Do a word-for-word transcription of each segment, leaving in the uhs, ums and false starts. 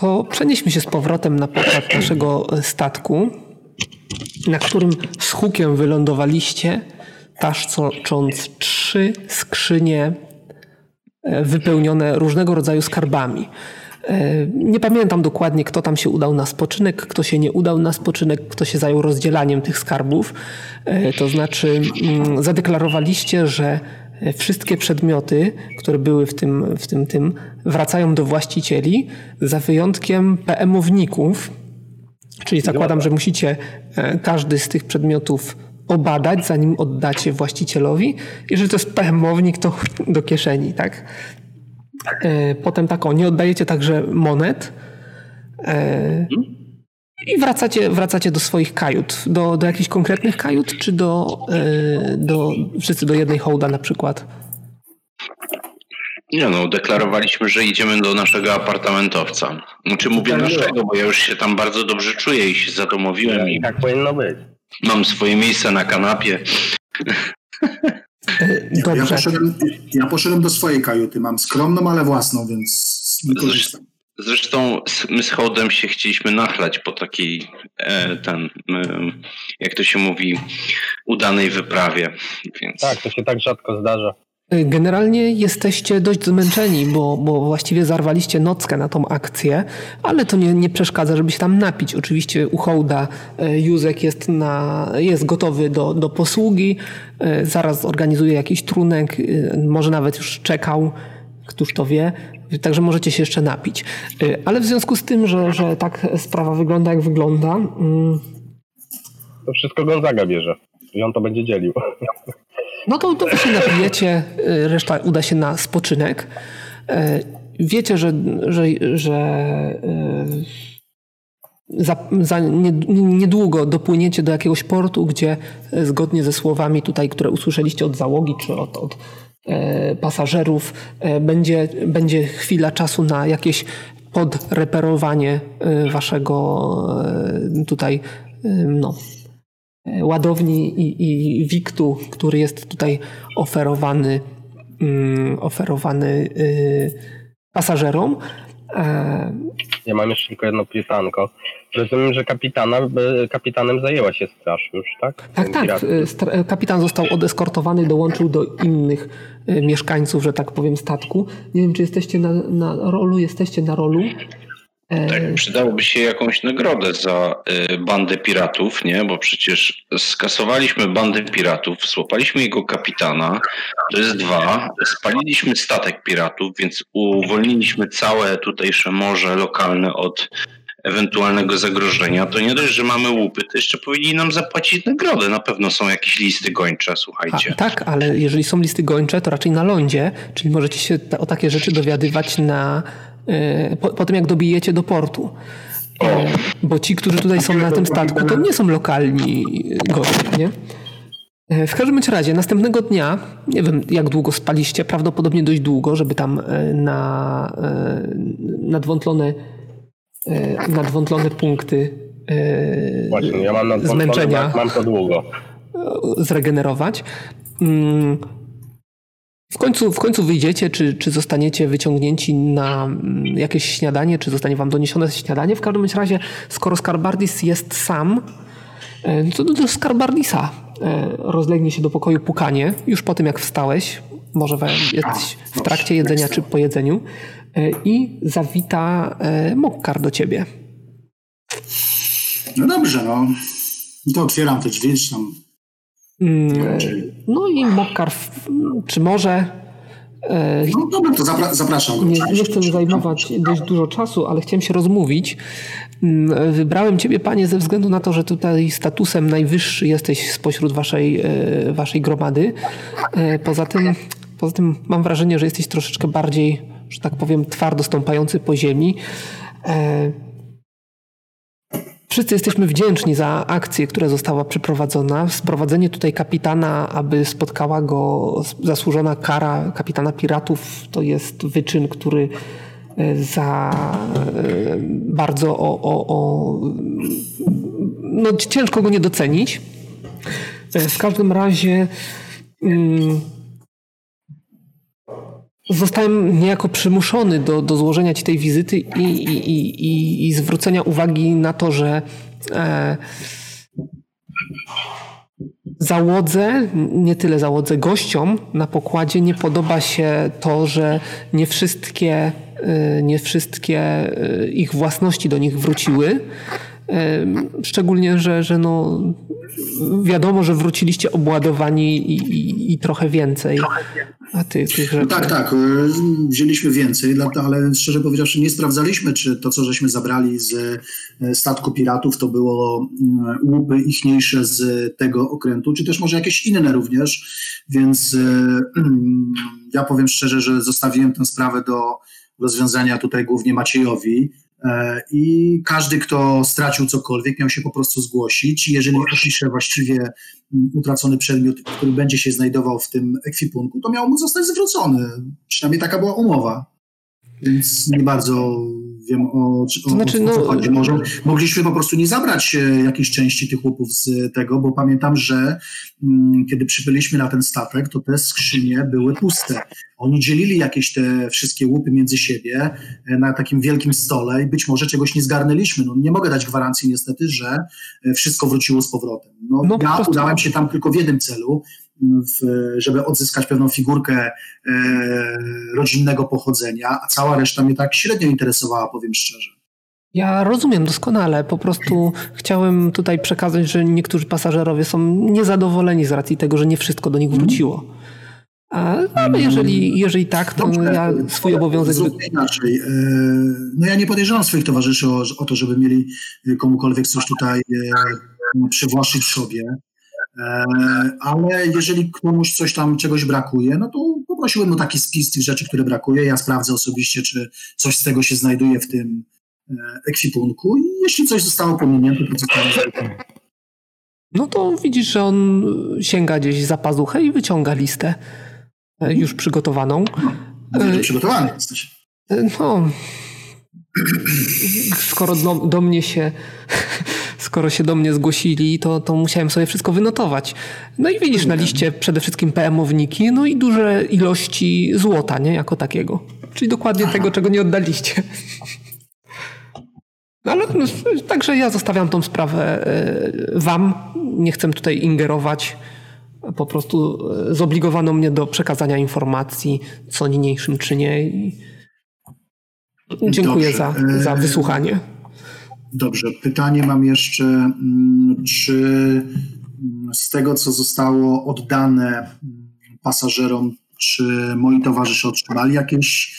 to przenieśmy się z powrotem na pokład naszego statku, na którym z hukiem wylądowaliście, taszcząc trzy skrzynie wypełnione różnego rodzaju skarbami. Nie pamiętam dokładnie, kto tam się udał na spoczynek, kto się nie udał na spoczynek, kto się zajął rozdzielaniem tych skarbów. To znaczy zadeklarowaliście, że wszystkie przedmioty, które były w tym, w tym, tym wracają do właścicieli, za wyjątkiem P M-owników. Czyli zakładam, że musicie każdy z tych przedmiotów obadać, zanim oddacie właścicielowi. Jeżeli to jest P M-ownik, to do kieszeni, tak? Potem tak, o, nie oddajecie także monet i wracacie, wracacie do swoich kajut. Do, do jakichś konkretnych kajut, czy do, do wszyscy do jednej hołda na przykład? Nie no, deklarowaliśmy, że idziemy do naszego apartamentowca. Znaczy mówię naszego, bo ja już się tam bardzo dobrze czuję i się zadomowiłem. Tak, i tak powinno być. Mam swoje miejsce na kanapie. Ja, ja, poszedłem, ja poszedłem do swojej kajuty. Mam skromną, ale własną, więc nie korzystam. Zresztą my z Hołdem się chcieliśmy nachlać po takiej, e, ten, e, jak to się mówi, udanej wyprawie. Więc... Tak, to się tak rzadko zdarza. Generalnie jesteście dość zmęczeni, bo, bo właściwie zarwaliście nockę na tą akcję, ale to nie, nie przeszkadza, żeby się tam napić. Oczywiście u Hołda Józek jest, na, jest gotowy do, do posługi, zaraz organizuje jakiś trunek, może nawet już czekał, któż to wie, także możecie się jeszcze napić. Ale w związku z tym, że, że tak sprawa wygląda jak wygląda... To wszystko Gonzaga bierze i on to będzie dzielił. No to, to wy się napijecie, reszta uda się na spoczynek. Wiecie, że, że, że za, za niedługo dopłyniecie do jakiegoś portu, gdzie zgodnie ze słowami tutaj, które usłyszeliście od załogi czy od, od pasażerów, będzie, będzie chwila czasu na jakieś podreperowanie waszego tutaj no... ładowni i, i wiktu, który jest tutaj oferowany, mm, oferowany yy, pasażerom. E... Ja mam jeszcze tylko jedno pytanko. Rozumiem, że kapitana, kapitanem zajęła się straż już, tak? Tak, tak. Stra- kapitan został odeskortowany, dołączył do innych y, mieszkańców, że tak powiem, statku. Nie wiem, czy jesteście na, na rolu, jesteście na rolu. Tak, przydałoby się jakąś nagrodę za y, bandę piratów, nie? Bo przecież skasowaliśmy bandę piratów, złapaliśmy jego kapitana, to jest dwa, spaliliśmy statek piratów, więc uwolniliśmy całe tutejsze morze lokalne od ewentualnego zagrożenia. To nie dość, że mamy łupy, to jeszcze powinni nam zapłacić nagrodę. Na pewno są jakieś listy gończe, słuchajcie. A, tak, ale jeżeli są listy gończe, to raczej na lądzie, czyli możecie się ta, o takie rzeczy dowiadywać na... Po, po tym jak dobijecie do portu. Bo ci, którzy tutaj są na tym statku, to nie są lokalni goście, nie? W każdym razie następnego dnia, nie wiem jak długo spaliście, prawdopodobnie dość długo, żeby tam na nadwątlone, nadwątlone punkty Właśnie, ja mam nadwątlone, zmęczenia mam to długo. Zregenerować. W końcu, w końcu wyjdziecie, czy, czy zostaniecie wyciągnięci na jakieś śniadanie, czy zostanie wam doniesione śniadanie. W każdym razie, skoro Skarbardis jest sam, to do Skarbardisa rozlegnie się do pokoju pukanie, już po tym jak wstałeś, może w trakcie jedzenia czy po jedzeniu, i zawita Mokkar do ciebie. No dobrze, no. To otwieram te drzwi, czy tam... No i Mokkar, czy może... No dobra, to zapra- zapraszam. Nie, nie chcę zajmować dość dużo czasu, ale chciałem się rozmówić. Wybrałem ciebie, panie, ze względu na to, że tutaj statusem najwyższy jesteś spośród waszej, waszej gromady. Poza tym, poza tym mam wrażenie, że jesteś troszeczkę bardziej, że tak powiem, twardo stąpający po ziemi. Wszyscy jesteśmy wdzięczni za akcję, która została przeprowadzona. Sprowadzenie tutaj kapitana, aby spotkała go zasłużona kara kapitana piratów, to jest wyczyn, który za bardzo o, o, o no ciężko go nie docenić. W każdym razie Zostałem niejako przymuszony do, do złożenia ci tej wizyty i, i, i, i, i zwrócenia uwagi na to, że e, załodze, nie tyle załodze, gościom na pokładzie nie podoba się to, że nie wszystkie, nie wszystkie ich własności do nich wróciły. Szczególnie, że, że no, wiadomo, że wróciliście obładowani i, i, i trochę więcej. A ty, tych rzeczy. No tak, tak. Wzięliśmy więcej, ale szczerze powiedziawszy nie sprawdzaliśmy, czy to, co żeśmy zabrali z statku piratów, to było łupy ichniejsze z tego okrętu, czy też może jakieś inne również. Więc ja powiem szczerze, że zostawiłem tę sprawę do rozwiązania tutaj głównie Maciejowi. I każdy, kto stracił cokolwiek, miał się po prostu zgłosić. Jeżeli opisze właściwie utracony przedmiot, który będzie się znajdował w tym ekwipunku, to miał mu zostać zwrócony. Przynajmniej taka była umowa. Więc nie bardzo wiem, o, o, to znaczy, o, o co no... chodzi. Może mogliśmy po prostu nie zabrać jakiejś części tych łupów z tego, bo pamiętam, że mm, kiedy przybyliśmy na ten statek, to te skrzynie były puste. Oni dzielili jakieś te wszystkie łupy między siebie na takim wielkim stole i być może czegoś nie zgarnęliśmy. No, nie mogę dać gwarancji niestety, że wszystko wróciło z powrotem. No, no, ja prostu... udałem się tam tylko w jednym celu, W, żeby odzyskać pewną figurkę e, rodzinnego pochodzenia, a cała reszta mnie tak średnio interesowała, powiem szczerze. Ja rozumiem doskonale. Po prostu chciałem tutaj przekazać, że niektórzy pasażerowie są niezadowoleni z racji tego, że nie wszystko do nich wróciło. A, ale jeżeli, jeżeli tak, to Dobrze, ja swój obowiązek... Zróbmy inaczej. No ja nie podejrzewam swoich towarzyszy o, o to, żeby mieli komukolwiek coś tutaj e, przywłaszczyć sobie. Ale jeżeli komuś coś tam, czegoś brakuje, no to poprosiłem o taki spis tych rzeczy, które brakuje. Ja sprawdzę osobiście, czy coś z tego się znajduje w tym ekwipunku i jeśli coś zostało pominięte, to zostało. No to widzisz, że on sięga gdzieś za pazuchę i wyciąga listę już przygotowaną. Dobrze przygotowany jesteś. No... Skoro do, do mnie się... Skoro się do mnie zgłosili, to, to musiałem sobie wszystko wynotować. No i widzisz na liście przede wszystkim P M-owniki, no i duże ilości złota, nie? Jako takiego. Czyli dokładnie Aha. tego, czego nie oddaliście. No ale także ja zostawiam tą sprawę wam. Nie chcę tutaj ingerować. Po prostu zobligowano mnie do przekazania informacji, co niniejszym czynię. Dziękuję za, za wysłuchanie. Dobrze, pytanie mam jeszcze, czy z tego, co zostało oddane pasażerom, czy moi towarzysze otrzymali jakieś,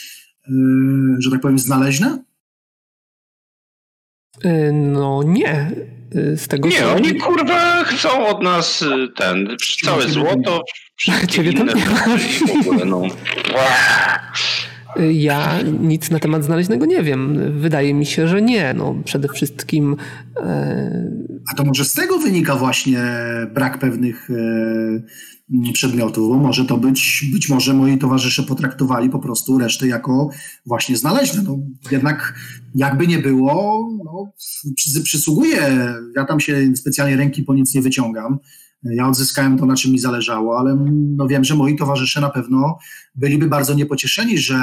że tak powiem, znaleźne? No nie. Z tego nie, co... oni kurwa chcą od nas ten, całe złoto, wszystkie inne rzeczy w ogóle, no. Ja nic na temat znaleźnego nie wiem. Wydaje mi się, że nie. No, przede wszystkim... E... A to może z tego wynika właśnie brak pewnych e, przedmiotów, bo może to być, być może moi towarzysze potraktowali po prostu resztę jako właśnie znaleźne. No, jednak jakby nie było, no, przysługuje. Ja tam się specjalnie ręki po nic nie wyciągam. Ja odzyskałem to, na czym mi zależało, ale no wiem, że moi towarzysze na pewno byliby bardzo niepocieszeni, że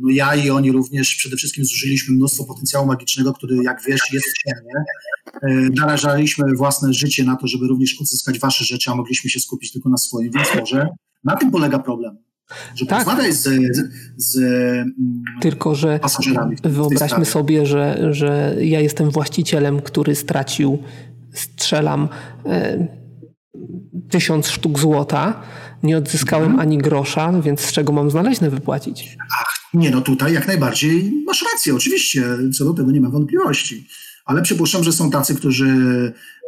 no ja i oni również przede wszystkim zużyliśmy mnóstwo potencjału magicznego, który jak wiesz jest w ciemnie. Narażaliśmy własne życie na to, żeby również odzyskać wasze rzeczy, a mogliśmy się skupić tylko na swoim, więc może na tym polega problem. Że tak. Porozmawiaj z, z, z Tylko, że pasażerami. Wyobraźmy sobie, że, że ja jestem właścicielem, który stracił, strzelam, tysiąc sztuk złota, nie odzyskałem mhm. ani grosza, więc z czego mam znaleźne wypłacić? Ach, nie, no tutaj jak najbardziej masz rację, oczywiście, co do tego nie ma wątpliwości, ale przypuszczam, że są tacy, którzy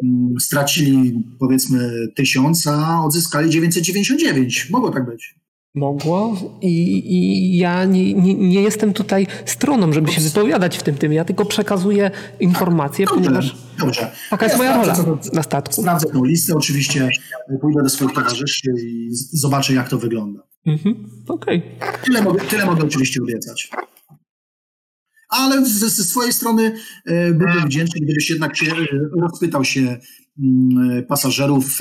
mm, stracili powiedzmy tysiąc, a odzyskali dziewięćset dziewięćdziesiąt dziewięć. Mogło tak być. Mogło i, i ja nie, nie, nie jestem tutaj stroną, żeby się wypowiadać w tym tym. Ja tylko przekazuję informacje, tak, dobrze, ponieważ dobrze. taka ja jest moja rola to, na statku. Sprawdzę tą listę, oczywiście pójdę do swoich towarzyszy i zobaczę, jak to wygląda. Mhm, okej. Okay. Tyle, tyle mogę oczywiście obiecać. ale ze, ze swojej strony byłbym wdzięczny, gdybyś jednak się, rozpytał się pasażerów,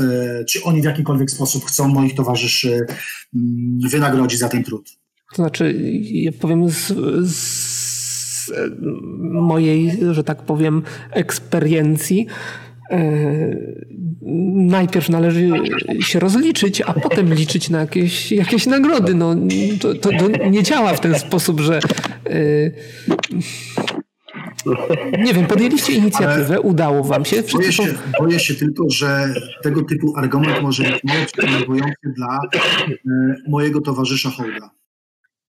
czy oni w jakikolwiek sposób chcą moich towarzyszy wynagrodzić za ten trud. To znaczy, ja powiem z, z mojej, że tak powiem, eksperiencji, najpierw należy się rozliczyć, a potem liczyć na jakieś, jakieś nagrody. No, to, to, to nie działa w ten sposób, że yy, nie wiem, podjęliście inicjatywę, ale udało wam się. Boję się, po... boję się tylko, że tego typu argument może być mało denerwujący dla y, mojego towarzysza Hołda.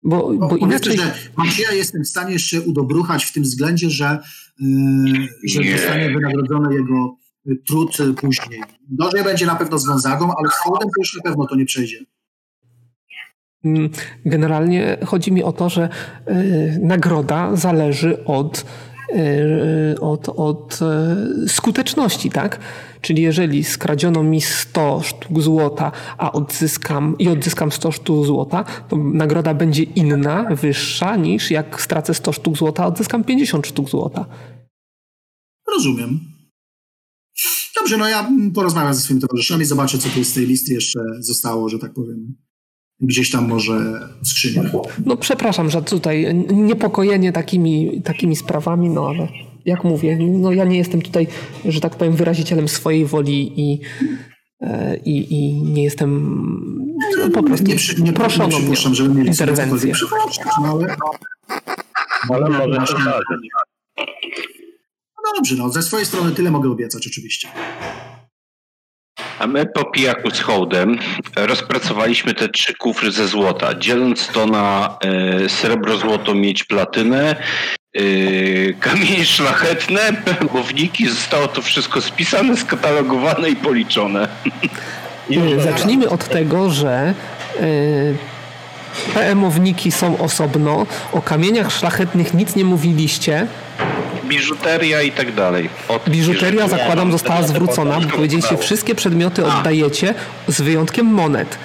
Bo, bo, bo inaczej... że Macieja jestem w stanie jeszcze udobruchać w tym względzie, że, y, że zostanie wynagrodzone jego trud później. Gorzej będzie na pewno z Gonzagą, ale z Hołdem to już na pewno to nie przejdzie. Generalnie chodzi mi o to, że y, nagroda zależy od, y, od, od y, skuteczności, tak? Czyli jeżeli skradziono mi sto sztuk złota, a odzyskam i odzyskam sto sztuk złota, to nagroda będzie inna, wyższa niż jak stracę sto sztuk złota, a odzyskam pięćdziesiąt sztuk złota. Rozumiem. Dobrze, no ja porozmawiam ze swoimi towarzyszami, zobaczę, co tu z tej listy jeszcze zostało, że tak powiem. Gdzieś tam może skrzynia. No przepraszam, że tutaj niepokojenie takimi, takimi sprawami, no ale jak mówię, no ja nie jestem tutaj, że tak powiem, wyrazicielem swojej woli i, i, i nie jestem po prostu nie, nie, nie proszę o interwencję. Ale może nasz... No dobrze, no ze swojej strony tyle mogę obiecać oczywiście. A my po pijaku z Hołdem rozpracowaliśmy te trzy kufry ze złota, dzieląc to na y, srebro, złoto, miedź, platynę, y, kamienie szlachetne, pełnowniki. Zostało to wszystko spisane, skatalogowane i policzone. I zacznijmy od tego, że y, P M-owniki są osobno, o kamieniach szlachetnych nic nie mówiliście. Biżuteria i tak dalej. Od biżuteria, zakładam, została zwrócona, bo powiedzieliście, wszystkie przedmioty oddajecie z wyjątkiem monet.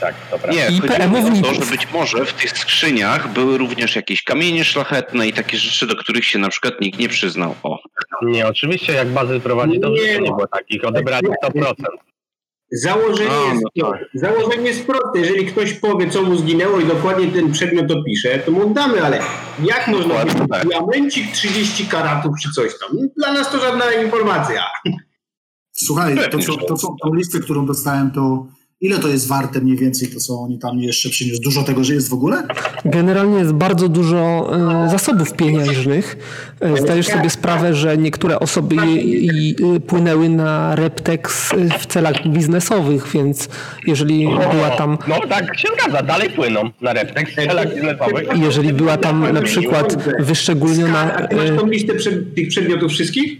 Tak, dobra. Nie, i P M-owników. To, że być może w tych skrzyniach były również jakieś kamienie szlachetne i takie rzeczy, do których się na przykład nikt nie przyznał. O. Nie, oczywiście jak Bazyl prowadzi, to nie, nie było takich, odebrali sto procent. Założenie, A, jest, no tak. założenie jest proste. Jeżeli ktoś powie, co mu zginęło i dokładnie ten przedmiot opisze, to mu oddamy, ale jak można powiedzieć tak. Diamencik trzydzieści karatów czy coś tam? Dla nas to żadna informacja. Słuchaj, to, to, to są tą listę, którą dostałem, to ile to jest warte mniej więcej, to co oni tam jeszcze przyniósł? Dużo tego, że jest w ogóle? Generalnie jest bardzo dużo e, zasobów pieniężnych. E, zdajesz sobie sprawę, że niektóre osoby i, i, płynęły na Reptex w celach biznesowych, więc jeżeli o, była tam... No tak się zgadza, dalej płyną na Reptex w celach biznesowych. Jeżeli była tam na przykład wyszczególniona... A ty masz tą listę przed, tych przedmiotów wszystkich?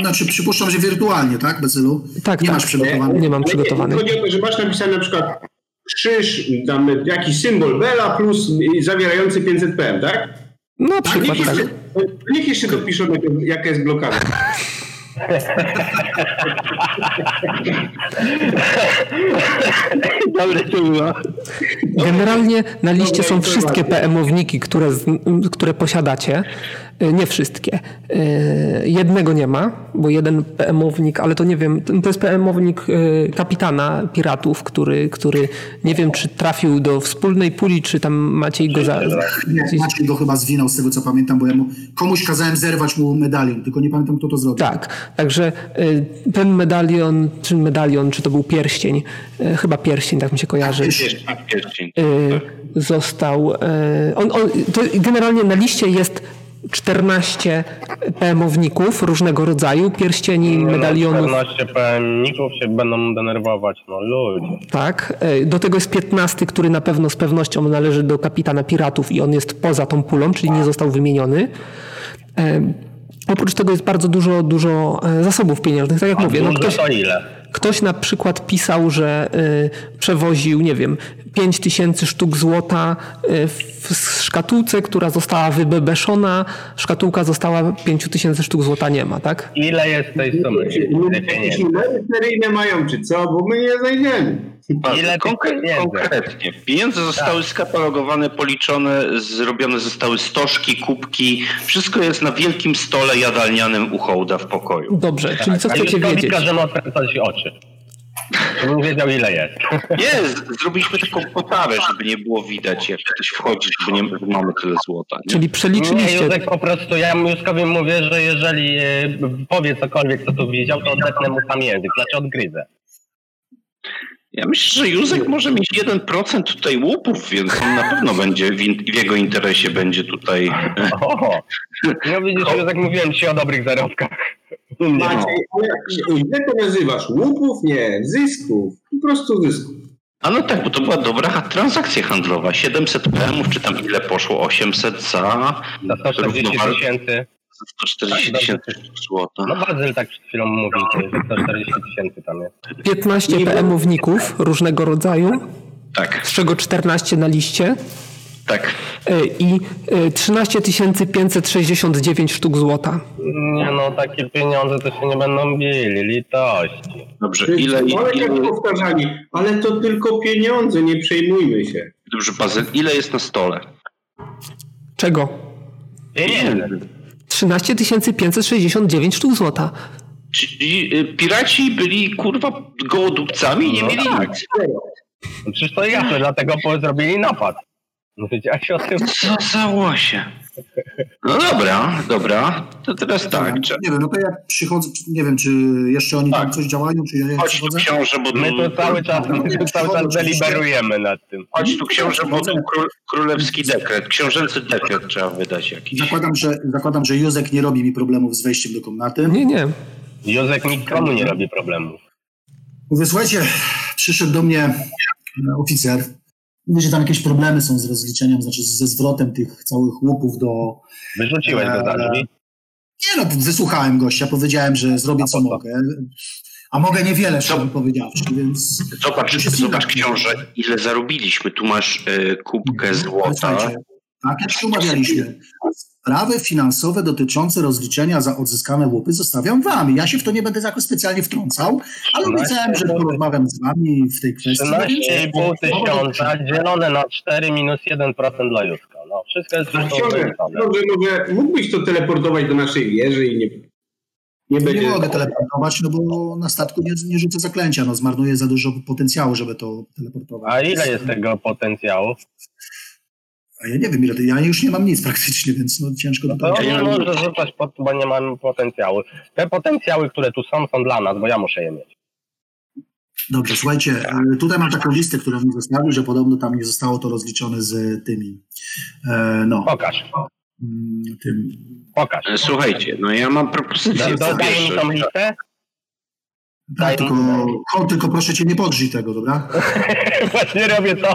Znaczy przypuszczam, że wirtualnie, tak, Bazylu? Tak, nie tak, masz przygotowanych. Nie mam przygotowanych. Chodzi o to, że masz napisane na przykład krzyż, tam jakiś symbol Bela plus zawierający pięćset P M, tak? No tak, przykład niech tak. Jeszcze, niech jeszcze dopiszą, jaka jest blokada. Dobre to było. Generalnie na liście są wszystkie P M-owniki, które, które posiadacie. Nie wszystkie. Jednego nie ma, bo jeden P M-ownik, ale to nie wiem, to jest P M-ownik kapitana piratów, który, który nie wiem, czy trafił do wspólnej puli, czy tam Maciej go za... Nie, Maciej go chyba zwinął, z tego co pamiętam, bo ja mu komuś kazałem zerwać mu medalion, tylko nie pamiętam, kto to zrobił. Tak, także ten medalion, czy medalion, czy to był pierścień, chyba pierścień, tak mi się kojarzy. Pierścień, pierścień. Został... On, on, to generalnie na liście jest czternaście P M-owników różnego rodzaju, pierścieni, no, medalionów. czternaście P M-owników się będą denerwować, no ludzie. Tak, do tego jest piętnasty, który na pewno z pewnością należy do kapitana piratów i on jest poza tą pulą, czyli nie został wymieniony. Oprócz tego jest bardzo dużo, dużo zasobów pieniężnych, tak jak A mówię. No ktoś, to ile? Ktoś na przykład pisał, że y, przewoził, nie wiem, pięć tysięcy sztuk złota y, w szkatułce, która została wybebeszona. Szkatułka została, pięć tysięcy sztuk złota nie ma, tak? Ile jest tej sumy? Ile mają, czy co? Bo my nie znajdziemy. Ile konkre- pieniędzy? Konkretnie. Pieniądze zostały tak. skatalogowane, policzone, zrobione zostały stożki, kubki. Wszystko jest na wielkim stole jadalnianym u Hołda w pokoju. Dobrze, tak. czyli co tak. chcecie wiedzieć? Każdemu odkręcać oczy. Żebym wiedział, ile jest. Jest, zrobiliśmy taką potawę, żeby nie było widać, jak ktoś wchodzi, bo nie mamy tyle złota. Nie? Czyli przeliczyliście. Nie, Józek, po prostu ja Józkowi mówię, że jeżeli powie cokolwiek, co tu widział, to odetnę mu sam język, znaczy odgryzę. Ja myślę, że Józek może mieć jeden procent tutaj łupów, więc on na pewno będzie, w jego interesie będzie tutaj... Oho, no widzisz, Józek, mówiłem ci o dobrych zarobkach. Maciej, jak to nazywasz? Łupów? Nie, zysków. Po prostu zysków. A no tak, bo to była dobra transakcja handlowa. siedemset P M-ów, czy tam ile poszło? osiemset za... Za sto czterdzieści tysięcy. sto czterdzieści tysięcy złota. No Bazyl tak przed chwilą mówił, że sto czterdzieści tysięcy tam jest. piętnaście P M-owników różnego rodzaju. Tak. Z czego czternaście na liście. Tak. I trzynaście tysięcy pięćset sześćdziesiąt dziewięć sztuk złota. Nie no, takie pieniądze to się nie będą bili, litości. Dobrze, ile... Ale jak powtarzali, ale to tylko pieniądze, nie przejmujmy się. Dobrze, Bazyl, ile jest na stole? Czego? Pieniędzy. trzynaście tysięcy pięćset sześćdziesiąt dziewięć sztuk złota. Czyli piraci byli, kurwa, gołodupcami i nie no mieli tak. nic. No przecież to jasne, dlatego zrobili napad. Wiedziałeś o tym? Co za łosie. No dobra, dobra. To teraz tak. Nie wiem, no to ja przychodzę, nie wiem, czy jeszcze oni tak. tam coś działają, czy ja Chodź przychodzę? Tu książę, bo... My to cały czas, my to cały czas deliberujemy nad tym. Chodź tu książę, bo to królewski dekret, książęcy dekret trzeba wydać jakiś. Zakładam, że, zakładam, że Józek nie robi mi problemów z wejściem do komnaty. Nie, nie. Józek nikomu nie robi problemów. Mówię, słuchajcie, przyszedł do mnie oficer. Mówię, że tam jakieś problemy są z rozliczeniem, znaczy ze zwrotem tych całych łupów do... Wyrzuciłeś go za drzwi? Nie no, wysłuchałem gościa, powiedziałem, że zrobię co mogę, a mogę niewiele, szczerze powiedziawszy, więc... Zobacz, zobacz książę, ile zarobiliśmy, tu masz y, kubkę złota. Tak, jak się umawialiśmy, sprawy finansowe dotyczące rozliczenia za odzyskane łupy zostawiam wam. Ja się w to nie będę jakoś specjalnie wtrącał, ale obiecałem, że porozmawiam z wami w tej kwestii. trzynaście i pół tysiąca dzielone na cztery minus jeden procent dla Józka. No, wszystko jest zresztą. Dobrze, mógłbyś to teleportować do naszej wieży i nie, nie będzie... Nie mogę teleportować, no bo na statku nie, nie rzucę zaklęcia. No, zmarnuję za dużo potencjału, żeby to teleportować. A ile jest tego potencjału? A ja nie wiem, ile to, ja już nie mam nic praktycznie, więc no ciężko... No to on nie może rzucać, bo nie mam potencjału. Te potencjały, które tu są, są dla nas, bo ja muszę je mieć. Dobrze, słuchajcie, tutaj mam taką listę, którą mi zostawił, że podobno tam nie zostało to rozliczone z tymi... No. Pokaż. Tym. Pokaż. Słuchajcie, no ja mam propozycję... Dodaj mi tą listę. Tak, tylko, o, tylko proszę cię, nie podrzyj tego, dobra? Właśnie robię to,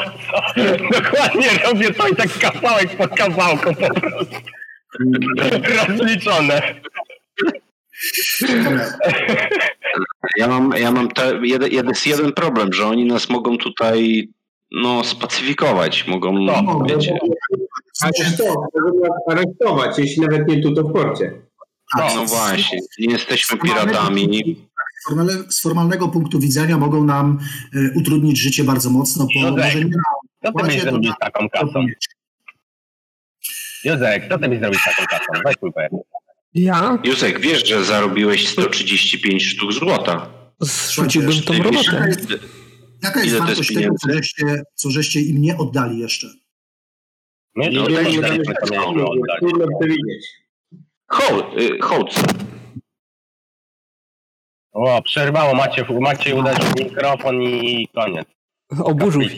co, dokładnie robię to i tak kawałek pod kawałką po prostu. Rozliczone. Ja mam, ja mam te, jed, jed, jest jeden problem, że oni nas mogą tutaj no, spacyfikować, mogą, to, wiecie... Aresztować, jeśli nawet nie tu, to w porcie. No, no właśnie, nie jesteśmy piratami. Z formalnego punktu widzenia mogą nam y, utrudnić życie bardzo mocno, bo Józek, może nie nam. Co ty byś zrobił z taką kasą? Józek, co ty byś zrobił z taką kasą? Weź mi powiedz. Ja? Józek, wiesz, że zarobiłeś sto trzydzieści pięć sztuk złota. Zrzuciłbym tą robotę. Jaka jest wartość tego, co żeście, co żeście im nie oddali jeszcze? No, no, nie oddali, Hołd. O, przerwało, Maciej, Maciej uderzył mikrofon i koniec. Oburzył się.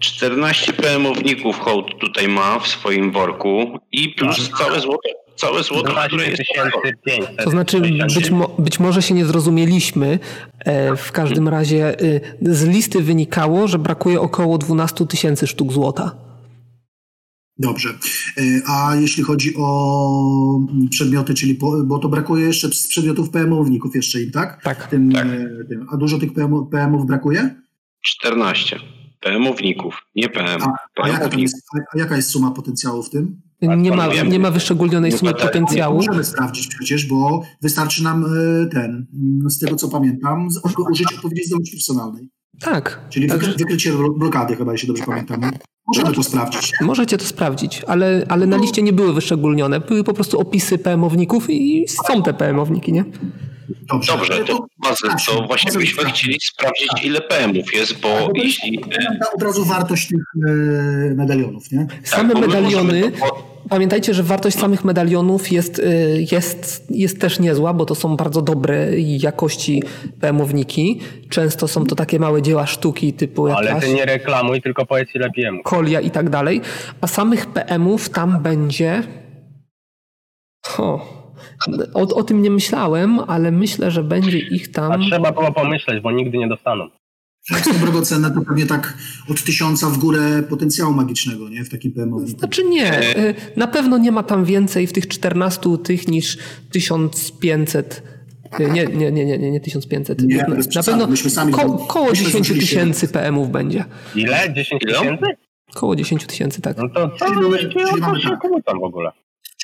czternaście P M-owników Hołd tutaj ma w swoim worku i plus tak. całe złoto, całe złoto, które jest... dwanaście tysięcy pięćset. To znaczy, być, mo- być może się nie zrozumieliśmy. E, w każdym hmm. razie y, z listy wynikało, że brakuje około dwanaście tysięcy sztuk złota. Dobrze. A jeśli chodzi o przedmioty, czyli po, bo to brakuje jeszcze z przedmiotów P M-owników jeszcze im, tak? Tak. Tym, tak. Tym, a dużo tych P M-ów brakuje? czternaście P M-owników, nie P M. A, a, jaka, jest, a jaka jest suma potencjału w tym? Nie ma, nie ma wyszczególnionej sumy potencjału. Możemy sprawdzić przecież, bo wystarczy nam ten, z tego co pamiętam, użyć odpowiedzi zdolności personalnej. Tak. Czyli tak, wykrycie blokady chyba, jeśli dobrze pamiętam. Możemy to sprawdzić. Możecie to sprawdzić, ale, ale na liście nie były wyszczególnione. Były po prostu opisy P M-owników i są te P M-owniki, nie? Dobrze, Dobrze to, Bazyl, to właśnie byśmy chcieli sprawdzić, ile P M-ów jest, bo tak, jeśli... Od razu wartość tych medalionów, nie? Same tak, medaliony... Pamiętajcie, że wartość samych medalionów jest, jest, jest też niezła, bo to są bardzo dobre jakości P M-owniki. Często są to takie małe dzieła sztuki typu jakaś... Ale ty nie reklamuj, tylko powiedz ile P M-ów. Kolia i tak dalej. A samych P M-ów tam będzie... Ho... O, o tym nie myślałem, ale myślę, że będzie ich tam... A trzeba było pomyśleć, bo nigdy nie dostaną. Jak są drogocenne, to pewnie tak od tysiąca w górę potencjału magicznego, nie? W takim P M-owniku. Znaczy nie. Na pewno nie ma tam więcej w tych czternastu tych niż tysiąc pięćset. Nie, nie, nie, nie, nie, nie tysiąc pięćset. Nie, na, na pewno myśmy sami ko- koło myśmy dziesięć tysięcy P M-ów będzie. Ile? dziesięć tysięcy? Koło dziesięć tysięcy, tak. No to co? Czyli mamy tam w ogóle.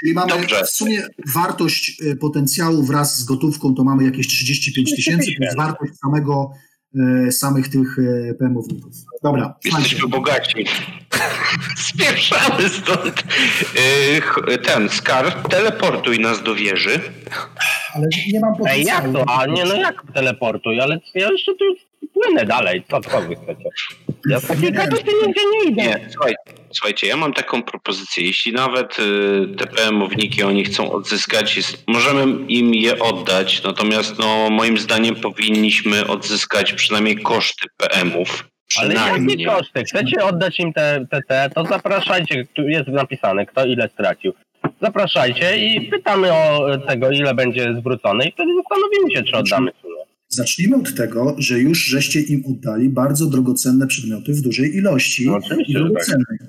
Czyli mamy Dobrze. W sumie wartość potencjału wraz z gotówką to mamy jakieś trzydzieści pięć tysięcy, plus wartość samego, samych tych P M-owników. Dobra. Jesteśmy bogaci. Spieszamy stąd. Ten skarb, teleportuj nas do wieży. Ale nie mam potencjału. Ej, jak to? A nie, no jak teleportuj? Ale ja jeszcze tu płynę dalej. Co, co wy chcecie? Ja po kilka to pieniędzy nie idę. Nie, słuchaj. Słuchajcie, ja mam taką propozycję. Jeśli nawet y, te P M-owniki oni chcą odzyskać, jest, możemy im je oddać, natomiast no, moim zdaniem powinniśmy odzyskać przynajmniej koszty P M-ów. Przynajmniej. Ale jakie koszty? Chcecie oddać im te, te, te, to zapraszajcie, tu jest napisane, kto ile stracił. Zapraszajcie i pytamy o tego, ile będzie zwrócone i wtedy zastanowimy się, czy oddamy. Zacznijmy od tego, że już żeście im oddali bardzo drogocenne przedmioty w dużej ilości. No, i drogocenne. Tak.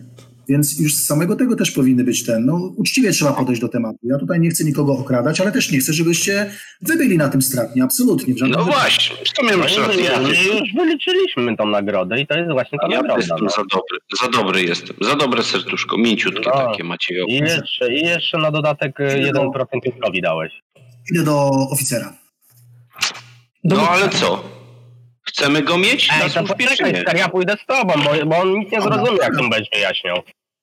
Więc już z samego tego też powinny być ten, no uczciwie trzeba podejść do tematu. Ja tutaj nie chcę nikogo okradać, ale też nie chcę, żebyście wy byli na tym stratni, absolutnie. W no właśnie, w sumie masz rację. Już wyliczyliśmy tą nagrodę i to jest właśnie ta ja nagroda. Jestem no. za dobry, za dobry jestem, za dobre serduszko, mięciutkie no. takie macie. I jeszcze, I jeszcze na dodatek jeden procent do... dałeś. Idę do oficera. No ale co? Chcemy go mieć? Ej, to poczekaj, ja pójdę z tobą, bo, bo on nic nie zrozumie, jak on będzie jaśniał.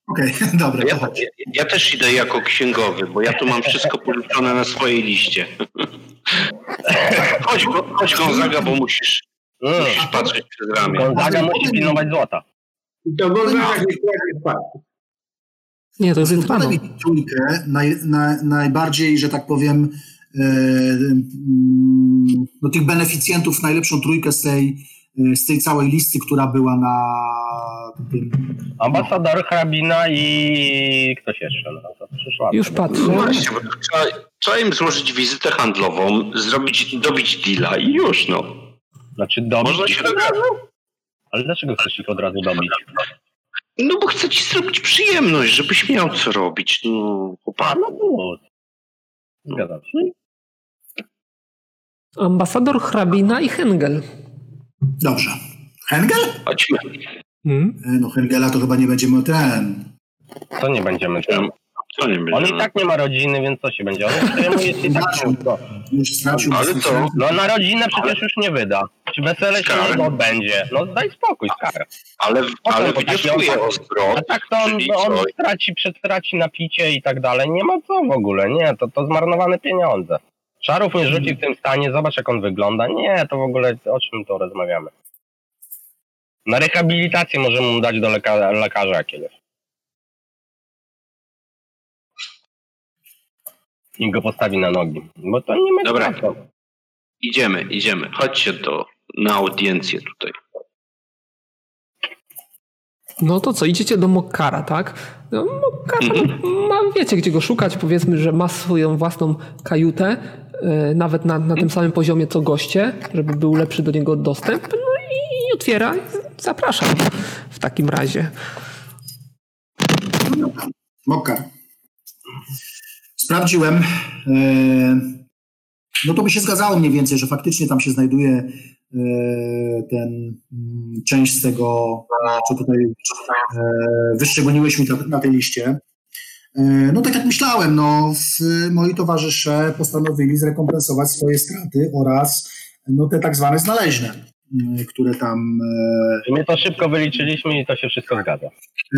Okej, okay, dobra. Ja, ja, ja też idę jako księgowy, bo ja tu mam wszystko policzone na swojej liście. chodź, go, chodź Gonzaga, bo musisz, mm. musisz patrzeć przez ramię. Gonzaga musi pilnować złota. I to Gonzaga nie chce Nie, to już jest rano. Trójkę naj, na, najbardziej, że tak powiem... no tych beneficjentów najlepszą trójkę z tej, z tej całej listy, która była na tym... Ambasador, Hrabina i ktoś jeszcze. No, przyszła. Już patrzę. Właśnie, bo trzeba, trzeba im złożyć wizytę handlową, zrobić, dobić deala i już no. Znaczy dobić? Można się od razu? Ale dlaczego chcesz ich od razu dobić? No bo chcę ci zrobić przyjemność, żebyś miał co robić. No, chłopak. No, zgadzam się. Ambasador, Hrabina i Hengel. Dobrze. Hengel? Chodźmy. Hmm? No Hengela to chyba nie będziemy ten. Co nie będziemy ten? Co nie będziemy? On i tak nie ma rodziny, więc co się będzie? On jest i tak wszystko. Ale co? No na rodzinę przecież już nie wyda. Czy wesele się nie odbędzie? No daj spokój, Skarbę. Ale, ale wnioskuję o zwrot. A tak to on, on straci, przetraci na picie i tak dalej. Nie ma co w ogóle, nie. To, to zmarnowane pieniądze. Szarów nie rzuci w tym stanie, zobacz jak on wygląda. Nie, to w ogóle o czym to rozmawiamy. Na rehabilitację możemy mu dać do leka- lekarza kiedyś. I go postawi na nogi. Bo to nie ma Dobra. Sensu. Idziemy, idziemy. Chodźcie do, na audiencję tutaj. No to co, idziecie do Mokkara, tak? No, Mokkar, mm-hmm. ma, wiecie gdzie go szukać, powiedzmy, że ma swoją własną kajutę, yy, nawet na, na tym samym poziomie co goście, żeby był lepszy do niego dostęp, no i otwiera, zapraszam w takim razie. Mokkar. Sprawdziłem. Yy, no to by się zgadzało mniej więcej, że faktycznie tam się znajduje ten część z tego, co tutaj wyszczególniłeś mi na tej liście. No tak jak myślałem, no moi towarzysze postanowili zrekompensować swoje straty oraz no, te tak zwane znaleźne. które tam... My to szybko wyliczyliśmy i to się wszystko zgadza.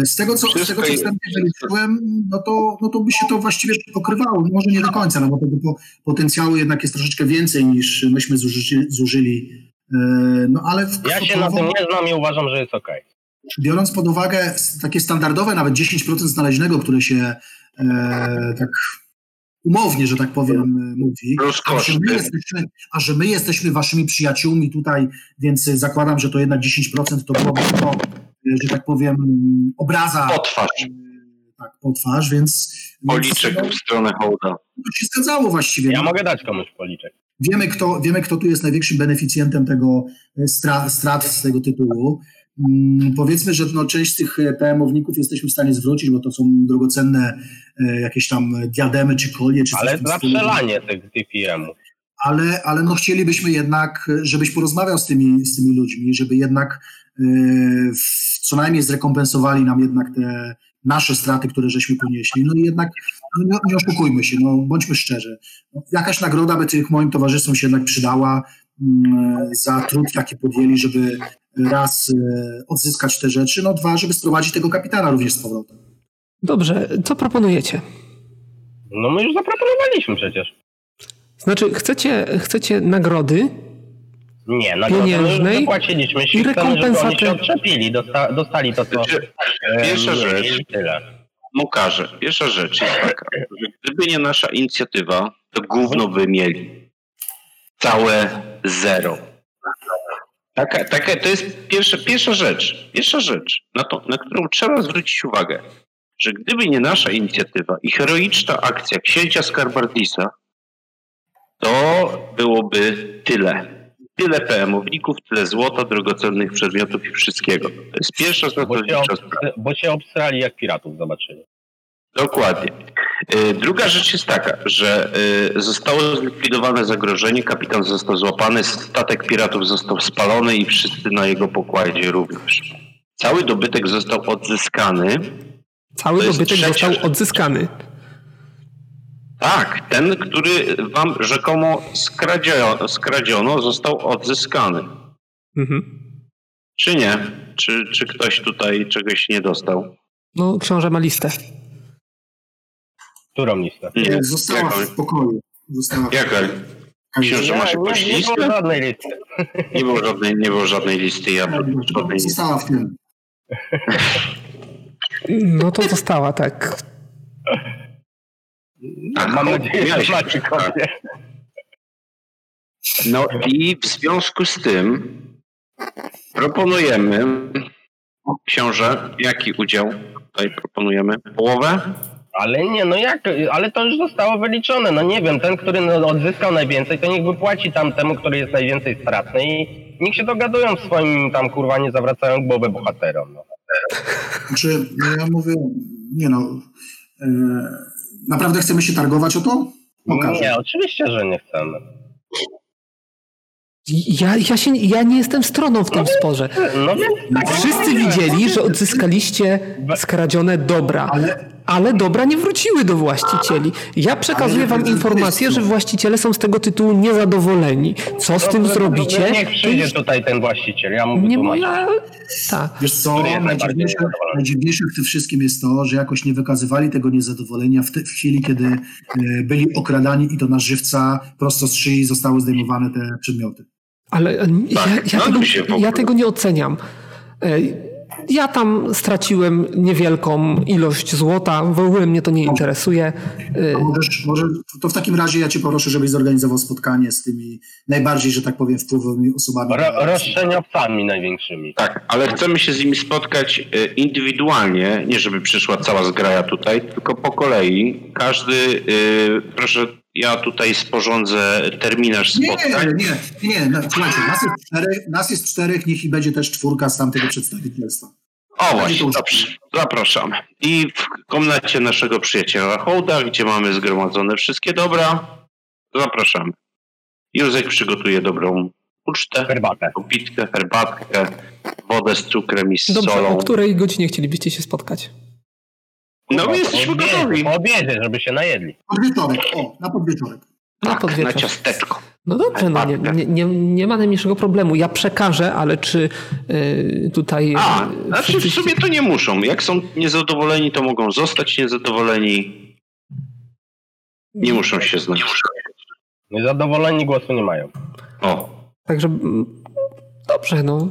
Z tego, co, z tego, co wstępnie wyliczyłem, no to, no to by się to właściwie pokrywało. Może nie do końca, no bo tego potencjału jednak jest troszeczkę więcej niż myśmy zużyli. zużyli. No, ale ja się na tym nie znam i uważam, że jest okej. Biorąc pod uwagę takie standardowe, nawet dziesięć procent znaleźnego, które się e, tak... umownie, że tak powiem, mówi, a że, my jesteśmy, a że my jesteśmy waszymi przyjaciółmi tutaj, więc zakładam, że to jednak dziesięć procent to byłoby to, że tak powiem, obraza. Potwarz. Tak, potwarz, więc... Policzek więc, no, w stronę Hołda. To się zgadzało właściwie. Ja mogę dać komuś policzek. Wiemy, kto, wiemy, kto tu jest największym beneficjentem tego stra, strat z tego tytułu. Hmm, powiedzmy, że no, część z tych P M-owników jesteśmy w stanie zwrócić, bo to są drogocenne e, jakieś tam diademy czy kolie. Czy ale za przelanie tych P M-ów. Ale, ale no, chcielibyśmy jednak, żebyś porozmawiał z tymi, z tymi ludźmi, żeby jednak e, w, co najmniej zrekompensowali nam jednak te nasze straty, które żeśmy ponieśli. No i jednak no, nie oszukujmy się, no, bądźmy szczerzy. No, jakaś nagroda by tych moim towarzystwom się jednak przydała mm, za trud, jaki podjęli, żeby raz y, odzyskać te rzeczy, no dwa, żeby sprowadzić tego kapitana również z powrotem. Dobrze, co proponujecie? No my już zaproponowaliśmy przecież. Znaczy, chcecie, chcecie nagrody? Nie, nagrody my już zapłaciliśmy i rekompensaty, żeby oni się odczepili, dosta, dostali to, co... Pierwsza e, rzecz, Mokkarze, pierwsza rzecz jest taka, że gdyby nie nasza inicjatywa, to gówno by mieli. Całe zero. Taka, taka, to jest pierwsza, pierwsza rzecz, pierwsza rzecz na, to, na którą trzeba zwrócić uwagę, że gdyby nie nasza inicjatywa i heroiczna akcja księcia Skarbardisa, to byłoby tyle. Tyle P M-owników, tyle złota, drogocennych przedmiotów i wszystkiego. To jest pierwsza zasadnicza sprawa. Bo się obstrali jak piratów, zobaczyli. Dokładnie. Druga rzecz jest taka, że zostało zlikwidowane zagrożenie, kapitan został złapany, statek piratów został spalony i wszyscy na jego pokładzie również. Cały dobytek został odzyskany. Cały to dobytek trzecia... został odzyskany. Tak, ten, który wam rzekomo skradziono, skradziono został odzyskany. Mhm. Czy nie? Czy, czy ktoś tutaj czegoś nie dostał? No, książę ma listę. Którą listę? Nie, została Jaka? w pokoju. Została Jaka? Książę, masz jakąś listę? Nie było żadnej listy. Nie było żadnej, nie było żadnej listy. Ja żadnej została listy. w tym. No to została, tak. Tak, mam nadzieję, że macie kopię. No i w związku z tym proponujemy, książę, jaki udział tutaj proponujemy? Połowę? Ale nie, no jak, ale to już zostało wyliczone, no nie wiem, ten, który odzyskał najwięcej, to niech wypłaci tam temu, który jest najwięcej stratny i niech się dogadują w swoim tam, kurwa, nie zawracają głowy bohaterom. No. Znaczy, ja mówię, nie no, e, naprawdę chcemy się targować o to? Pokażę. Nie, oczywiście, że nie chcemy. Ja, ja, się, ja nie jestem stroną w tym no, sporze. No, no, Wszyscy widzieli, że odzyskaliście skradzione dobra, ale, ale dobra nie wróciły do właścicieli. Ja przekazuję wam informację, że właściciele są z tego tytułu niezadowoleni. Co z tym zrobicie? Niech przyjdzie tutaj ten właściciel, ja mu wytłumaczę. Tak. Wiesz co, najdziwniejsze, najdziwniejsze w tym wszystkim jest to, że jakoś nie wykazywali tego niezadowolenia w, te, w chwili, kiedy byli okradani i to na żywca prosto z szyi zostały zdejmowane te przedmioty. Ale tak, ja, ja, tego, ja tego nie oceniam. Ja tam straciłem niewielką ilość złota, w ogóle mnie to nie interesuje. Możesz, może to w takim razie ja cię poproszę, żebyś zorganizował spotkanie z tymi najbardziej, że tak powiem, wpływowymi osobami. Ro, roszczeniowcami największymi. Tak, ale chcemy się z nimi spotkać indywidualnie, nie żeby przyszła cała zgraja tutaj, tylko po kolei. Każdy, yy, proszę, ja tutaj sporządzę terminarz spotkań. Nie, nie, nie, no, słuchajcie, nas jest, czterech, nas jest czterech, niech i będzie też czwórka z tamtego przedstawicielstwa. O właśnie, dobrze, zapraszamy. I w komnacie naszego przyjaciela Hołda, gdzie mamy zgromadzone wszystkie dobra, zapraszamy. Józek przygotuje dobrą ucztę, herbatę, kopitkę, herbatkę, wodę z cukrem i z dobrze, solą. O której godzinie chcielibyście się spotkać? No my jesteśmy gotowi. Po obiedzie, żeby się najedli. Podwieczorek, o, na podwieczorek. Tak, na, podwieczorek. na ciasteczko. No dobrze, no nie, nie, nie, nie ma najmniejszego problemu. Ja przekażę, ale czy y, tutaj... A, znaczy w sumie to nie muszą. Jak są niezadowoleni, to mogą zostać niezadowoleni. Nie muszą się znać. Niezadowoleni głosu nie mają. O. Także dobrze, no.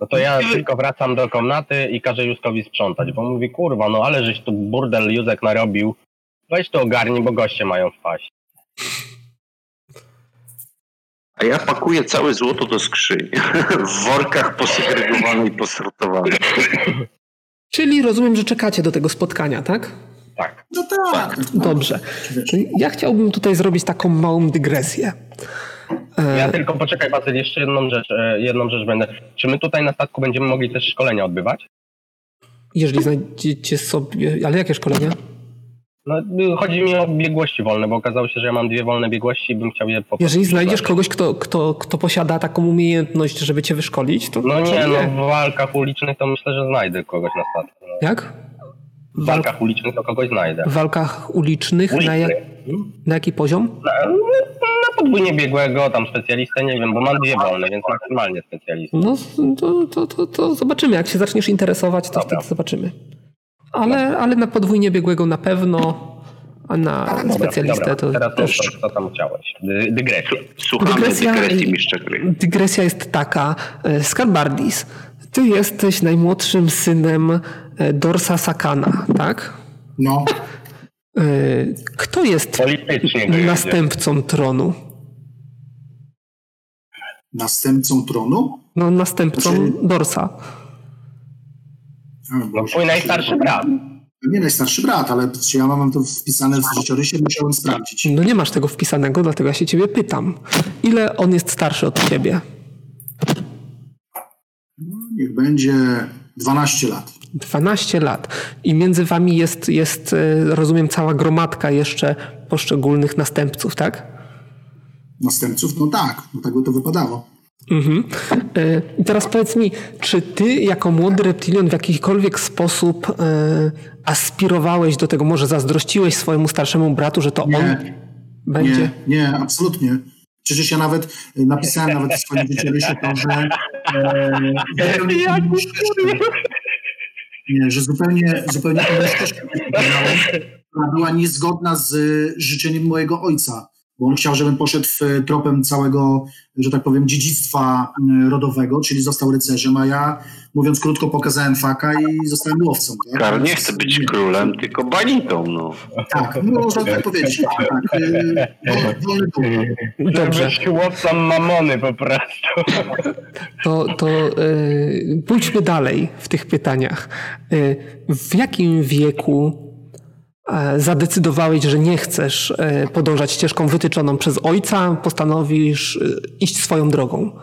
No to ja tylko wracam do komnaty i każę Józkowi sprzątać, bo mówi, kurwa, no ale żeś tu burdel Józek narobił. Weź to ogarnij, bo goście mają wpaść. A ja pakuję całe złoto do skrzyni. W workach posegregowanych i posortowanych. Czyli rozumiem, że czekacie do tego spotkania, tak? Tak. No tak. Dobrze. Ja chciałbym tutaj zrobić taką małą dygresję. Ja e... tylko poczekaj, Bazyl, jeszcze jedną rzecz, jedną rzecz będę. Czy my tutaj na statku będziemy mogli też szkolenia odbywać? Jeżeli znajdziecie sobie... Ale jakie szkolenia? No, chodzi mi o biegłości wolne, bo okazało się, że ja mam dwie wolne biegłości i bym chciał je... Jeżeli znajdziesz kogoś, kto, kto, kto posiada taką umiejętność, żeby cię wyszkolić, to... No nie, no w walkach ulicznych to myślę, że znajdę kogoś na statku. No. Jak? W walkach Walk... ulicznych to kogoś znajdę. W walkach ulicznych? Uliczny. Na, jak... na jaki poziom? Na, na podwójnie biegłego, tam specjalistę, nie wiem, bo mam dwie wolne, więc maksymalnie specjalistę. No to, to, to, to zobaczymy, jak się zaczniesz interesować, to wtedy zobaczymy. Ale, ale na podwójnie biegłego na pewno, a na dobra, specjalistę dobra, to teraz też... Teraz co tam chciałeś? Dygresja. Słuchamy dygresja, dygresji mistrza gry. Dygresja jest taka. Skarbardis, ty jesteś najmłodszym synem Dorsa Sakana, tak? No. Kto jest politycznie następcą będzie. tronu? Następcą tronu? No, następcą znaczy... Dorsa. No, twój najstarszy brat. Nie najstarszy brat, ale czy ja mam to wpisane w życiorysie, musiałem sprawdzić. No nie masz tego wpisanego, dlatego ja się ciebie pytam. Ile on jest starszy od ciebie? No, niech będzie dwanaście lat. dwanaście lat. I między wami jest, jest, rozumiem, cała gromadka jeszcze poszczególnych następców, tak? Następców? No tak, no tak by to wypadało. Mhm. I teraz powiedz mi, czy ty jako młody reptilion w jakikolwiek sposób e, aspirowałeś do tego, może zazdrościłeś swojemu starszemu bratu, że to nie, on będzie? Nie, nie, absolutnie. Przecież ja nawet napisałem nawet w swoim życiorysie to, że e, ja nie, nie, że zupełnie zupełnie to mężczyzna, która była niezgodna z życzeniem mojego ojca. Bo on chciał, żebym poszedł w tropem całego, że tak powiem, dziedzictwa rodowego, czyli został rycerzem, a ja, mówiąc krótko, pokazałem faka i zostałem łowcą. Tak? Karol nie chce być królem, tylko banitą. No. Tak, no, można tak powiedzieć. Tak, yy, dobrze. Łowcą mamony po prostu. To, to yy, pójdźmy dalej w tych pytaniach. Yy, w jakim wieku zadecydowałeś, że nie chcesz podążać ścieżką wytyczoną przez ojca, postanowisz iść swoją drogą?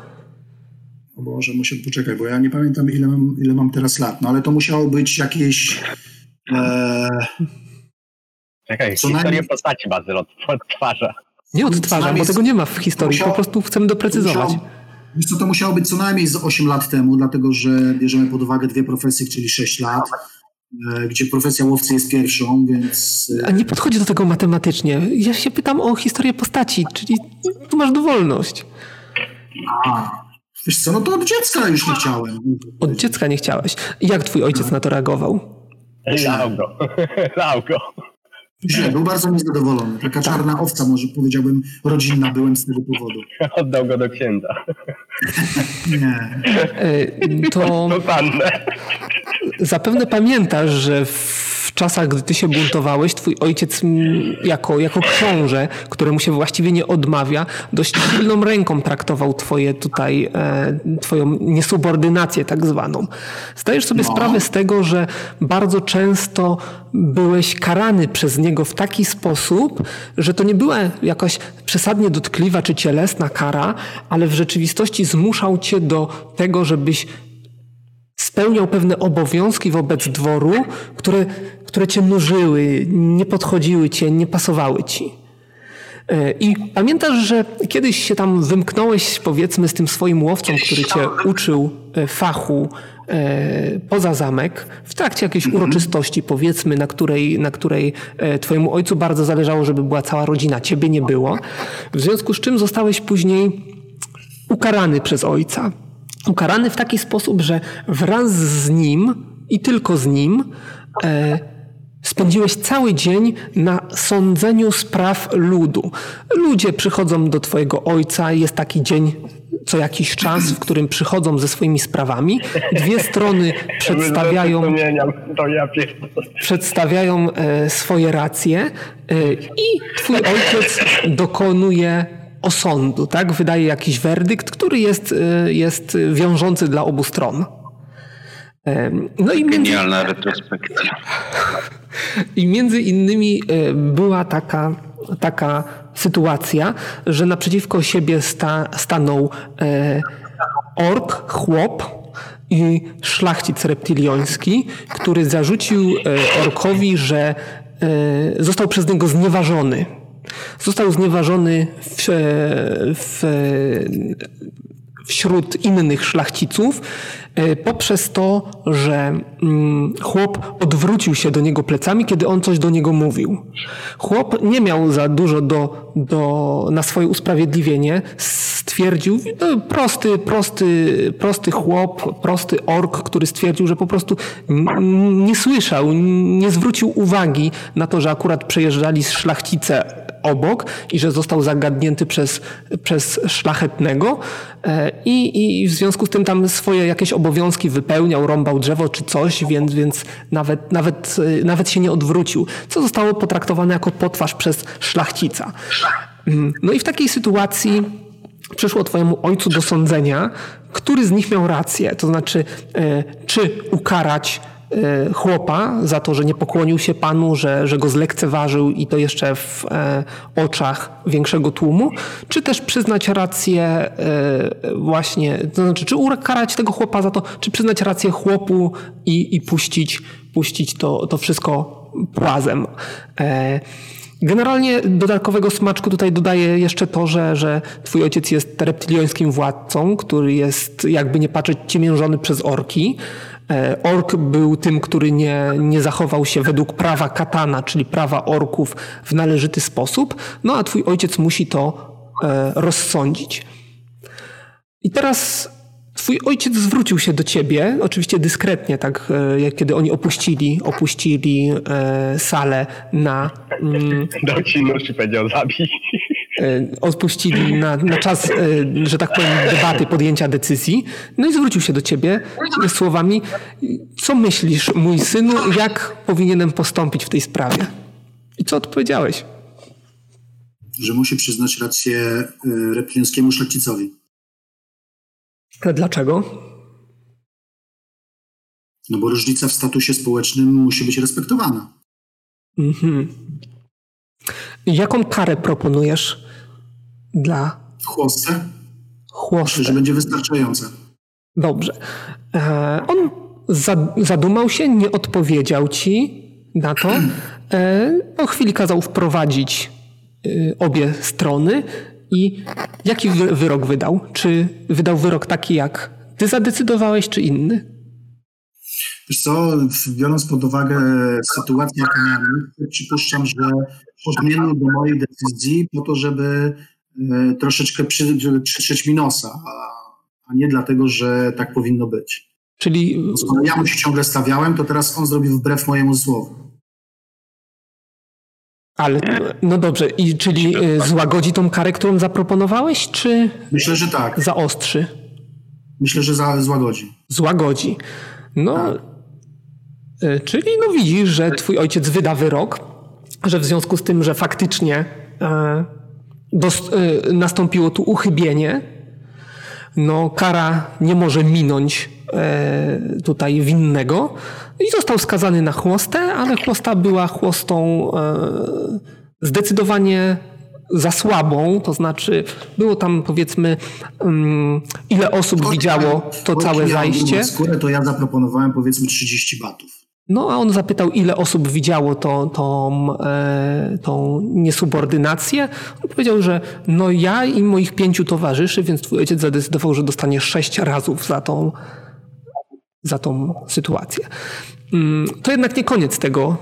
O Boże, muszę poczekać, bo ja nie pamiętam, ile mam, ile mam teraz lat, no ale to musiało być jakieś... E... Czekaj, co historię najmniej... postaci Bazyl odtwarza. Nie odtwarza, bo tego nie ma w historii, musiało... po prostu chcemy doprecyzować. Wiesz co, to musiało być co najmniej z osiem lat temu, dlatego że bierzemy pod uwagę dwie profesje, czyli sześć lat. Gdzie profesja łowcy jest pierwszą, więc... A nie podchodzi do tego matematycznie. Ja się pytam o historię postaci, czyli tu masz dowolność. A, wiesz co, no to od dziecka już nie chciałem. Od dziecka nie chciałeś. Jak twój ojciec na to reagował? Lał go. Lał go. Źle, był bardzo niezadowolony. Taka czarna owca, może powiedziałbym, rodzinna byłem z tego powodu. Oddał go do księdza. Nie. To... Zapewne pamiętasz, że w czasach, gdy ty się buntowałeś, twój ojciec jako, jako książę, któremu się właściwie nie odmawia, dość silną ręką traktował twoje tutaj, e, twoją niesubordynację tak zwaną. Zdajesz sobie no. sprawę z tego, że bardzo często byłeś karany przez niego w taki sposób, że to nie była jakaś przesadnie dotkliwa czy cielesna kara, ale w rzeczywistości zmuszał cię do tego, żebyś spełniał pewne obowiązki wobec dworu, które, które cię nużyły, nie podchodziły cię, nie pasowały ci. I pamiętasz, że kiedyś się tam wymknąłeś, powiedzmy, z tym swoim łowcą, który cię uczył fachu poza zamek w trakcie jakiejś mm-hmm. uroczystości, powiedzmy, na której, na której twojemu ojcu bardzo zależało, żeby była cała rodzina. Ciebie nie było. W związku z czym zostałeś później ukarany przez ojca. Ukarany w taki sposób, że wraz z nim i tylko z nim e, spędziłeś cały dzień na sądzeniu spraw ludu. Ludzie przychodzą do twojego ojca, jest taki dzień co jakiś czas, w którym przychodzą ze swoimi sprawami. Dwie strony przedstawiają, przedstawiają e, swoje racje e, i twój ojciec dokonuje osądu, tak? Wydaje jakiś werdykt, który jest, jest wiążący dla obu stron. No i między... Genialna retrospekcja. I między innymi była taka, taka sytuacja, że naprzeciwko siebie sta, stanął ork, chłop i szlachcic reptilioński, który zarzucił orkowi, że został przez niego znieważony. Został znieważony w, w, wśród innych szlachciców poprzez to, że chłop odwrócił się do niego plecami, kiedy on coś do niego mówił. Chłop nie miał za dużo do, do, na swoje usprawiedliwienie. Stwierdził, no, prosty, prosty, prosty chłop, prosty ork, który stwierdził, że po prostu nie słyszał, nie zwrócił uwagi na to, że akurat przejeżdżali szlachcice obok i że został zagadnięty przez, przez szlachetnego i, i w związku z tym tam swoje jakieś obowiązki wypełniał, rąbał drzewo czy coś, więc, więc nawet, nawet, nawet się nie odwrócił, co zostało potraktowane jako potwarz przez szlachcica. No i w takiej sytuacji przyszło twojemu ojcu do sądzenia, który z nich miał rację, to znaczy czy ukarać chłopa za to, że nie pokłonił się panu, że, że go zlekceważył i to jeszcze w e, oczach większego tłumu, czy też przyznać rację e, właśnie, to znaczy czy ukarać tego chłopa za to, czy przyznać rację chłopu i, i puścić, puścić to, to wszystko płazem. E, Generalnie dodatkowego smaczku tutaj dodaję jeszcze to, że, że twój ojciec jest reptiliońskim władcą, który jest jakby nie patrzeć ciemiężony przez orki. Ork był tym, który nie, nie zachował się według prawa Katana, czyli prawa orków w należyty sposób. No a twój ojciec musi to rozsądzić. I teraz twój ojciec zwrócił się do ciebie, oczywiście dyskretnie, tak jak kiedy oni opuścili, opuścili salę na... Dał ci nóż i powiedział zabij. Odpuścili na, na czas, że tak powiem, debaty, podjęcia decyzji. No i zwrócił się do ciebie z słowami: co myślisz, mój synu, jak powinienem postąpić w tej sprawie? I co odpowiedziałeś? Że musi przyznać rację reptilińskiemu szlachcicowi. Ale dlaczego? No bo różnica w statusie społecznym musi być respektowana. Mhm. Jaką karę proponujesz dla... Chłostę? Chłostę. Myślę, że będzie wystarczająca. Dobrze. E, on za, zadumał się, nie odpowiedział ci na to. E, po chwili kazał wprowadzić y, obie strony. I jaki wyrok wydał? Czy wydał wyrok taki, jak ty zadecydowałeś, czy inny? Wiesz co, biorąc pod uwagę sytuację, jaką miałem, przypuszczam, że podmieniono do mojej decyzji po to, żeby troszeczkę przy, przytrzeć mi nosa, a nie dlatego, że tak powinno być. Czyli... Skoro ja mu się ciągle stawiałem, to teraz on zrobił wbrew mojemu słowu. Ale, no dobrze, i czyli złagodzi tą karę, którą zaproponowałeś, czy... Myślę, że tak. Zaostrzy? Myślę, że za, złagodzi. Złagodzi. No, tak. Czyli no widzisz, że twój ojciec wyda wyrok, że w związku z tym, że faktycznie e, dos, e, nastąpiło tu uchybienie, no kara nie może minąć e, tutaj winnego, i został skazany na chłostę, ale chłosta była chłostą e, zdecydowanie za słabą, to znaczy było tam powiedzmy um, ile osób Skoro widziało to całe zajście. Skórę, to ja zaproponowałem powiedzmy trzydzieści batów. No a on zapytał, ile osób widziało to, tą, e, tą niesubordynację. On powiedział, że no ja i moich pięciu towarzyszy, więc twój ojciec zadecydował, że dostanie sześć razów za tą za tą sytuację. To jednak nie koniec tego,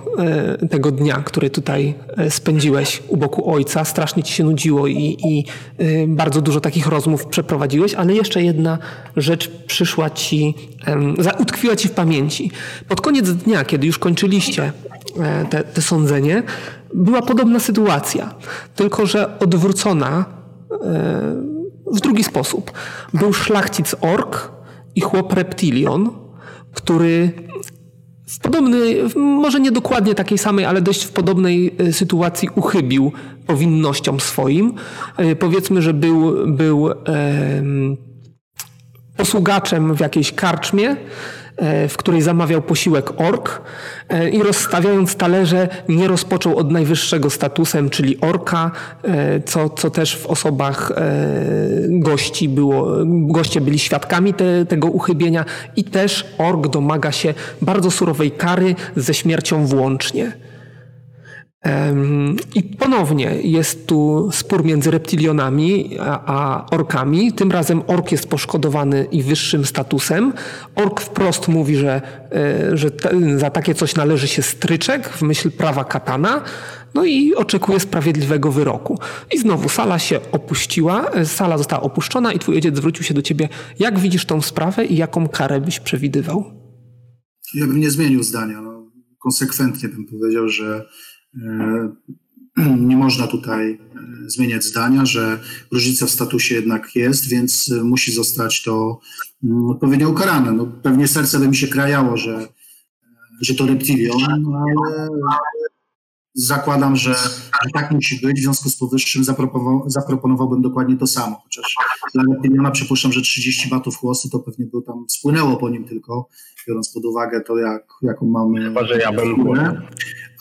tego dnia, który tutaj spędziłeś u boku ojca. Strasznie ci się nudziło i, i bardzo dużo takich rozmów przeprowadziłeś, ale jeszcze jedna rzecz przyszła ci, utkwiła ci w pamięci. Pod koniec dnia, kiedy już kończyliście te, te sądzenie, była podobna sytuacja, tylko że odwrócona w drugi sposób. Był szlachcic ork i chłop reptilion, który w podobnej, może nie dokładnie takiej samej, ale dość w podobnej sytuacji uchybił powinnościom swoim. Powiedzmy, że był, był posługaczem w jakiejś karczmie, w której zamawiał posiłek ork i rozstawiając talerze nie rozpoczął od najwyższego statusem, czyli orka, co, co też w osobach gości było, goście byli świadkami te, tego uchybienia i też ork domaga się bardzo surowej kary ze śmiercią włącznie. I ponownie jest tu spór między reptilionami a, a orkami. Tym razem ork jest poszkodowany i wyższym statusem. Ork wprost mówi, że, że te, za takie coś należy się stryczek w myśl prawa Katana. No i oczekuje sprawiedliwego wyroku. I znowu sala się opuściła, sala została opuszczona i twój ojciec zwrócił się do ciebie. Jak widzisz tą sprawę i jaką karę byś przewidywał? Ja bym nie zmienił zdania. No, konsekwentnie bym powiedział, że nie można tutaj zmieniać zdania, że różnica w statusie jednak jest, więc musi zostać to odpowiednio ukarane. No, pewnie serce by mi się krajało, że, że to reptilion, ale zakładam, że tak musi być. W związku z powyższym zaproponowałbym dokładnie to samo. Chociaż dla reptiliona przypuszczam, że trzydzieści batów chłostu to pewnie by tam spłynęło po nim tylko, biorąc pod uwagę to, jak, jaką mamy... Chyba, że ja bym był.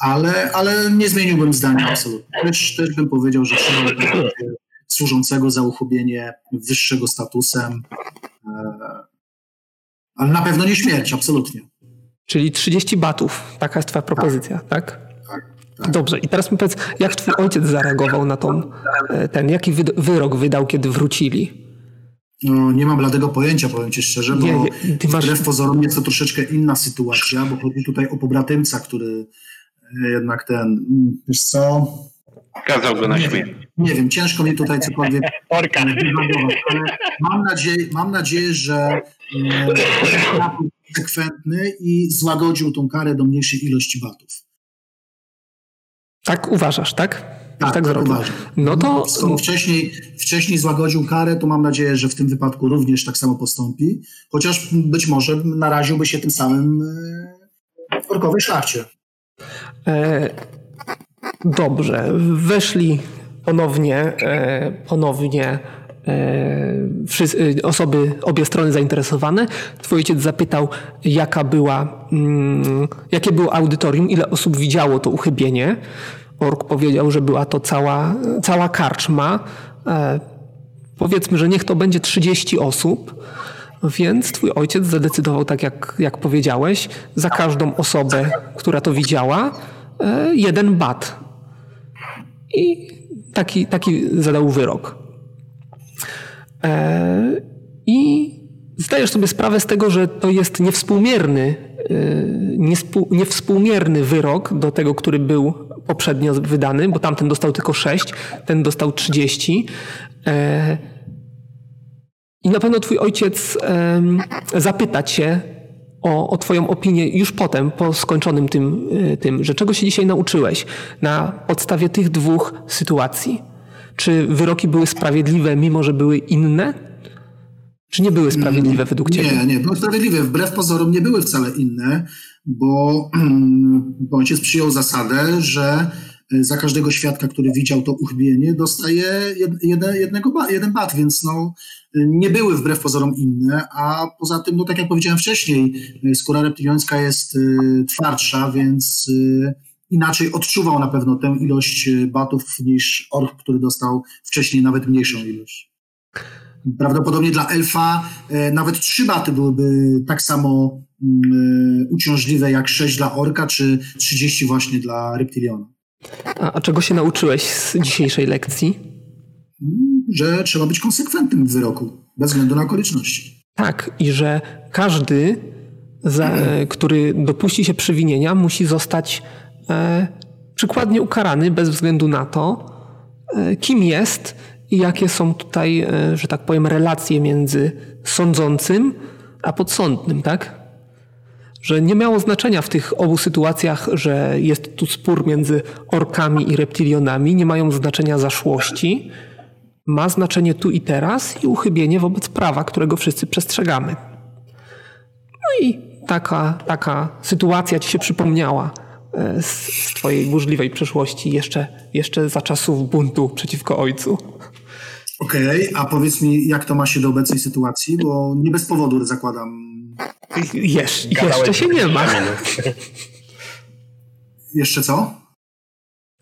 Ale, ale nie zmieniłbym zdania absolutnie. Też, też bym powiedział, że trzeba służącego za uchybienie wyższego statusem, ale na pewno nie śmierć, absolutnie. Czyli trzydzieści batów, taka jest twoja propozycja, tak? Tak? Tak, tak. Dobrze, i teraz mi powiedz, jak twój ojciec zareagował na tą, ten, jaki wyrok wydał, kiedy wrócili? No, nie mam bladego pojęcia, powiem ci szczerze, bo nie, nie, ty masz... wbrew pozorom jest to troszeczkę inna sytuacja, bo chodzi tutaj o pobratymca, który jednak ten, wiesz co... Kazałby na śmierć. Nie wiem, ciężko mi tutaj cokolwiek... Orka. Mam nadzieję, mam nadzieję, że był konsekwentny i złagodził tą karę do mniejszej ilości batów. Tak uważasz, tak? Tak, tak zrobił. No to... Skoro wcześniej, wcześniej złagodził karę, to mam nadzieję, że w tym wypadku również tak samo postąpi, chociaż być może naraziłby się tym samym w orkowej szlachcie. Dobrze, weszli ponownie, ponownie osoby, obie strony zainteresowane. Twój ojciec zapytał, jaka była, jakie było audytorium, ile osób widziało to uchybienie. Ork powiedział, że była to cała, cała karczma. Powiedzmy, że niech to będzie trzydzieści osób. Więc twój ojciec zadecydował tak, jak, jak powiedziałeś, za każdą osobę, która to widziała, jeden bat. I taki, taki zadał wyrok. I zdajesz sobie sprawę z tego, że to jest niewspółmierny, niewspółmierny wyrok do tego, który był poprzednio wydany, bo tamten dostał tylko sześć, ten dostał trzydzieści. I na pewno twój ojciec zapyta cię o, o twoją opinię już potem, po skończonym tym, tym, że czego się dzisiaj nauczyłeś na podstawie tych dwóch sytuacji. Czy wyroki były sprawiedliwe, mimo że były inne? Czy nie były sprawiedliwe według ciebie? Nie, nie, były sprawiedliwe. Wbrew pozorom nie były wcale inne, bo, bo ojciec przyjął zasadę, że za każdego świadka, który widział to uchybienie, dostaje jedne, jednego, jeden bat, więc no, nie były wbrew pozorom inne, a poza tym, no tak jak powiedziałem wcześniej, skóra reptiliańska jest y, twardsza, więc y, inaczej odczuwał na pewno tę ilość batów niż ork, który dostał wcześniej nawet mniejszą ilość. Prawdopodobnie dla elfa y, nawet trzy baty byłyby tak samo y, uciążliwe jak sześć dla orka, czy trzydzieści właśnie dla reptiliona. A, a czego się nauczyłeś z dzisiejszej lekcji? Że trzeba być konsekwentnym w wyroku, bez względu na okoliczności. Tak, i że każdy za, e, który dopuści się przewinienia, musi zostać e, przykładnie ukarany bez względu na to, e, kim jest i jakie są tutaj, e, że tak powiem, relacje między sądzącym a podsądnym, tak? Że nie miało znaczenia w tych obu sytuacjach, że jest tu spór między orkami i reptilionami, nie mają znaczenia zaszłości. Ma znaczenie tu i teraz i uchybienie wobec prawa, którego wszyscy przestrzegamy. No i taka, taka sytuacja ci się przypomniała z, z twojej burzliwej przeszłości jeszcze, jeszcze za czasów buntu przeciwko ojcu. Okej, okay, a powiedz mi, jak to ma się do obecnej sytuacji, bo nie bez powodu zakładam. Jesz, jeszcze się nie ma. Jeszcze co?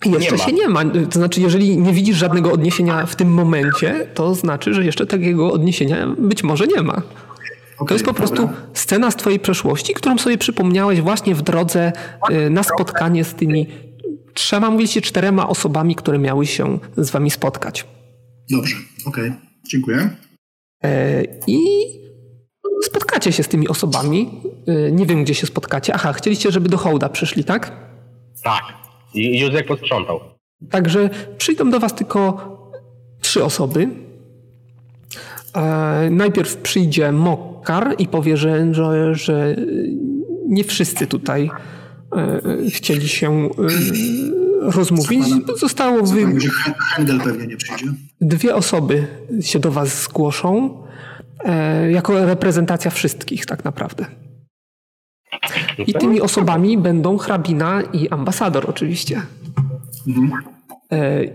Jeszcze nie się ma. nie ma. To znaczy, jeżeli nie widzisz żadnego odniesienia w tym momencie, to znaczy, że jeszcze takiego odniesienia być może nie ma. Okay, to jest po dobra. prostu scena z twojej przeszłości, którą sobie przypomniałeś właśnie w drodze na spotkanie z tymi trzema, mówiliście, czterema osobami, które miały się z wami spotkać. Dobrze, okej. Okay. Dziękuję. I... Spotkacie się z tymi osobami. Nie wiem, gdzie się spotkacie. Aha, chcieliście, żeby do Hołda przyszli, tak? Tak. I Józek posprzątał. Także przyjdą do was tylko trzy osoby. E, najpierw przyjdzie Mokkar i powie, że, że, że nie wszyscy tutaj e, chcieli się e, rozmówić. Zostało wy... Hengel pewnie nie przyjdzie. Dwie osoby się do was zgłoszą. Jako reprezentacja wszystkich tak naprawdę. I tymi osobami będą Hrabina i Ambasador oczywiście.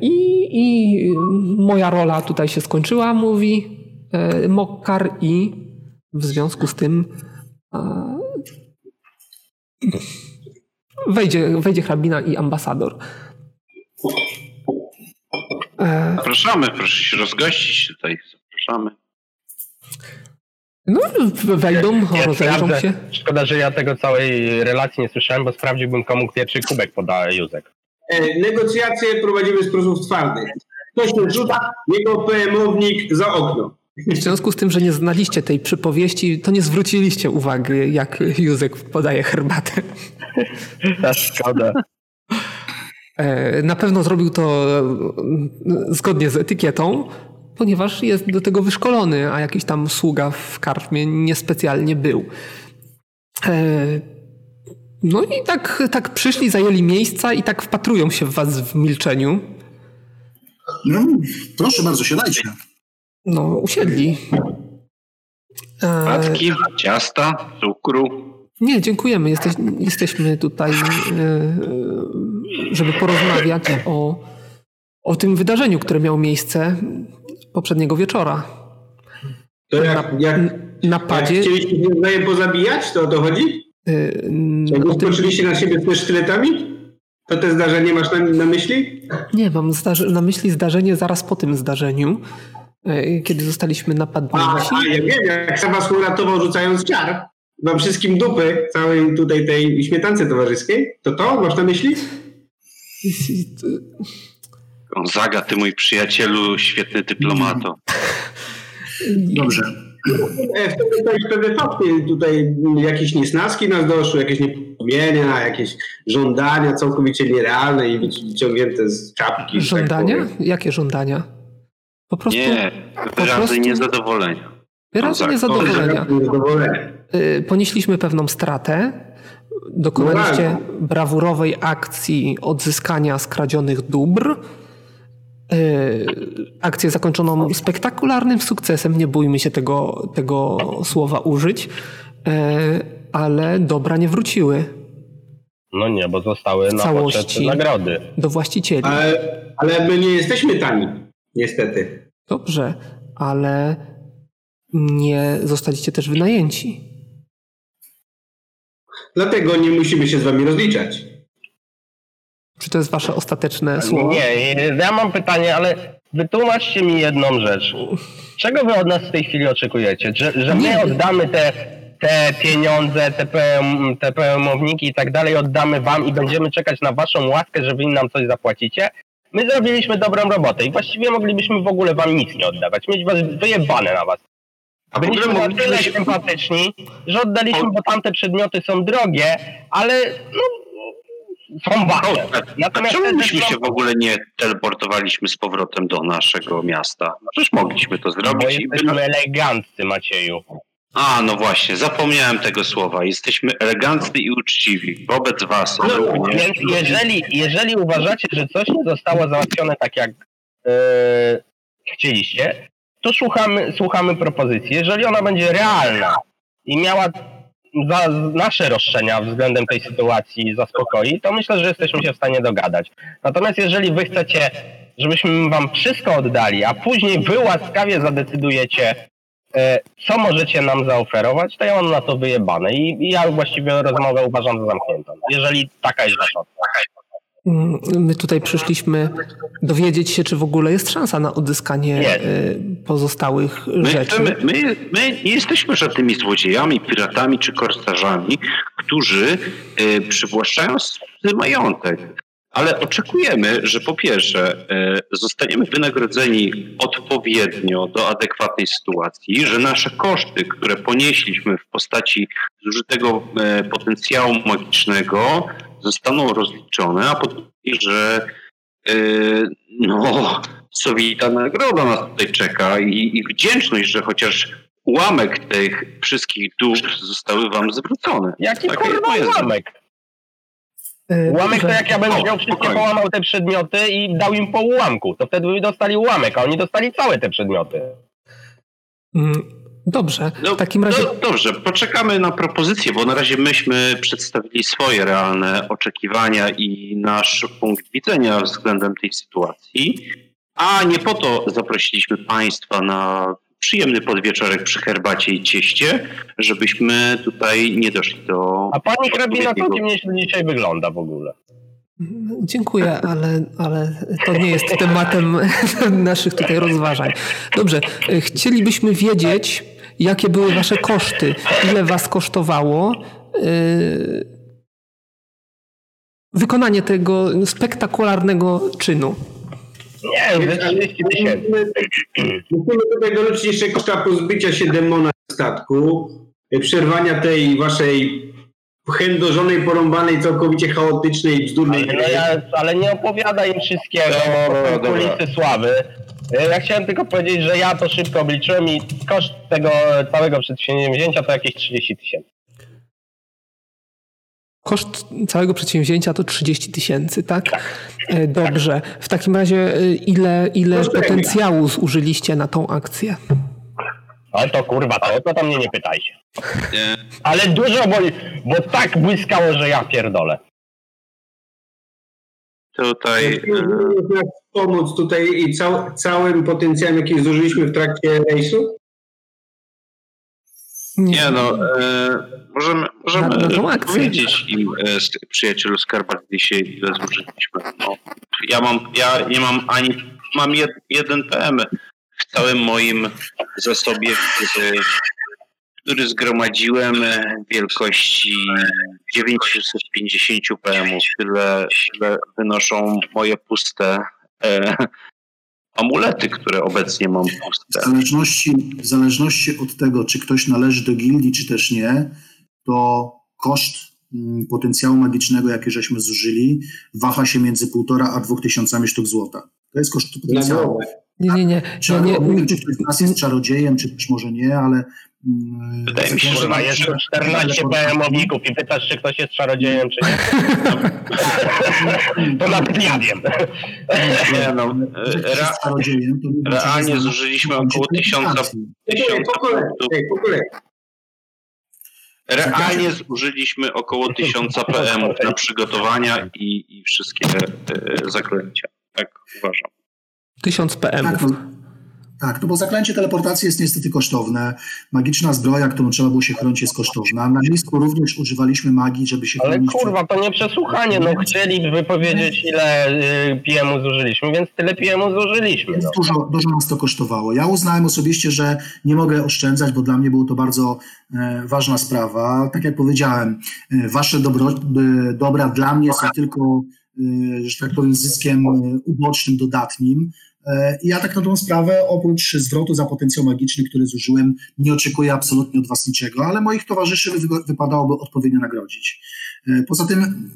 I, i moja rola tutaj się skończyła, mówi Mokkar, i w związku z tym wejdzie, wejdzie Hrabina i Ambasador. Zapraszamy, proszę się rozgościć tutaj. Zapraszamy. No, wejdą, ja rozejrzą się. Szkoda, że ja tego całej relacji nie słyszałem, bo sprawdziłbym, komu pierwszy kubek poda Józek. E, negocjacje prowadzimy w sposób twardy. Ktoś się rzuca, jego P M-ownik za okno. W związku z tym, że nie znaliście tej przypowieści, to nie zwróciliście uwagi, jak Józek podaje herbatę. Ta szkoda. E, na pewno zrobił to zgodnie z etykietą, ponieważ jest do tego wyszkolony, a jakiś tam sługa w karczmie niespecjalnie był. No i tak, tak przyszli, zajęli miejsca i tak wpatrują się w was w milczeniu. No, proszę bardzo, siadajcie. No, usiedli. Płatki, ciasta, cukru. Nie, dziękujemy. Jesteś, jesteśmy tutaj, żeby porozmawiać o, o tym wydarzeniu, które miało miejsce poprzedniego wieczora. To jak, na, jak, napadzie... jak chcieliście się pozabijać, to o to chodzi? Yy, Skoczyliście tym... na siebie też sztyletami? To te zdarzenie masz na, na myśli? Nie, mam zdarze- na myśli zdarzenie zaraz po tym zdarzeniu, yy, kiedy zostaliśmy napadnięci. A, a ja wiem, jak sam was uratował rzucając czar, wam wszystkim dupy, całej tutaj tej śmietance towarzyskiej. To to masz na myśli? Gonzaga, ty mój przyjacielu, świetny dyplomato. Dobrze. Wtedy to już pewne fakty, tutaj jakieś niesnaski nas doszły, jakieś nieporozumienia, jakieś żądania całkowicie nierealne i wyciągnięte z czapki. Żądania? Tak, jakie żądania? Po prostu, nie, wyrazy po prostu... niezadowolenia. Wyrazy niezadowolenia. Ponieśliśmy pewną stratę. Dokonaliście brawurowej akcji odzyskania skradzionych dóbr. Akcję zakończoną spektakularnym sukcesem, nie bójmy się tego, tego słowa użyć, ale dobra nie wróciły. No nie, bo zostały na poczet nagrody. Do właścicieli. Ale, ale my nie jesteśmy tani, niestety. Dobrze, ale nie zostaliście też wynajęci. Dlatego nie musimy się z wami rozliczać. Czy to jest wasze ostateczne słowo? Nie, ja mam pytanie, ale wytłumaczcie mi jedną rzecz. Czego wy od nas w tej chwili oczekujecie? Że, że my oddamy te, te pieniądze, te, P M, te P M-owniki i tak dalej, oddamy wam i będziemy czekać na waszą łaskę, że wy nam coś zapłacicie? My zrobiliśmy dobrą robotę i właściwie moglibyśmy w ogóle wam nic nie oddawać. Mieć was wyjebane na was. Byliśmy na tyle sympatyczni, że oddaliśmy, bo tamte przedmioty są drogie, ale no, są warte. Natomiast czemu myśmy się w ogóle nie teleportowaliśmy z powrotem do naszego miasta? Przecież mogliśmy to zrobić. Bo jesteśmy eleganccy, Macieju. A, no właśnie, zapomniałem tego słowa. Jesteśmy eleganccy i uczciwi wobec was. No, więc jeżeli, jeżeli uważacie, że coś nie zostało załatwione tak, jak yy, chcieliście, to słuchamy, słuchamy propozycji. Jeżeli ona będzie realna i miała za nasze roszczenia względem tej sytuacji zaspokoi, to myślę, że jesteśmy się w stanie dogadać. Natomiast jeżeli wy chcecie, żebyśmy wam wszystko oddali, a później wy łaskawie zadecydujecie, co możecie nam zaoferować, to ja mam na to wyjebane i ja właściwie rozmowę uważam za zamkniętą, jeżeli taka jest nasza. My tutaj przyszliśmy dowiedzieć się, czy w ogóle jest szansa na odzyskanie nie. pozostałych my, rzeczy. My, my, my nie jesteśmy żadnymi złodziejami, piratami czy korsarzami, którzy y, przywłaszczają swój majątek. Ale oczekujemy, że po pierwsze y, zostaniemy wynagrodzeni odpowiednio do adekwatnej sytuacji, że nasze koszty, które ponieśliśmy w postaci zużytego y, potencjału magicznego, zostaną rozliczone, a po drugie, że yy, no, sowita nagroda nas tutaj czeka i, i wdzięczność, że chociaż ułamek tych wszystkich dóbr zostały wam zwrócone. Jaki tak kurwa jest ułamek? Yy, ułamek to jak ja bym wziął wszystkie, spokojnie. Połamał te przedmioty i dał im po ułamku, to wtedy by dostali ułamek, a oni dostali całe te przedmioty. Mm. Dobrze, no, w takim razie... No, dobrze, poczekamy na propozycję, bo na razie myśmy przedstawili swoje realne oczekiwania i nasz punkt widzenia względem tej sytuacji, a nie po to zaprosiliśmy Państwa na przyjemny podwieczorek przy herbacie i cieście, żebyśmy tutaj nie doszli do... A pani hrabina całkiem nieźle dzisiaj wygląda w ogóle. Dziękuję, ale, ale to nie jest tematem naszych tutaj rozważań. Dobrze, chcielibyśmy wiedzieć, jakie były wasze koszty, ile was kosztowało yy, wykonanie tego spektakularnego czynu. Nie, trzydzieści tysięcy. Musimy tutaj doliczyć jeszcze koszta pozbycia się demona z statku, przerwania tej waszej chędożonej, porąbanej, całkowicie chaotycznej, bzdurnej. Ale, no ja, ale nie opowiada im wszystkiego o kulisy sławy. Ja chciałem tylko powiedzieć, że ja to szybko obliczyłem i koszt tego całego przedsięwzięcia to jakieś trzydzieści tysięcy. Koszt całego przedsięwzięcia to trzydzieści tysięcy, tak? tak? Dobrze. W takim razie ile, ile potencjału zużyliście na tą akcję? No to kurwa, to, to tam mnie nie pytaj się. Ale dużo, bo, bo tak błyskało, że ja pierdolę. Tutaj... Pomóc tutaj i cał, całym potencjałem, jaki zużyliśmy w trakcie rejsu? Nie no, e, możemy, możemy powiedzieć im, e, przyjacielu Skarbardisie, ile zużyliśmy. No, ja mam, ja nie mam ani... Mam jed, jeden P M w całym moim zasobie, który, który zgromadziłem wielkości dziewięćset pięćdziesiąt P M-ów, tyle, tyle wynoszą moje puste e, amulety, które obecnie mam puste. W zależności, w zależności od tego, czy ktoś należy do gildii, czy też nie, to koszt potencjału magicznego, jaki żeśmy zużyli, waha się między półtora a dwóch tysiącami sztuk złota. To jest koszt potencjału. Nie, nie, nie. Czy ja ktoś z nas jest czarodziejem, czy też może nie, ale... Mm, wydaje mi się, że ma jeszcze czternaście P M-owników i pytasz, czy ktoś jest czarodziejem, czy nie. To nawet ja wiem. Nie no, realnie zużyliśmy około tysiąca... Realnie zużyliśmy około tysiąca P M-ów na przygotowania i wszystkie zaklęcia. Tak uważam. tysiąc P M. Tak, no, tak, no bo zaklęcie teleportacji jest niestety kosztowne. Magiczna zbroja, którą trzeba było się chronić, jest kosztowna. Na miejscu również używaliśmy magii, żeby się Ale chronić. Ale kurwa, przed... to nie przesłuchanie. No chcieli wypowiedzieć, ile y, P M-u zużyliśmy, więc tyle P M-u zużyliśmy. No. Dużo, dużo nas to kosztowało. Ja uznałem osobiście, że nie mogę oszczędzać, bo dla mnie było to bardzo y, ważna sprawa. Tak jak powiedziałem, y, wasze dobro, y, dobra dla mnie są tylko, y, że tak powiem, zyskiem y, ubocznym, dodatnim. I ja tak na tą sprawę, oprócz zwrotu za potencjał magiczny, który zużyłem, nie oczekuję absolutnie od was niczego, ale moich towarzyszy wypadałoby odpowiednio nagrodzić. Poza tym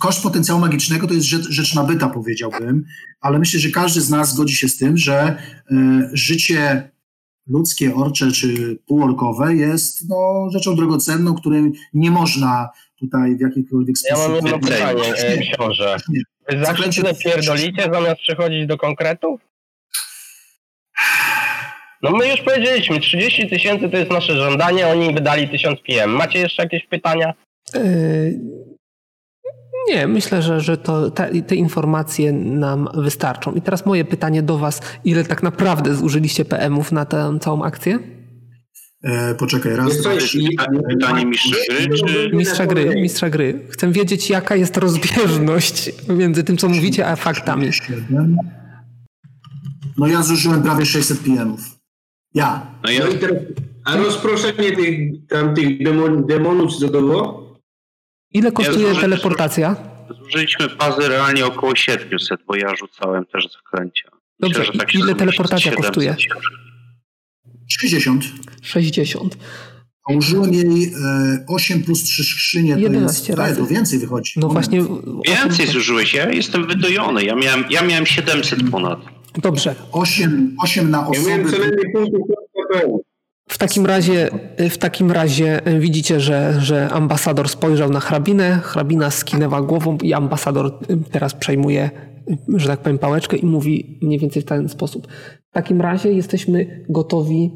koszt potencjału magicznego to jest rzecz, rzecz nabyta, powiedziałbym, ale myślę, że każdy z nas zgodzi się z tym, że życie ludzkie, orcze czy półorkowe jest no, rzeczą drogocenną, której nie można tutaj w jakikolwiek sposób... Ja mam jedno pytanie, książę. Wy zawsze tyle pierdolicie zamiast przechodzić do konkretów? No my już powiedzieliśmy, trzydzieści tysięcy to jest nasze żądanie, oni wydali tysiąc P M. Macie jeszcze jakieś pytania? Yy, nie, myślę, że, że to, te, te informacje nam wystarczą. I teraz moje pytanie do was, ile tak naprawdę zużyliście P M-ów na tę całą akcję? E, poczekaj, raz. To jest pytanie mistrza gry, czy... Mistrza gry, mistrza gry. Chcę wiedzieć, jaka jest rozbieżność między tym, co mówicie, a faktami. No ja zużyłem prawie sześćset P M-ów. Ja. No ja. No i teraz, a rozproszenie tych, tam, tych demon, demonów, co to było? Ile kosztuje ja teleportacja? Zużyliśmy bazy realnie około siedemset, bo ja rzucałem też zaklęcia. Dobrze, myślę, tak ile teleportacja kosztuje? sześćdziesiąt. sześćdziesiąt. A użyłem jej osiem plus trzy skrzynie, jedenaście to jest... razy. To więcej wychodzi. No właśnie... Więcej zużyłeś, ja jestem wydojony. Ja miałem, ja miałem siedemset ponad. Dobrze. osiem, osiem na osobę. Ja miałem celenie punktów P M. W takim razie, w takim razie widzicie, że, że ambasador spojrzał na hrabinę, hrabina skinęła głową i ambasador teraz przejmuje, że tak powiem, pałeczkę i mówi mniej więcej w ten sposób. W takim razie jesteśmy gotowi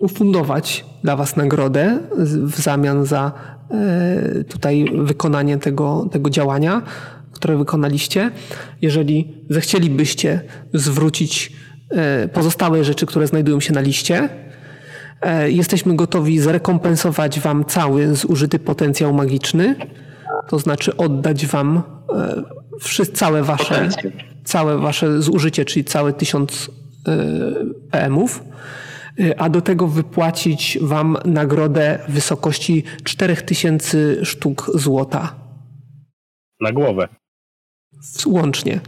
ufundować dla was nagrodę w zamian za e, tutaj wykonanie tego, tego działania, które wykonaliście. Jeżeli zechcielibyście zwrócić e, pozostałe rzeczy, które znajdują się na liście, jesteśmy gotowi zrekompensować wam cały zużyty potencjał magiczny, to znaczy oddać wam wszyscy, całe wasze potencjał. całe wasze zużycie, czyli całe tysiąc P M-ów, a do tego wypłacić wam nagrodę w wysokości cztery tysiące sztuk złota. Na głowę. Łącznie.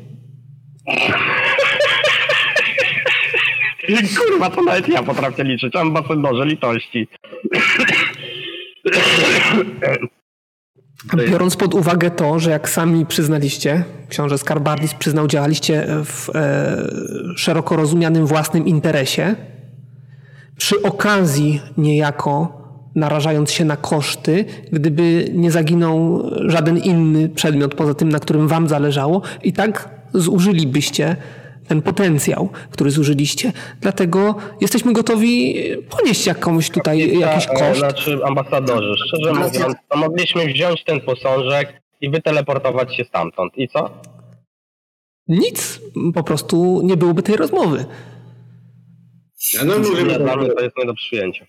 Kurwa, to nawet ja potrafię liczyć, ambasadorze litości. Biorąc pod uwagę to, że jak sami przyznaliście, książę Skarbardis przyznał, działaliście w e, szeroko rozumianym własnym interesie, przy okazji niejako narażając się na koszty, gdyby nie zaginął żaden inny przedmiot poza tym, na którym wam zależało, i tak zużylibyście ten potencjał, który zużyliście. Dlatego jesteśmy gotowi ponieść jakąś tutaj, jakiś koszt. Znaczy, ambasadorze, szczerze mówiąc, to mogliśmy wziąć ten posążek i wyteleportować się stamtąd. I co? Nic. Po prostu nie byłoby tej rozmowy. Ja no mówię, że to jest nie do przyjęcia.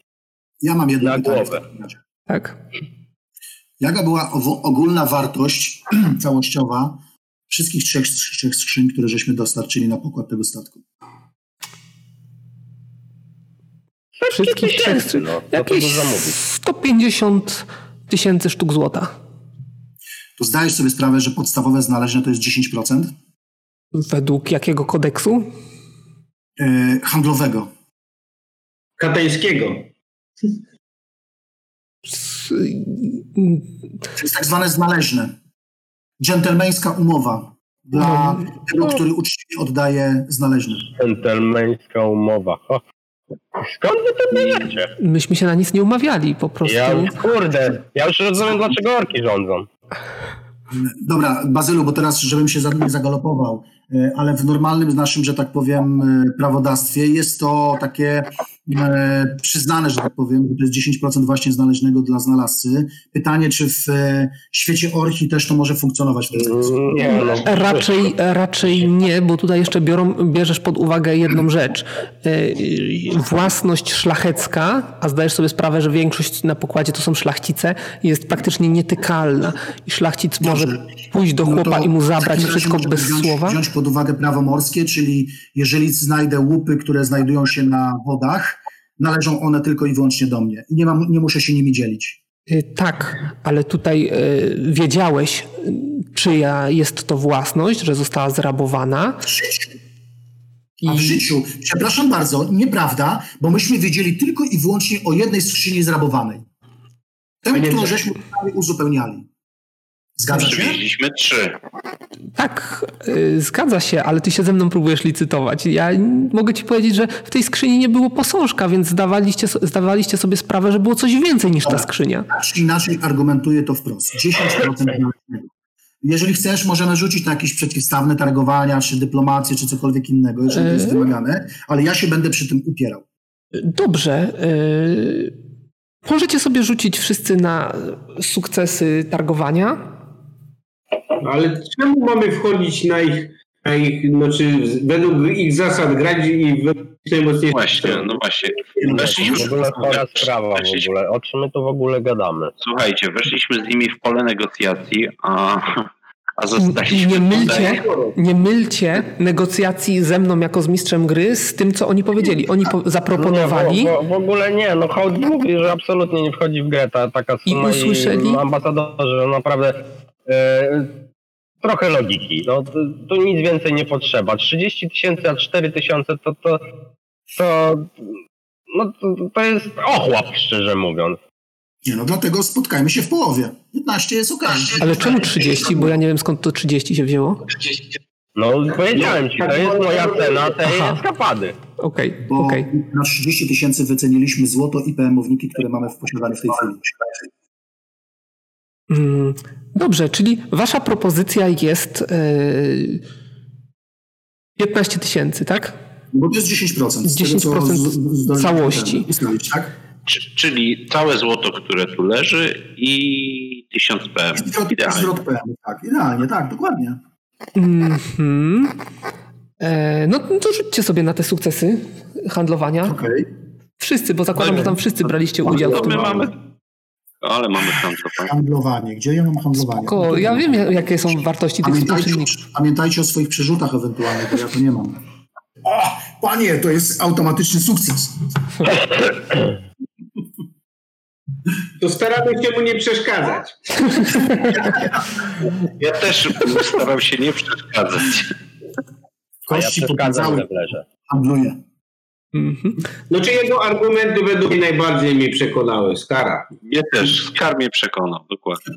Ja mam jedną głowę. Tak. Jaka była ogólna wartość całościowa wszystkich trzech, trzech skrzyń, które żeśmy dostarczyli na pokład tego statku? Wszystkich trzech skrzyń? No, jakieś sto pięćdziesiąt tysięcy sztuk złota. To zdajesz sobie sprawę, że podstawowe znalezienie to jest dziesięć procent? Według jakiego kodeksu? Yy, handlowego. Kateńskiego. To jest tak zwane znaleźne. Dżentelmeńska umowa dla no, tego, no. który uczciwie oddaje znaleźne. Dżentelmeńska umowa. O, skąd wy to bierzecie? Myśmy się na nic nie umawiali po prostu. Ja, kurde, ja już rozumiem, dlaczego orki rządzą. Dobra, Bazylu, bo teraz, żebym się za nie zagalopował, ale w normalnym naszym, że tak powiem, prawodawstwie jest to takie e, przyznane, że tak powiem, bo to jest dziesięć procent właśnie znaleźnego dla znalazcy. Pytanie, czy w e, świecie orchi też to może funkcjonować w ten sposób? Nie, no. raczej, raczej nie, bo tutaj jeszcze biorą, bierzesz pod uwagę jedną rzecz. E, własność szlachecka, a zdajesz sobie sprawę, że większość na pokładzie to są szlachcice, jest praktycznie nietykalna i szlachcic Dobrze. może pójść do chłopa no i mu zabrać wszystko bez wziąć, słowa. Wziąć pod uwagę prawo morskie, czyli jeżeli znajdę łupy, które znajdują się na wodach, należą one tylko i wyłącznie do mnie. Nie mam, nie muszę się nimi dzielić. Tak, ale tutaj y, wiedziałeś, czyja jest to własność, że została zrabowana. I... A w życiu, przepraszam bardzo, nieprawda, bo myśmy wiedzieli tylko i wyłącznie o jednej skrzyni zrabowanej. Tę, nie którą żeśmy uzupełniali. Zgadza się? Mieliśmy trzy. Tak, yy, zgadza się, ale ty się ze mną próbujesz licytować. Ja mogę ci powiedzieć, że w tej skrzyni nie było posążka, więc zdawaliście, zdawaliście sobie sprawę, że było coś więcej niż ta skrzynia. Inaczej argumentuję to wprost. dziesięć procent. Jeżeli chcesz, możemy rzucić na jakieś przeciwstawne targowania, czy dyplomację, czy cokolwiek innego, jeżeli to jest wymagane, ale ja się będę przy tym upierał. Dobrze. Yy... Możecie sobie rzucić wszyscy na sukcesy targowania. Ale czemu mamy wchodzić na ich, na ich znaczy według ich zasad grać i najmocniej... Właśnie, no właśnie. Weszliśmy... To w ogóle chora sprawa w ogóle. O czym my tu w ogóle gadamy? Słuchajcie, weszliśmy z nimi w pole negocjacji, a, a zostaliśmy... Nie mylcie, nie mylcie negocjacji ze mną jako z mistrzem gry z tym, co oni powiedzieli. Oni po- zaproponowali... No nie, bo, bo, w ogóle nie, no Hołd mówi, że absolutnie nie wchodzi w grę ta, taka suma i, usłyszeli... i ambasadorze, że naprawdę... trochę logiki. No, tu nic więcej nie potrzeba. trzydzieści tysięcy, a cztery tysiące to to, to, no, to to jest ochłap, szczerze mówiąc. Nie no, dlatego spotkajmy się w połowie. piętnaście jest okej. Ale czemu trzydzieści? Bo ja nie wiem, skąd to trzydzieści się wzięło. No, powiedziałem ci, to jest moja cena tej eskapady. Okej, okay, okej. Okay. Na trzydzieści tysięcy wyceniliśmy złoto i P M-owniki, które mamy w posiadaniu w tej chwili. Dobrze, czyli wasza propozycja jest yy, piętnaście tysięcy, tak? Bo to jest dziesięć procent. dziesięć procent z tego, całości. Ustalić, tak? C- czyli całe złoto, które tu leży i tysiąc P M. Idealnie. P M, tak, idealnie, tak, dokładnie. Mm-hmm. E, no to rzućcie sobie na te sukcesy handlowania. Okej. Wszyscy, bo zakładam, że tam wszyscy braliście udział. No my mamy... Ale mamy handlowanie. Handlowanie. Gdzie ja mam handlowanie? Spoko, ja wiem, jakie są wartości tych współczynników. Pamiętajcie o swoich przerzutach ewentualnych, bo ja to nie mam. O, panie, to jest automatyczny sukces. To staramy się mu nie przeszkadzać. Ja też staram się nie przeszkadzać. Kości pokazały. Handluję. Mm-hmm. No czy jego argumenty według mnie najbardziej mnie przekonały? Skara. Ja też, Skar mnie przekonał, dokładnie.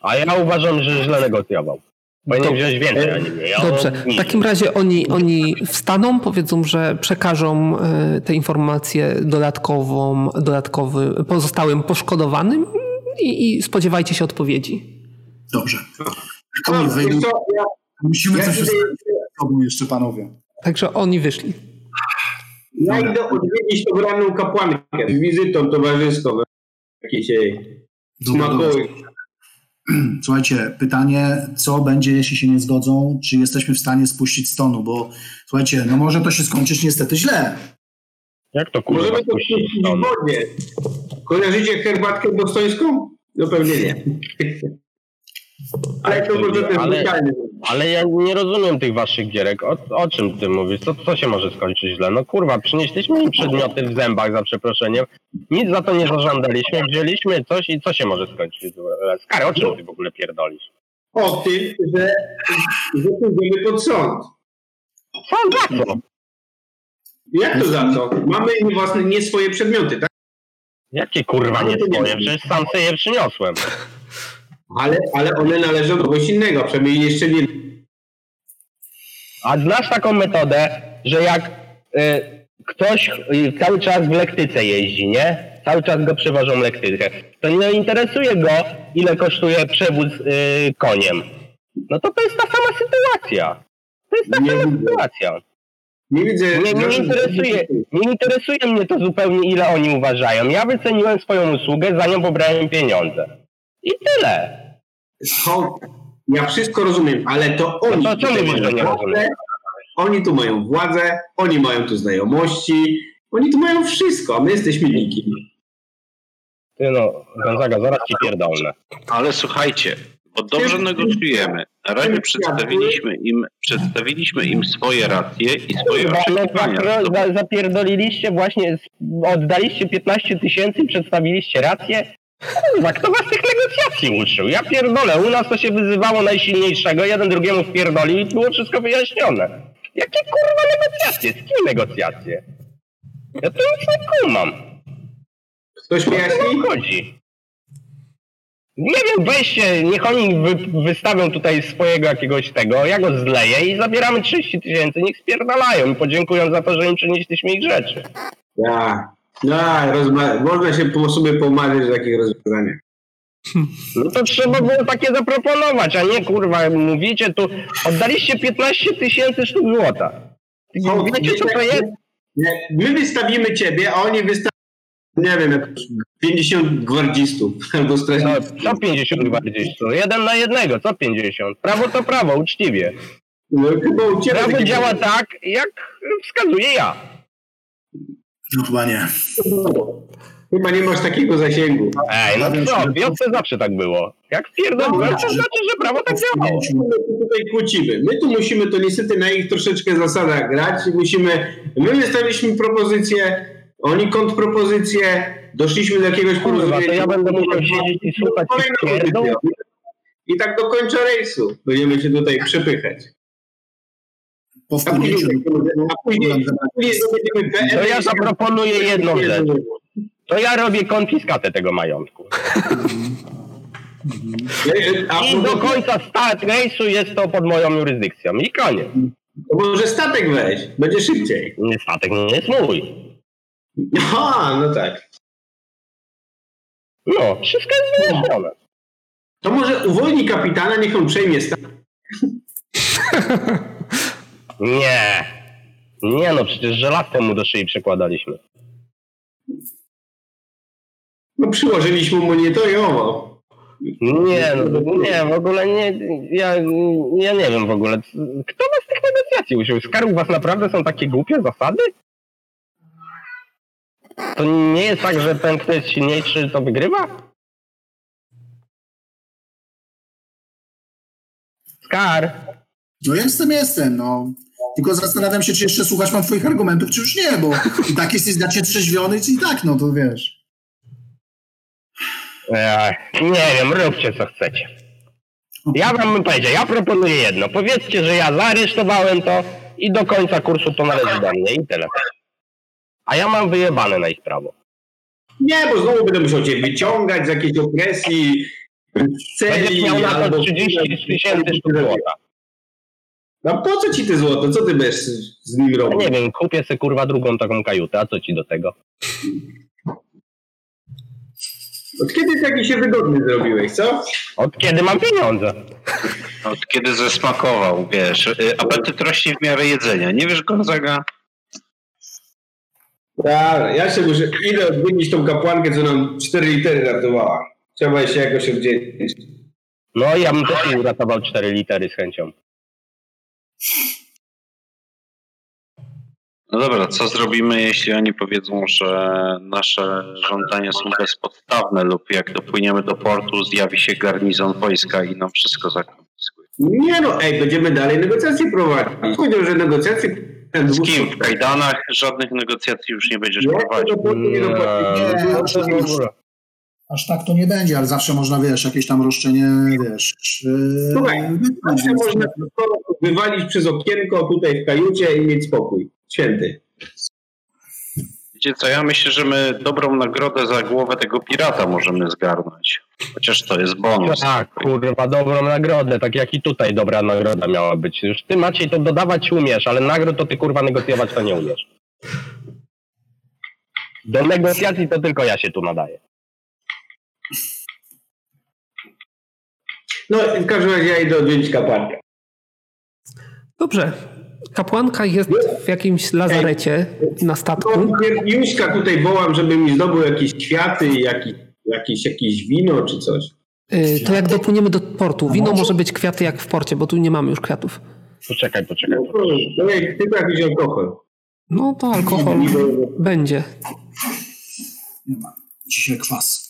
A ja uważam, że źle negocjował. Powinien wziąć więcej, a nie mniej. Dobrze, w takim razie oni, oni wstaną, powiedzą, że przekażą tę informację dodatkową, dodatkowy, pozostałym poszkodowanym i, i spodziewajcie się odpowiedzi. Dobrze. No, no, wejdą... co, ja... Musimy ja coś jeszcze... jeszcze panowie. Także oni wyszli. Ja idę odwiedzić tą ranną kapłankę z wizytą towarzyską. Jakiejś jej smakowej. Słuchajcie, pytanie, co będzie, jeśli się nie zgodzą? Czy jesteśmy w stanie spuścić z tonu? Bo słuchajcie, no może to się skończyć niestety źle. Jak to kurwa? Możemy to spuścić w wodzie. Kojarzycie herbatkę bostońską? No pewnie nie. Ale, to może też ale, ale ja nie rozumiem tych waszych gierek. O, o czym ty mówisz? Co, co się może skończyć źle? No kurwa, przynieśliśmy im przedmioty w zębach, za przeproszeniem. Nic za to nie zażądaliśmy. Wzięliśmy coś i co się może skończyć źle? Skary, o czym ty w ogóle pierdolisz? O tym, że pójdziemy pod sąd. Sąd za co? Jak to za co? Mamy im własne, nie swoje przedmioty, tak? Jakie kurwa nie swoje? Przecież sam sobie je przyniosłem. Ale, ale one należą do kogoś innego, przynajmniej jeszcze nie. A znasz taką metodę, że jak y, ktoś y, cały czas w lektyce jeździ, nie? Cały czas go przeważą lektykę. To nie interesuje go, ile kosztuje przewóz y, koniem. No to to jest ta sama sytuacja. To jest ta nie sama widzę. sytuacja. Nie widzę. Nie, nie, interesuje, nie interesuje mnie to zupełnie, ile oni uważają. Ja wyceniłem swoją usługę, za nią pobrałem pieniądze. I tyle. To, ja wszystko rozumiem, ale to oni no to tutaj mają nie władzę, oni tu mają władzę, oni mają tu znajomości, oni tu mają wszystko, a my jesteśmy nikim. Ty no, Gonzaga, zaraz ci pierdolę. Ale słuchajcie, bo dobrze negocjujemy. Na razie przedstawiliśmy im, przedstawiliśmy im swoje racje i swoje oczekiwania. Zapierdoliliście właśnie, oddaliście piętnaście tysięcy, przedstawiliście rację. Kurwa, kto was tych negocjacji uczył? Ja pierdolę, u nas to się wyzywało najsilniejszego, jeden drugiemu wpierdolił i było wszystko wyjaśnione. Jakie kurwa negocjacje? Z kim negocjacje? Ja to już nie kumam. Ktoś wyjaśni? Chodzi. Nie wiem, weźcie, niech oni wy, wystawią tutaj swojego jakiegoś tego, ja go zleję i zabieramy trzydzieści tysięcy, niech spierdalają i podziękują za to, że im przynieśliśmy ich rzeczy. Ja, ja rozma- można się po sobie pomarzyć w takich rozwiązaniach. No to trzeba było takie zaproponować, a nie kurwa, mówicie tu, oddaliście piętnaście tysięcy sztuk złota. No, wiecie co to jest? My wystawimy ciebie, a oni wystawią, nie wiem, pięćdziesiąt gwardzistów albo strażników. No, co pięćdziesiąt gwardzistów? Jeden na jednego, co pięćdziesiąt? Prawo to prawo, uczciwie. No, prawo działa nie... tak, jak wskazuję ja. No chyba nie. Chyba nie masz takiego zasięgu. Ej, no co, w wiosce zawsze tak było. Jak pierdolę, to znaczy, że prawo tak działało. My tutaj kłócimy. My tu musimy to niestety na ich troszeczkę zasadach grać. Musimy. My wystawiliśmy propozycję, oni kontrpropozycję, doszliśmy do jakiegoś porozumienia. To ja będę musiał siedzieć i słuchać kolejną. I tak do końca rejsu będziemy się tutaj przepychać. Po a później będziemy P M. To ja zaproponuję jedną rzecz. To ja robię konfiskatę tego majątku. I do końca stat- rejsu jest to pod moją jurysdykcją. I koniec. To może statek weź, będzie szybciej. Nie, statek nie jest mój. Aha, no tak. No, wszystko jest wyjaśnione. To może uwolni kapitana, niech on przejmie statek. Nie. Nie no, przecież żelazko mu do szyi przekładaliśmy. No przyłożyliśmy mu nie to i owo. Nie, no, nie, w ogóle nie, ja, ja nie wiem w ogóle, kto was tych negocjacji usiął? Skarb, u was naprawdę są takie głupie zasady? To nie jest tak, że ten, kto jest silniejszy, to wygrywa? Skar. No jestem, jestem, no. Tylko zastanawiam się, czy jeszcze słuchać mam twoich argumentów, czy już nie, bo i tak jesteś znacznie trzeźwiony, i tak, no to wiesz. Eee, nie wiem, róbcie co chcecie. Ja wam bym powiedział, ja proponuję jedno. Powiedzcie, że ja zaresztowałem to i do końca kursu to należy do mnie i tyle. A ja mam wyjebane na ich prawo. Nie, bo znowu będę musiał cię wyciągać z jakiejś opresji, celi. Będziesz miał na to trzydzieści tysięcy sztuk złota. No po co ci te złoto? Co ty będziesz z nim robił? Ja nie wiem, kupię sobie kurwa drugą taką kajutę, a co ci do tego? Od kiedy taki się wygodny zrobiłeś, co? Od kiedy mam pieniądze. Od kiedy zesmakował, wiesz. Apetyt rośnie w miarę jedzenia. Nie wiesz, Gonzaga? Ja, ja się muszę... Idę odmienić tą kapłankę, co nam cztery litery ratowała. Trzeba się jakoś oddzielić. No ja bym też nie uratował cztery litery z chęcią. No dobra, co zrobimy, jeśli oni powiedzą, że nasze żądania są bezpodstawne lub jak dopłyniemy do portu, zjawi się garnizon wojska i nam wszystko zakonfiskuje? Nie no, ej, będziemy dalej negocjacje prowadzić. Powiedział, że negocjacje... Z kim? W kajdanach żadnych negocjacji już nie będziesz prowadzić. Nie, nie, aż tak to nie będzie, ale zawsze można, wiesz, jakieś tam roszczenie, wiesz... Słuchaj, zawsze można wywalić przez okienko tutaj w kajucie i mieć spokój. Święty. Wiecie co, ja myślę, że my dobrą nagrodę za głowę tego pirata możemy zgarnąć. Chociaż to jest bonus. Tak, kurwa, dobrą nagrodę, tak jak i tutaj dobra nagroda miała być. Już ty, Maciej, to dodawać umiesz, ale nagród to ty, kurwa, negocjować to nie umiesz. Do negocjacji to tylko ja się tu nadaję. No, w każdym razie ja idę odwiedzić kapłankę. Dobrze. Kapłanka jest w jakimś lazarecie. Ej, na statku. Jóźka tutaj wołam, żeby mi zdobył jakieś kwiaty, jakieś, jakieś, jakieś wino czy coś. Yy, to jak dopłyniemy do portu. Wino może być kwiaty jak w porcie, bo tu nie mamy już kwiatów. Poczekaj, poczekaj. No, to jak ty tak wziął alkohol. No to alkohol nie, nie, nie, nie. Będzie. Nie ma. Dzisiaj kwas.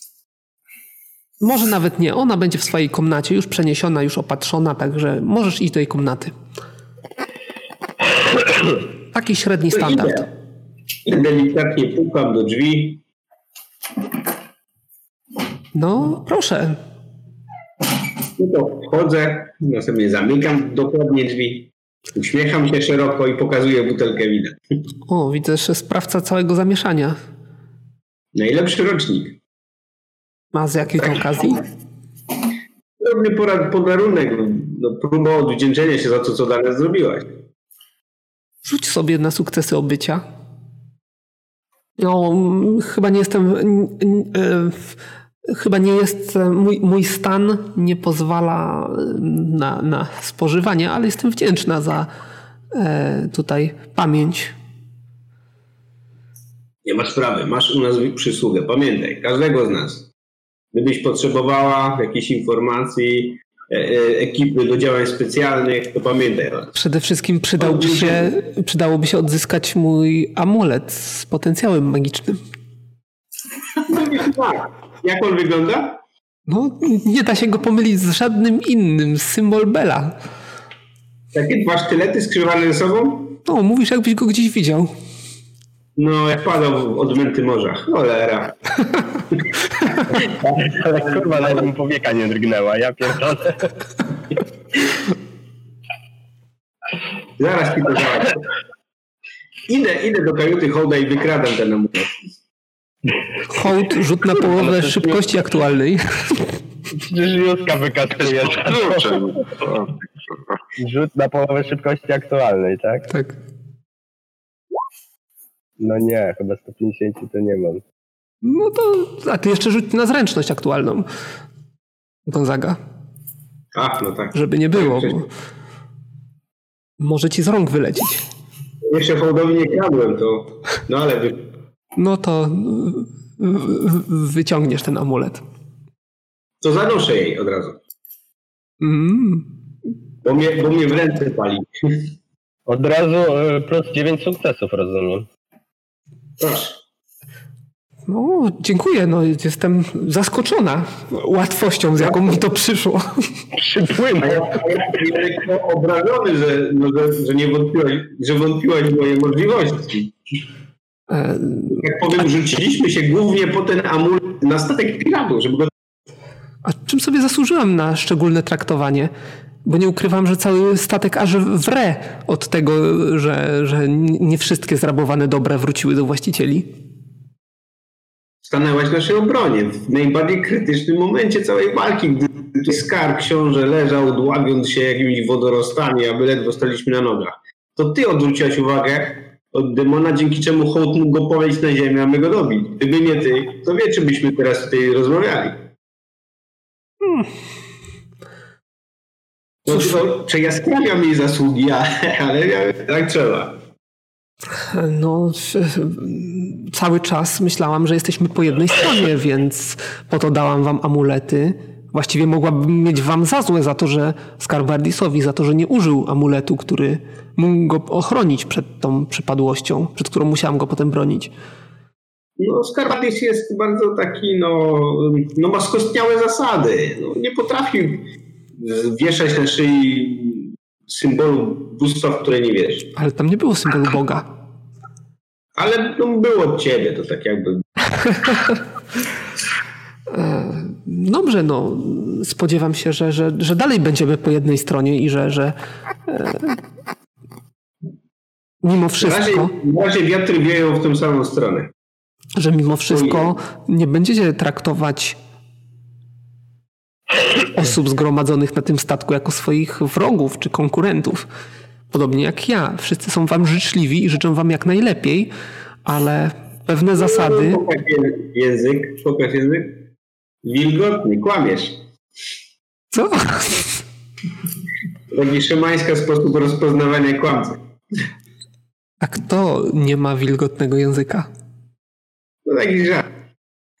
Może nawet nie. Ona będzie w swojej komnacie, już przeniesiona, już opatrzona, także możesz iść do jej komnaty. Taki średni standard. Idę. Delikatnie pukam do drzwi. No, proszę. No to wchodzę, no sobie zamykam dokładnie drzwi. Uśmiecham się szeroko i pokazuję butelkę wina. O, widzę, że sprawca całego zamieszania. Najlepszy rocznik. Ma z jakiej tak. okazji? Dobry podarunek. No, próba odwdzięczenia się za to, co dla nas zrobiłaś. Rzuć sobie na sukcesy obycia. No, chyba nie jestem... Chyba nie jest... Mój, mój stan nie pozwala na, na spożywanie, ale jestem wdzięczna za tutaj pamięć. Nie masz sprawy. Masz u nas przysługę. Pamiętaj, każdego z nas. Gdybyś potrzebowała jakichś informacji, ekipy do działań specjalnych, to pamiętaj. Przede wszystkim przydałby się, przydałoby się odzyskać mój amulet z potencjałem magicznym. Tak. Jak on wygląda? No, nie da się go pomylić z żadnym innym. Symbol Bela. Takie dwa sztylety skrzyżowane ze sobą? No, mówisz, jakbyś go gdzieś widział. No, jak padał w odmęty morza. Cholera. Ale kurwa, nawet mu powieka nie drgnęła. Ja pierdolę. Zaraz ci to zaraz. Idę, idę do kajuty Hołda i wykradam ten amulet. Hołd, rzut na połowę szybkości aktualnej. Przecież Józka wykatkuje. Rzut na połowę szybkości aktualnej, tak? Tak. No nie, chyba sto pięćdziesiąt to nie mam. No to... A ty jeszcze rzuć na zręczność aktualną. Gonzaga. Ach, no tak. Żeby nie było. Bo... Może ci z rąk wylecieć. Jeszcze Hołdowi nie kradłem to. No ale... Wy... No to wyciągniesz ten amulet. To zanoszę jej od razu. Mm. Bo, mnie, bo mnie w ręce pali. Od razu plus dziewięć sukcesów, rozumiem. Proszę. No, dziękuję. No, jestem zaskoczona łatwością, z jaką mi to przyszło. Przypłynę. Ja jestem obrażony, że, no, że, że nie wątpiłaś, że wątpiłaś w moje możliwości. Jak powiem, rzuciliśmy się głównie po ten amulet na statek piratów, żeby go... A czym sobie zasłużyłam na szczególne traktowanie? Bo nie ukrywam, że cały statek aż wre od tego, że, że nie wszystkie zrabowane dobra wróciły do właścicieli. Stanęłaś w naszej obronie w najbardziej krytycznym momencie całej walki, gdy skarb książę leżał, dławiąc się jakimiś wodorostami, a my ledwo staliśmy na nogach. To ty odwróciłaś uwagę od demona, dzięki czemu Hołd mógł go powieść na ziemię, a my go dobić. Gdyby nie ty, to wie, czy byśmy teraz tutaj rozmawiali. Hmm. No to, czy ja sprawiam jej zasługi, ale ja, tak trzeba. No, cały czas myślałam, że jesteśmy po jednej stronie, więc po to dałam wam amulety. Właściwie mogłabym mieć wam za złe za to, że Skarbardisowi, za to, że nie użył amuletu, który mógł go ochronić przed tą przypadłością, przed którą musiałam go potem bronić. No, Skarbardis jest bardzo taki, no, no ma skostniałe zasady. No, nie potrafił wieszać na szyi symbolu bóstwa, w które nie wierzy. Ale tam nie było symbolu Boga. Ale no, było od ciebie, to tak jakby... Dobrze, no spodziewam się, że, że, że dalej będziemy po jednej stronie i że, że e, mimo wszystko... Na razie wiatry wieją w tą samą stronę. Że mimo wszystko nie będziecie traktować osób zgromadzonych na tym statku jako swoich wrogów czy konkurentów. Podobnie jak ja. Wszyscy są wam życzliwi i życzą wam jak najlepiej, ale pewne zasady... Pokaż język, pokaż język. Wilgotny, kłamiesz. Co? Taki szymański sposób rozpoznawania kłamcy. A kto nie ma wilgotnego języka? To taki żart.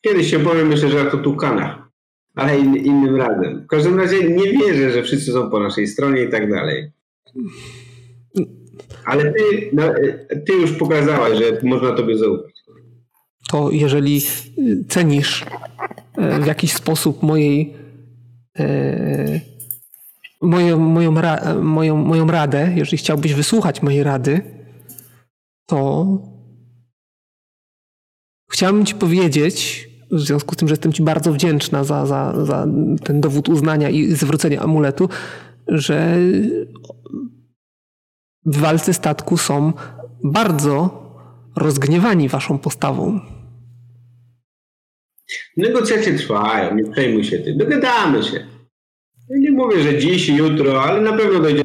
Kiedyś się powiem jeszcze żart o Tukana, ale in, innym razem. W każdym razie nie wierzę, że wszyscy są po naszej stronie i tak dalej. Ale ty, no, ty już pokazałaś, że można tobie zaufać. To jeżeli cenisz w jakiś sposób mojej, e, moją, moją, ra, moją, moją radę, jeżeli chciałbyś wysłuchać mojej rady, to chciałbym ci powiedzieć, w związku z tym, że jestem ci bardzo wdzięczna za, za, za ten dowód uznania i zwrócenia amuletu, że wywalcy statku są bardzo rozgniewani waszą postawą. Negocjacje trwają, nie przejmuj się tym. Dogadamy się. Nie mówię, że dziś, jutro, ale na pewno dojdzie.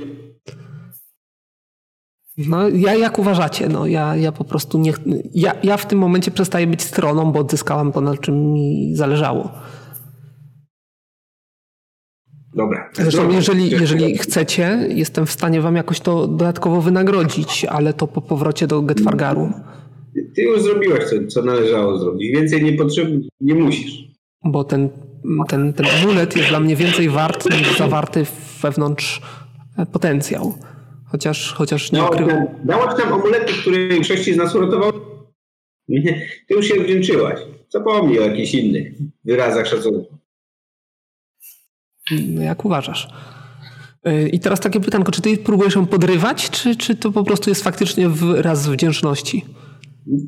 No, ja jak uważacie? No, ja, ja po prostu nie... Ja, ja w tym momencie przestaję być stroną, bo odzyskałam to, na czym mi zależało. Dobra. Zresztą jeżeli, jeżeli chcecie, jestem w stanie wam jakoś to dodatkowo wynagrodzić, ale to po powrocie do Getfargaru. Ty już zrobiłaś to, co należało zrobić. Więcej nie potrzebne, nie musisz. Bo ten, ten, ten amulet jest dla mnie więcej wart niż zawarty wewnątrz potencjał. Chociaż, chociaż nie no, ukrywam. Dałaś tam amulety, które w większości z nas uratowały. Ty już się wdzięczyłaś. Zapomnij o jakichś innych wyrazach szacunku. Jak uważasz? I teraz takie pytanko, czy ty próbujesz ją podrywać, czy, czy to po prostu jest faktycznie wyraz wdzięczności?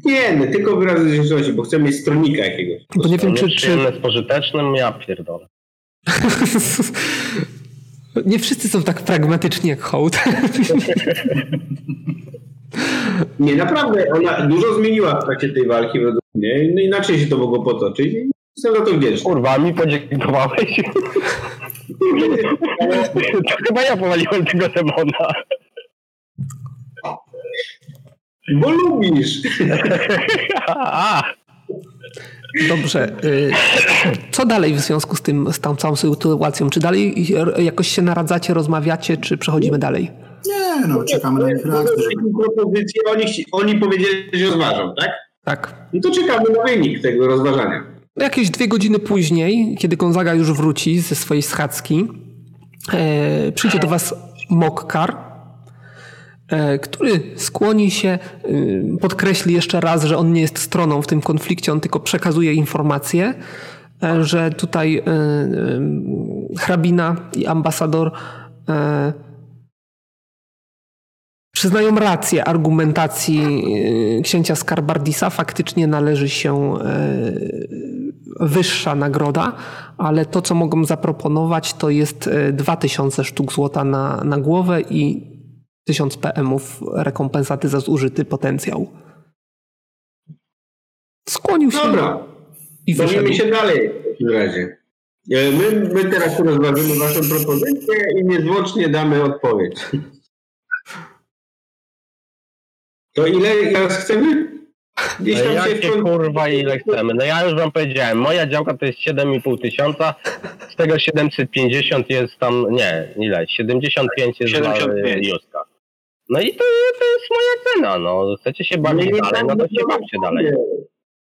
Nie, no, tylko wyraz wdzięczności, bo chcę mieć stronnika jakiegoś. Bo nie wiem, czy... czy... z pożytecznym, ja pierdolę. Nie wszyscy są tak pragmatyczni jak Hołd. Nie, naprawdę, ona dużo zmieniła w trakcie tej walki według mnie. No inaczej się to mogło potoczyć. Jestem za to wdzięczny. Kurwa, mi podziękowałeś. To chyba ja powaliłem tego demona. Bo lubisz. Dobrze. Co dalej w związku z tym, z tą całą sytuacją? Czy dalej jakoś się naradzacie, rozmawiacie, czy przechodzimy dalej? Nie, no czekamy na ich reakcję. Oni, oni powiedzieli, że rozważą, tak? Tak. No to czekamy na wynik tego rozważania. Jakieś dwie godziny później, kiedy Gonzaga już wróci ze swojej schadzki, e, przyjdzie do was Mokkar, e, który skłoni się, e, podkreśli jeszcze raz, że on nie jest stroną w tym konflikcie, on tylko przekazuje informacje, e, że tutaj e, e, hrabina i ambasador e, przyznają rację argumentacji księcia Skarbardisa. Faktycznie należy się wyższa nagroda, ale to, co mogą zaproponować, to jest dwa tysiące sztuk złota na, na głowę i tysiąc P M-ów rekompensaty za zużyty potencjał. Skłonił się. Dobra. I bawimy się dalej w takim razie. My, my teraz rozważymy waszą propozycję i niezwłocznie damy odpowiedź. To ile teraz chcemy? Gdzieś tam się wciąż... kurwa ile chcemy? No ja już wam powiedziałem, moja działka to jest siedem i pół tysiąca, z tego siedemset pięćdziesiąt jest tam, nie, ile? siedemdziesiąt pięć jest siedemdziesiąt pięć dla Józka. No i to, to jest moja cena, no. Chcecie się bawić no dalej, no to się bawcie dalej.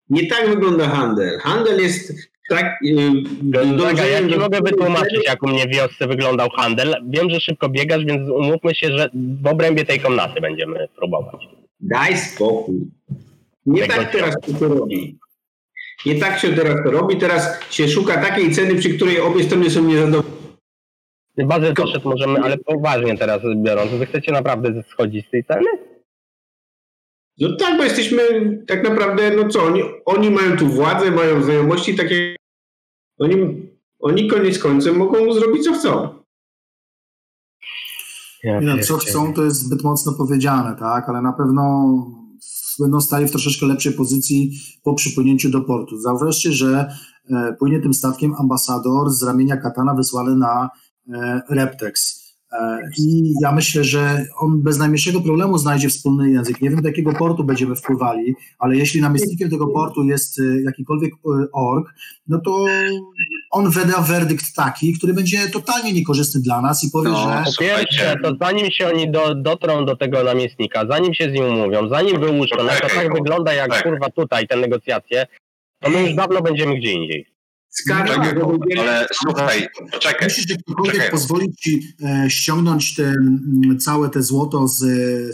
Nie tak wygląda handel. Handel jest tak... Yy, Gonzaga, ja nie mogę wytłumaczyć, jak u mnie w wiosce wyglądał handel. Wiem, że szybko biegasz, więc umówmy się, że w obrębie tej komnaty będziemy próbować. Daj spokój. Nie tak, tak teraz się to robi. Nie tak się teraz to robi. Teraz się szuka takiej ceny, przy której obie strony są niezadowolone. Bazyl poszedł możemy, ale poważnie teraz biorąc. Wy chcecie naprawdę schodzić z tej ceny? No tak, bo jesteśmy tak naprawdę, no co, oni, oni mają tu władzę, mają znajomości takie. Oni, oni koniec końcem mogą zrobić co chcą. Ja no, co chcą, to jest zbyt mocno powiedziane, tak? Ale na pewno będą stali w troszeczkę lepszej pozycji po przypłynięciu do portu. Zauważcie, że e, płynie tym statkiem ambasador z ramienia Katana wysłany na e, Reptex. E, I ja myślę, że on bez najmniejszego problemu znajdzie wspólny język. Nie wiem, do jakiego portu będziemy wpływali, ale jeśli namiestnikiem tego portu jest e, jakikolwiek e, org, no to on wyda werdykt taki, który będzie totalnie niekorzystny dla nas i powie, no, że... Po pierwsze, to zanim się oni do, dotrą do tego namiestnika, zanim się z nim umówią, zanim wyłuszczą, no to tak wygląda jak kurwa tutaj te negocjacje, to my już dawno będziemy gdzie indziej. Skarga, tak, ale słuchaj, czekaj. Myślisz, że ktokolwiek pozwoli ci e, ściągnąć te, m, całe te złoto z,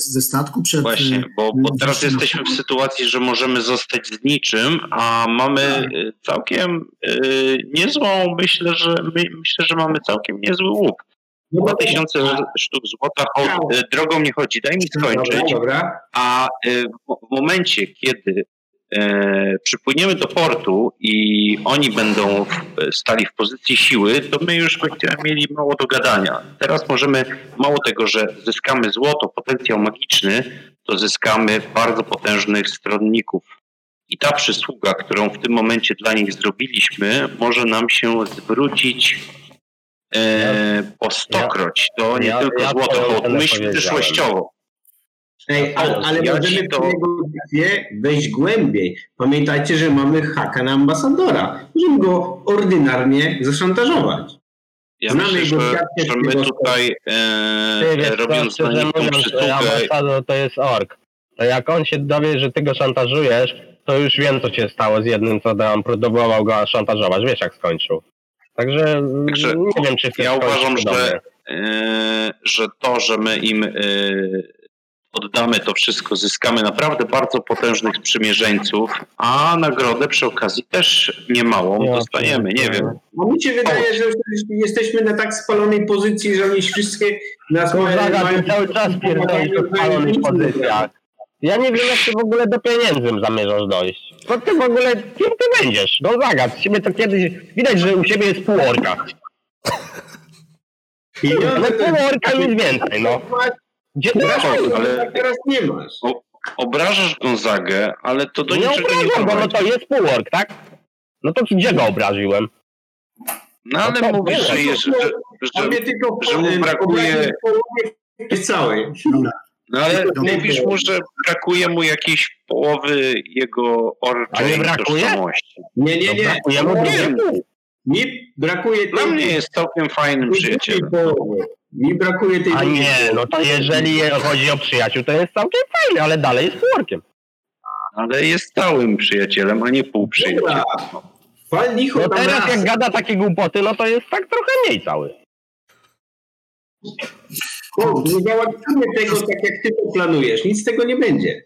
ze statku przed... Właśnie, bo, bo teraz jesteśmy w sytuacji, że możemy zostać z niczym, a mamy całkiem e, niezłą, myślę, że my, myślę, że mamy całkiem niezły łuk. Dwa tysiące sztuk złota, Hołd, drogą nie chodzi, daj mi skończyć. A e, w momencie, kiedy e, przypłyniemy do portu i oni będą w, stali w pozycji siły, to my już będziemy mieli mało do gadania. Teraz możemy, mało tego, że zyskamy złoto, potencjał magiczny, to zyskamy bardzo potężnych stronników. I ta przysługa, którą w tym momencie dla nich zrobiliśmy, może nam się zwrócić e, po stokroć. To nie ja, tylko ja złoto, to myśl przyszłościowo. Ej, ale, ale ja możemy to... wejść głębiej. Pamiętajcie, że mamy haka na ambasadora. Możemy go ordynarnie zaszantażować. Ja Znamy myślę, że, że my tutaj e, wiesz, robiąc to, na nim tą przysługę... Ambasador to jest ork. To jak on się dowie, że ty go szantażujesz, to już wiem, co się stało z jednym, co tam próbował go szantażować. Wiesz, jak skończył. Także, Także nie wiem, czy... Ja uważam, że, e, że to, że my im... E, oddamy to wszystko, zyskamy naprawdę bardzo potężnych sprzymierzeńców, a nagrodę przy okazji też niemałą ja, dostaniemy, nie wiem. Bo mi się wydaje, że jesteśmy na tak spalonej pozycji, że oni wszystkie nas mają... cały czas pierdolisz w spalonych pozycjach. Ja nie wiem, jak ty w ogóle do pieniędzy zamierzasz dojść. Co ty w ogóle, kim ty będziesz? Gonzaga, z ciebie to kiedyś... Widać, że u ciebie jest pół orka. No pół orka nic więcej, no. Gdzie ty ale teraz nie masz. Obrażasz Gonzagę, ale to do nie niczego obrażam, nie prowadzi. No to jest półork, tak? No to gdzie go obraziłem? No ale no mówisz, że, jest, że, że, że mu brakuje... całej. No ale mówisz mu, że brakuje mu jakiejś połowy jego orczej tożsamości. Nie, nie, nie. No, brakuje mu nie. Mi brakuje... Dla mnie jest całkiem fajnym przyjacielem. Mi brakuje tej... A nie, no to jeżeli chodzi o przyjaciół, to jest całkiem fajny, ale dalej jest półorkiem. Ale jest stałym przyjacielem, a nie półprzyjacielem. No teraz jak gada takie głupoty, no to jest tak trochę mniej cały. O, nie załatwimy tego tak, jak ty to planujesz. Nic z tego nie będzie.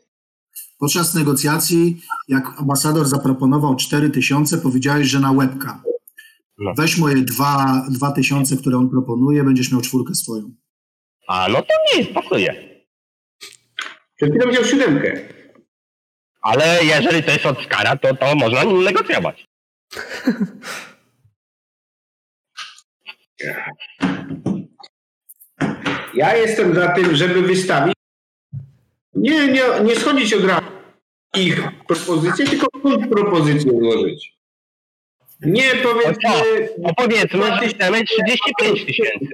Podczas negocjacji, jak ambasador zaproponował cztery tysiące, powiedziałeś, że na łebka. No. Weź moje dwa, dwa tysiące, które on proponuje, będziesz miał czwórkę swoją. A no to nie, pasuje. Przed chwilą wziął siódemkę. Ale jeżeli to jest od Skara, to, to można nim negocjować. Ja jestem za tym, żeby wystawić. Nie, nie, nie schodzić od razu ich propozycje, tylko propozycję złożyć. Nie, powiedzmy... No powiedzmy, że chcemy trzydzieści pięć tysięcy.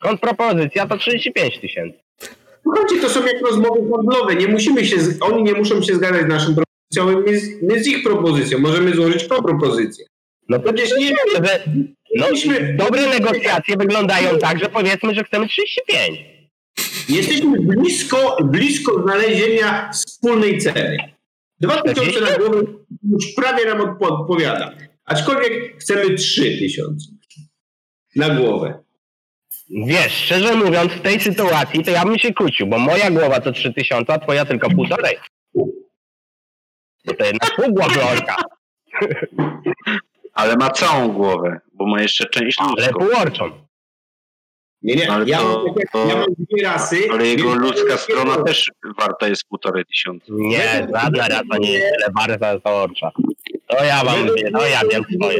Kontrpropozycja to trzydzieści pięć tysięcy. Słuchajcie, to są jak rozmowy handlowe. Nie musimy się, oni nie muszą się zgadzać z naszą propozycją, my z, my z ich propozycją. Możemy złożyć po propozycję. No to przecież nie... Że, no, dobre negocjacje wyglądają tak, że powiedzmy, że chcemy trzydzieści pięć. Jesteśmy blisko, blisko znalezienia wspólnej ceny. Dwa tysiące na głowę już prawie nam odpowiada. Aczkolwiek chcemy trzy tysiące na głowę. Wiesz, szczerze mówiąc, w tej sytuacji to ja bym się kłócił, bo moja głowa to trzy tysiące, a twoja tylko półtorej. Bo to jednak pół głowy orka. Ale ma całą głowę, bo ma jeszcze część ludzką. Ale półorczą. Nie, nie, ale ja, to, to, ja mam dwie rasy. Ale jego ludzka strona też warta jest półtorej tysiąca. Nie, żadna rasa nie jest tyle warta, jest to orcza. To ja wam mówię, no ja wiem swoje.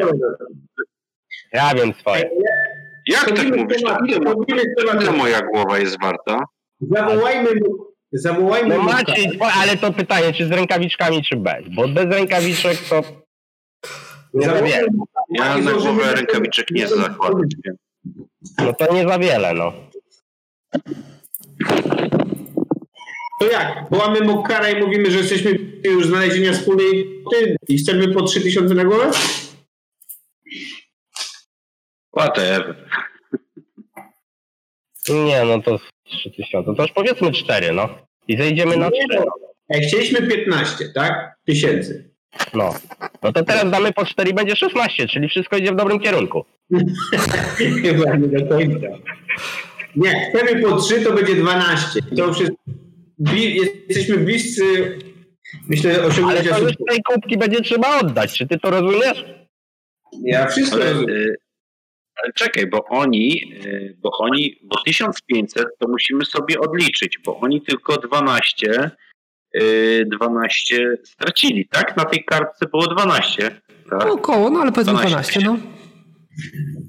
Ja wiem swoje. Jak tak mówisz? Ile moja głowa jest warta? Zawołajmy zawołajmy. No Maciej, ale to pytanie, czy z rękawiczkami, czy bez? Bo bez rękawiczek to... Nie za wiele. Ja na głowę rękawiczek nie zakładam. No to nie za wiele, no. To jak? Wołamy Mokkara i mówimy, że jesteśmy już znalezienia wspólnej i chcemy po trzy tysiące na głowę? Whatever. Nie, no to trzy tysiące. To już powiedzmy cztery, no. I zejdziemy na cztery. No. Chcieliśmy piętnaście, tak? Tysięcy. No. No to teraz damy po cztery i będzie szesnaście, czyli wszystko idzie w dobrym kierunku. Chyba nie do końca. Nie, chcemy po trzy, to będzie dwanaście. To wszystko... Jesteśmy bliscy, myślę, osiągnięcia... Ale to już tej kubki będzie trzeba oddać. Czy ty to rozumiesz? Ja wszystko ale, rozumiem. Ale czekaj, bo oni, bo oni, bo tysiąc pięćset to musimy sobie odliczyć, bo oni tylko dwanaście dwanaście stracili, tak? Na tej kartce było dwanaście. Tak? No około, no ale powiedzmy dwanaście, dwanaście no.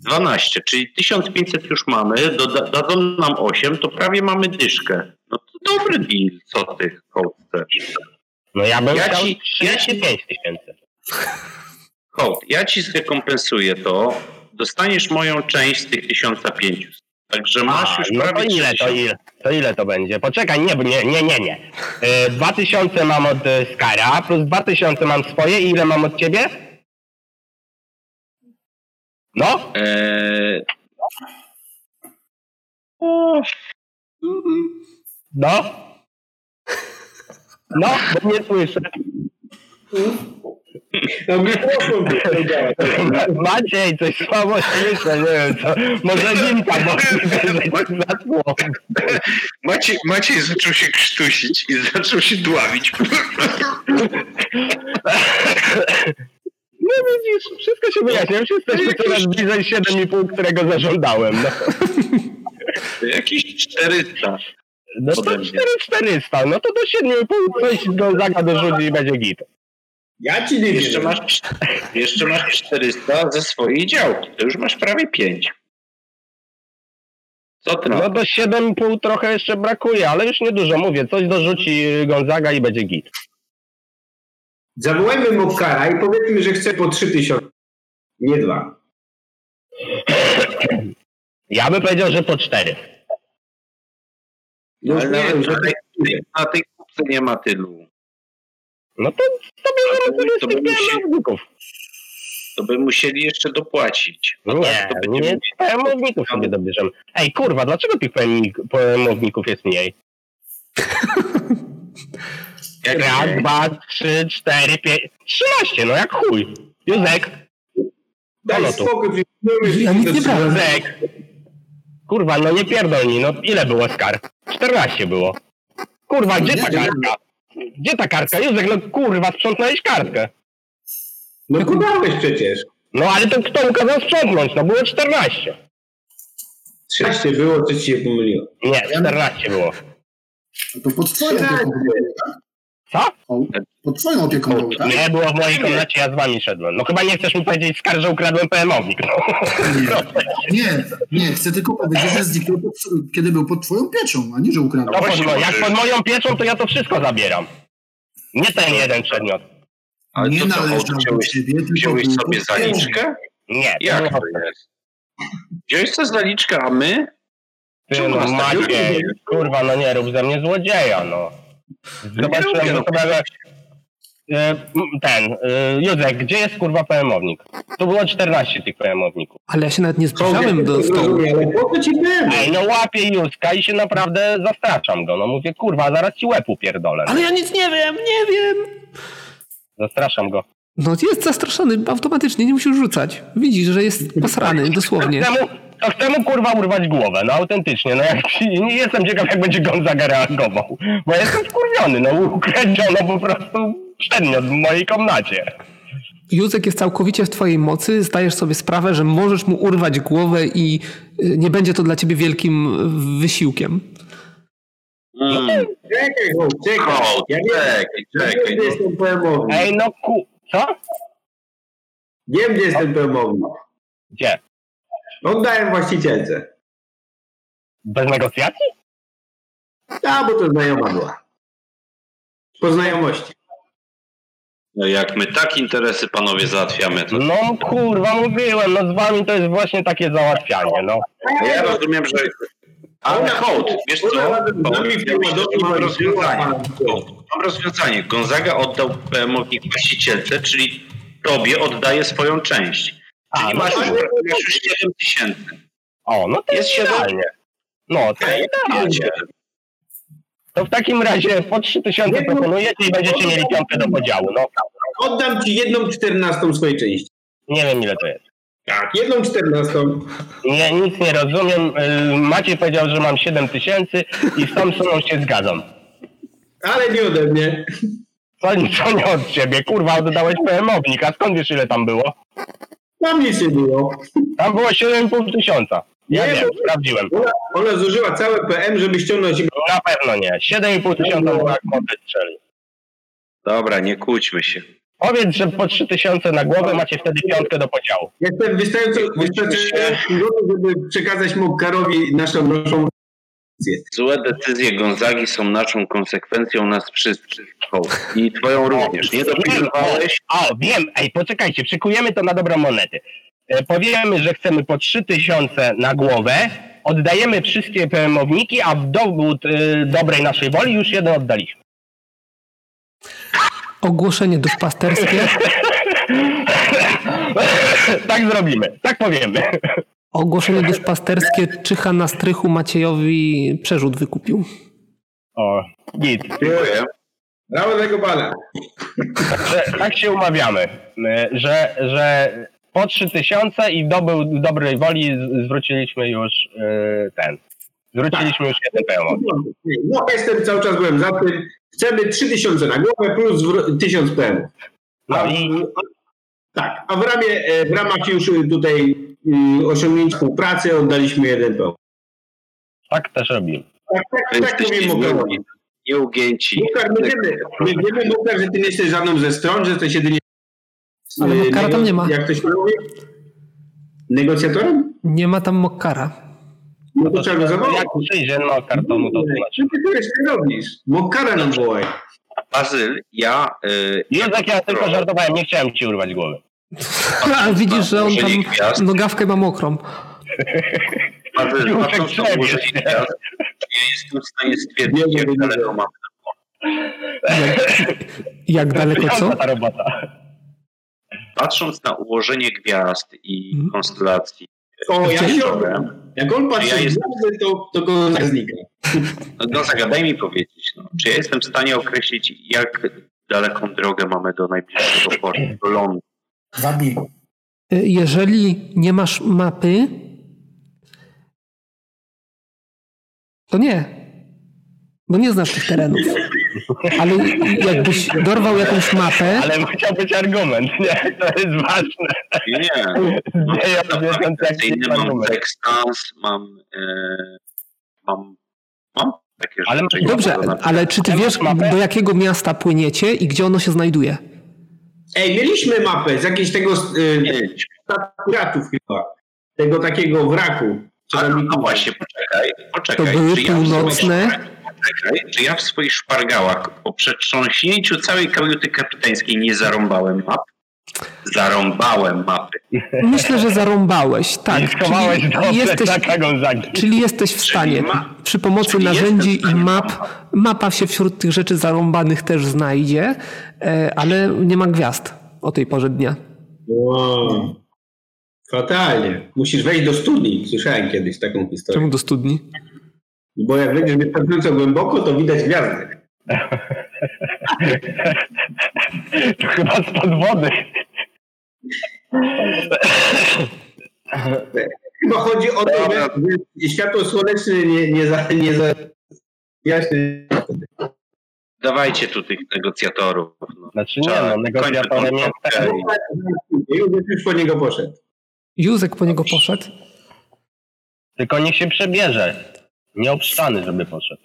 dwanaście, czyli tysiąc pięćset już mamy, doda- dadzą nam osiem, to prawie mamy dyszkę. No to dobry deal, co ty, Hołd, chcesz? No ja bym chciał trzydzieści pięć tysięcy. Hołd, ja ci zrekompensuję to, dostaniesz moją część z tych tysiąc pięćset. Także masz A, już no prawie to ile, to ile, to ile to będzie? Poczekaj, nie, nie, nie, nie, nie. Yy, dwa tysiące mam od Skara, plus dwa tysiące mam swoje i ile mam od ciebie? No? Eee... No? No? No, bo nie słyszę. No mi poszło Maciej, coś słabo słyszę, nie wiem co. Może linka, bo Maciej, Maciej zaczął się krztusić i zaczął się dławić. No widzisz, wszystko się wyjaśnia. Wszystko jesteśmy coraz bliżej siedem i pół, którego zażądałem. No. Jakiś czterysta. No to cztery czterysta, no to do siedem i pół coś Gonzaga dorzuci i będzie git. Ja ci nie jeszcze masz, jeszcze masz czterysta ze swojej działki. To już masz prawie pięć. Co ty? No do siedem i pół trochę jeszcze brakuje, ale już niedużo mówię. Coś dorzuci Gonzaga i będzie git. Zawołajmy Mokkara i powiedzmy, że chce po trzy tysiące. Nie dwa. Ja bym powiedział, że po cztery. No ale nie, wiem, że na tej kupce nie ma tylu. No to sobie zaraz to by musieli, to by musieli jeszcze dopłacić. No nie, to nie, nie P M-owników sobie dobierzemy. Ej, kurwa, dlaczego tych P M-owników jest mniej? Raz, dwa, trzy, cztery, pięć, trzynaście, no jak chuj. Józek. Daj spokój. Ja nic nie brałem. Józek. Kurwa, no nie pierdolni, no ile było skar? czternaście było. Kurwa, gdzie ta kartka? Gdzie ta kartka? Józek, no kurwa, sprzątnąłeś kartkę. No kudałeś przecież. No ale to kto ukazał sprzątnąć? No było czternaście. trzynaście było, czy ci się pomyliło? Nie, czternaście było. No to pod twoją opieką byłem, tak? Co? Pod twoją opieką byłem, tak? Nie było w mojej komnacie, ja z wami szedłem. No chyba nie chcesz mi powiedzieć skar, że ukradłem P M-ownik. No. Nie, nie, nie, chcę tylko powiedzieć, że zniknął, kiedy był pod twoją pieczą, a nie, że ukradłem. No, no, jak pod moją pieczą, to ja to wszystko zabieram. Nie ten jeden przedmiot. Ale nie należał do ciebie. Wziąłeś sobie zaliczkę? Nie. Jak to jest? Wziąłeś sobie zaliczkę, a my? Ty, no Maciej, kurwa, no nie rób ze mnie złodzieja, no. Zobaczyłem, że to że... Ten, Józek, gdzie jest kurwa P M-ownik? Tu było czternaście tych P M-owników. Ale ja się nawet nie zbliżałem do stołu. Ej, no łapię Józka i się naprawdę zastraszam go. No mówię, kurwa, zaraz ci łeb upierdolę. Ale ja nic nie wiem, nie wiem. Zastraszam go. No jest zastraszony, automatycznie nie musisz rzucać. Widzisz, że jest posrany, dosłownie. To chcę mu kurwa urwać głowę, no autentycznie, no jak nie jestem ciekaw jak będzie Gonzaga reagował, bo jestem wkurwiony, no ukręciono po prostu przedmiot w mojej komnacie. Józek jest całkowicie w twojej mocy, zdajesz sobie sprawę, że możesz mu urwać głowę i nie będzie to dla ciebie wielkim wysiłkiem. Czekaj, czekaj, czekaj, gdzie jestem P M-ownik? Ej no ku... co? Nie wiem gdzie jestem P M-ownik. Gdzie? Oddałem właścicielce. Bez negocjacji? A, bo to znajoma była. Po znajomości. No jak my tak interesy, panowie, załatwiamy, to... No kurwa, mówiłem, no z wami to jest właśnie takie załatwianie, no. no ja rozumiem, że... Ale Hołd, wiesz co? Mam rozwiązanie. Gonzaga oddał P M-ownik właścicielce, czyli tobie oddaje swoją część. A, masz no, już, masz już siedem tysięcy. O, no to jest siedem. No, to jest idealnie. To w takim razie po trzy tysiące proponujecie i będziecie mieli piątkę do podziału. No. Oddam ci jedną czternastą swojej części. Nie wiem ile to jest. Tak, jedną czternastą. Nie, nic nie rozumiem. Maciej powiedział, że mam siedem tysięcy i z tą sumą się zgadzam. Ale nie ode mnie. Co, co nie od ciebie? Kurwa, oddałeś P M-ownik, a skąd wiesz ile tam było? Tam nic nie było. Tam było siedem i pół tysiąca. Ja nie wiem, to... sprawdziłem. Ona, ona zużyła całe P M, żeby ściągnąć... Na pewno nie. siedem i pół tysiąca była, jak młody strzeli. Dobra, nie kłóćmy się. Powiedz, że po trzy tysiące na głowę macie wtedy piątkę do podziału. Jestem wystarczająco gotowy, żeby przekazać Mokkarowi naszą naszą decyzję. Złe decyzje Gonzagi są naszą konsekwencją nas wszystkich. I twoją również. Nie dopisywałeś? O, wiem. Ej, poczekajcie, szykujemy to na dobrą monetę. E, powiemy, że chcemy po trzy tysiące na głowę, oddajemy wszystkie P M-owniki, a w dowód e, dobrej naszej woli już jeden oddaliśmy. Ogłoszenie duszpasterskie. Tak zrobimy, tak powiemy. Ogłoszenie duszpasterskie. Czyha na strychu Maciejowi przerzut wykupił. O, git. Dziękuję. Brawo tego pana. Tak się umawiamy, że, że po trzy tysiące i dobył dobrej woli zwróciliśmy już ten. Zwróciliśmy tak. już jeden P M. No jestem, cały czas byłem za tym. Chcemy trzy tysiące na głowę plus tysiąc P M. No i... Tak, a w, ramie, w ramach już tutaj osiągnięć współpracy oddaliśmy jeden P M. Tak też robimy. Tak, tak, tak mówimy o P M. Nieugięci. Mokkar, my wiemy, my wiemy Mokkar, że ty nie jesteś żadną ze stron, że jesteś jedynie... Ale Mokkara tam nie ma. Jak ktoś mówi? Negocjatorem? Nie ma tam Mokkara. No to trzeba zawołać. Jak przyjdzie Mokkar, to mu to tłumaczy. No ty jeszcze robisz. Mokkara nam wołaj. Bazyl, ja... Yy, Józek, ja tylko żartowałem, nie chciałem ci urwać głowy. Ale widzisz, że on tam nogawkę ma mokrą. Bazyl, patrząc na ułożenie gwiazd, nie jestem w stanie stwierdzić, jak daleko mam. Jak daleko co? Patrząc na ułożenie gwiazd i konstelacji, o, ja się obrałem. Jak on patrzy ja jestem... to, to go znika. No, Gonzaga, daj mi powiedzieć, no. Czy ja jestem w stanie określić, jak daleką drogę mamy do najbliższego portu, do lądu? Zabij. Jeżeli nie masz mapy, to nie. Bo nie znasz tych terenów. Ale jakbyś dorwał jakąś mapę... Ale musiał być argument, nie? To jest ważne. Nie, nie. Mam, ja mam, mam tekstans, mam, e, mam... Mam takie ale rzeczy. Dobrze, ale czy ty wiesz, do jakiego miasta płyniecie i gdzie ono się znajduje? Ej, mieliśmy mapę z jakiegoś tego... piratów e, chyba. Tego takiego wraku. A, no właśnie, poczekaj, poczekaj. To były północne... Czekaj, czy ja w swoich szpargałach po przetrząśnięciu całej kajuty kapitańskiej nie zarąbałem map? Zarąbałem mapy. Myślę, że zarąbałeś, tak. Nie schowałeś czyli, jesteś, czyli jesteś w stanie. Ma, przy pomocy narzędzi i map, mapa się wśród tych rzeczy zarąbanych też znajdzie, ale nie ma gwiazd o tej porze dnia. Wow. Fatalnie. Musisz wejść do studni. Słyszałem kiedyś taką historię. Czemu do studni? Bo jak będziesz wystarczająco głęboko, to widać gwiazdy. To chyba spod wody. Chyba chodzi o to, że światło słoneczne nie, nie za... Nie za... Jaśny. Dawajcie tu tych negocjatorów. No. Znaczy nie, no, negocjatorem jest tak. Józek już po niego poszedł. Józek po niego poszedł? Tylko niech się przebierze. Nieobszczany, żeby poszedł.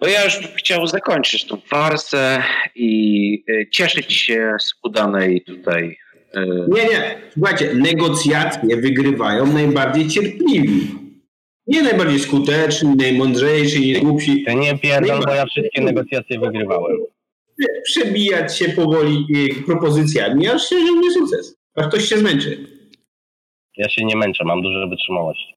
Bo ja już chciał zakończyć tą farsę i cieszyć się z udanej tutaj... Yy... Nie, nie. Słuchajcie, negocjacje wygrywają najbardziej cierpliwi. Nie najbardziej skuteczni, najmądrzejsi, najgłupsi. To nie pierdol, bo ja wszystkie negocjacje wygrywałem. Przebijać się powoli propozycjami, aż się osiągnie sukces. Aż ktoś się zmęczy. Ja się nie męczę, mam dużo wytrzymałości.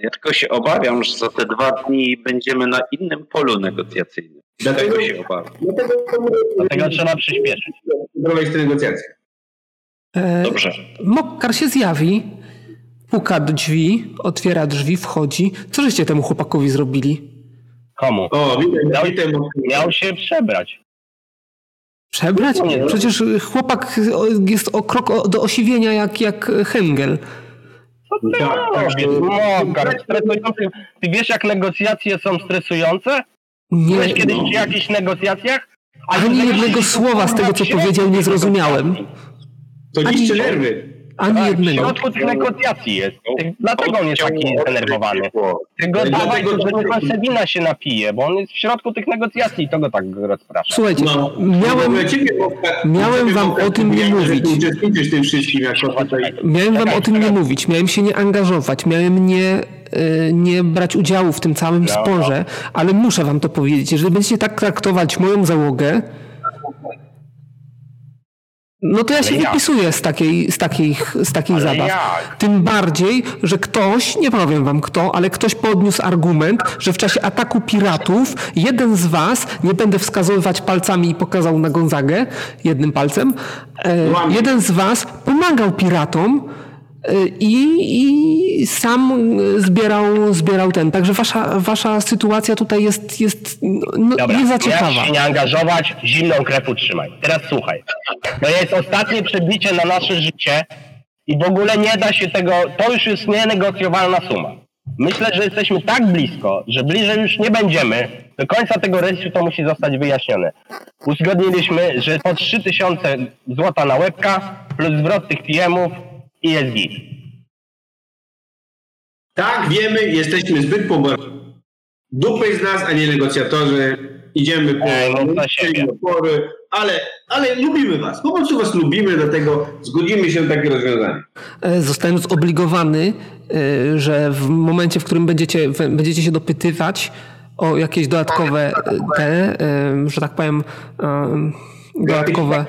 Ja tylko się obawiam, że za te dwa dni będziemy na innym polu negocjacyjnym. Dlatego, dlatego się obawiam. Dlatego, dlatego trzeba przyspieszyć. Prowadzić te negocjacje. Eee, Dobrze. Mokkar się zjawi, puka do drzwi, otwiera drzwi, wchodzi. Co żeście temu chłopakowi zrobili? Komu? O, miał, miał się przebrać. Przebrać? Przecież chłopak jest o krok do osiwienia jak, jak Hengel. Ty, tak, tak, Mokkar, stresujący. Ty wiesz, jak negocjacje są stresujące? Nie. Byłeś kiedyś przy jakichś negocjacjach? Ani jednego słowa z tego, co powiedział, nie zrozumiałem. To niszczy nerwy. Ani tak, jednego. W środku tych negocjacji jest. Dlatego on jest taki zdenerwowany. Ty go dawaj, że ta wina się napije, bo on jest w środku tych negocjacji i to go tak rozprasza. Słuchajcie, no, miałem, miałem wam o tym nie mówić. Miałem wam o tym nie mówić. Miałem się nie angażować. Miałem nie... nie brać udziału w tym całym sporze, ale muszę wam to powiedzieć. Jeżeli będziecie tak traktować moją załogę, no to ja się wypisuję z, takiej, z takich, z takich zabaw. Tym bardziej, że ktoś, nie powiem wam kto, ale ktoś podniósł argument, że w czasie ataku piratów jeden z was, nie będę wskazywać palcami i pokazał na Gonzagę jednym palcem, jeden z was pomagał piratom, I, i sam zbierał, zbierał ten. Także wasza, wasza sytuacja tutaj jest, jest no, dobra, nie za ciekawa. Dobra, się nie angażować, zimną krew utrzymaj. Teraz słuchaj. To jest ostatnie przebicie na nasze życie i w ogóle nie da się tego, to już jest nienegocjowalna suma. Myślę, że jesteśmy tak blisko, że bliżej już nie będziemy. Do końca tego rejsu to musi zostać wyjaśnione. Uzgodniliśmy, że po trzy tysiące złota na łebka plus zwrot tych P M-ów i jest git. Tak, wiemy, jesteśmy zbyt poborni. Dupy z nas, a nie negocjatorzy. Idziemy po opory, ale, ale lubimy was. Po prostu was lubimy, dlatego zgodzimy się na takie rozwiązanie. Zostałem zobligowany, że w momencie, w którym będziecie, będziecie się dopytywać o jakieś dodatkowe te, że tak powiem, dodatkowe...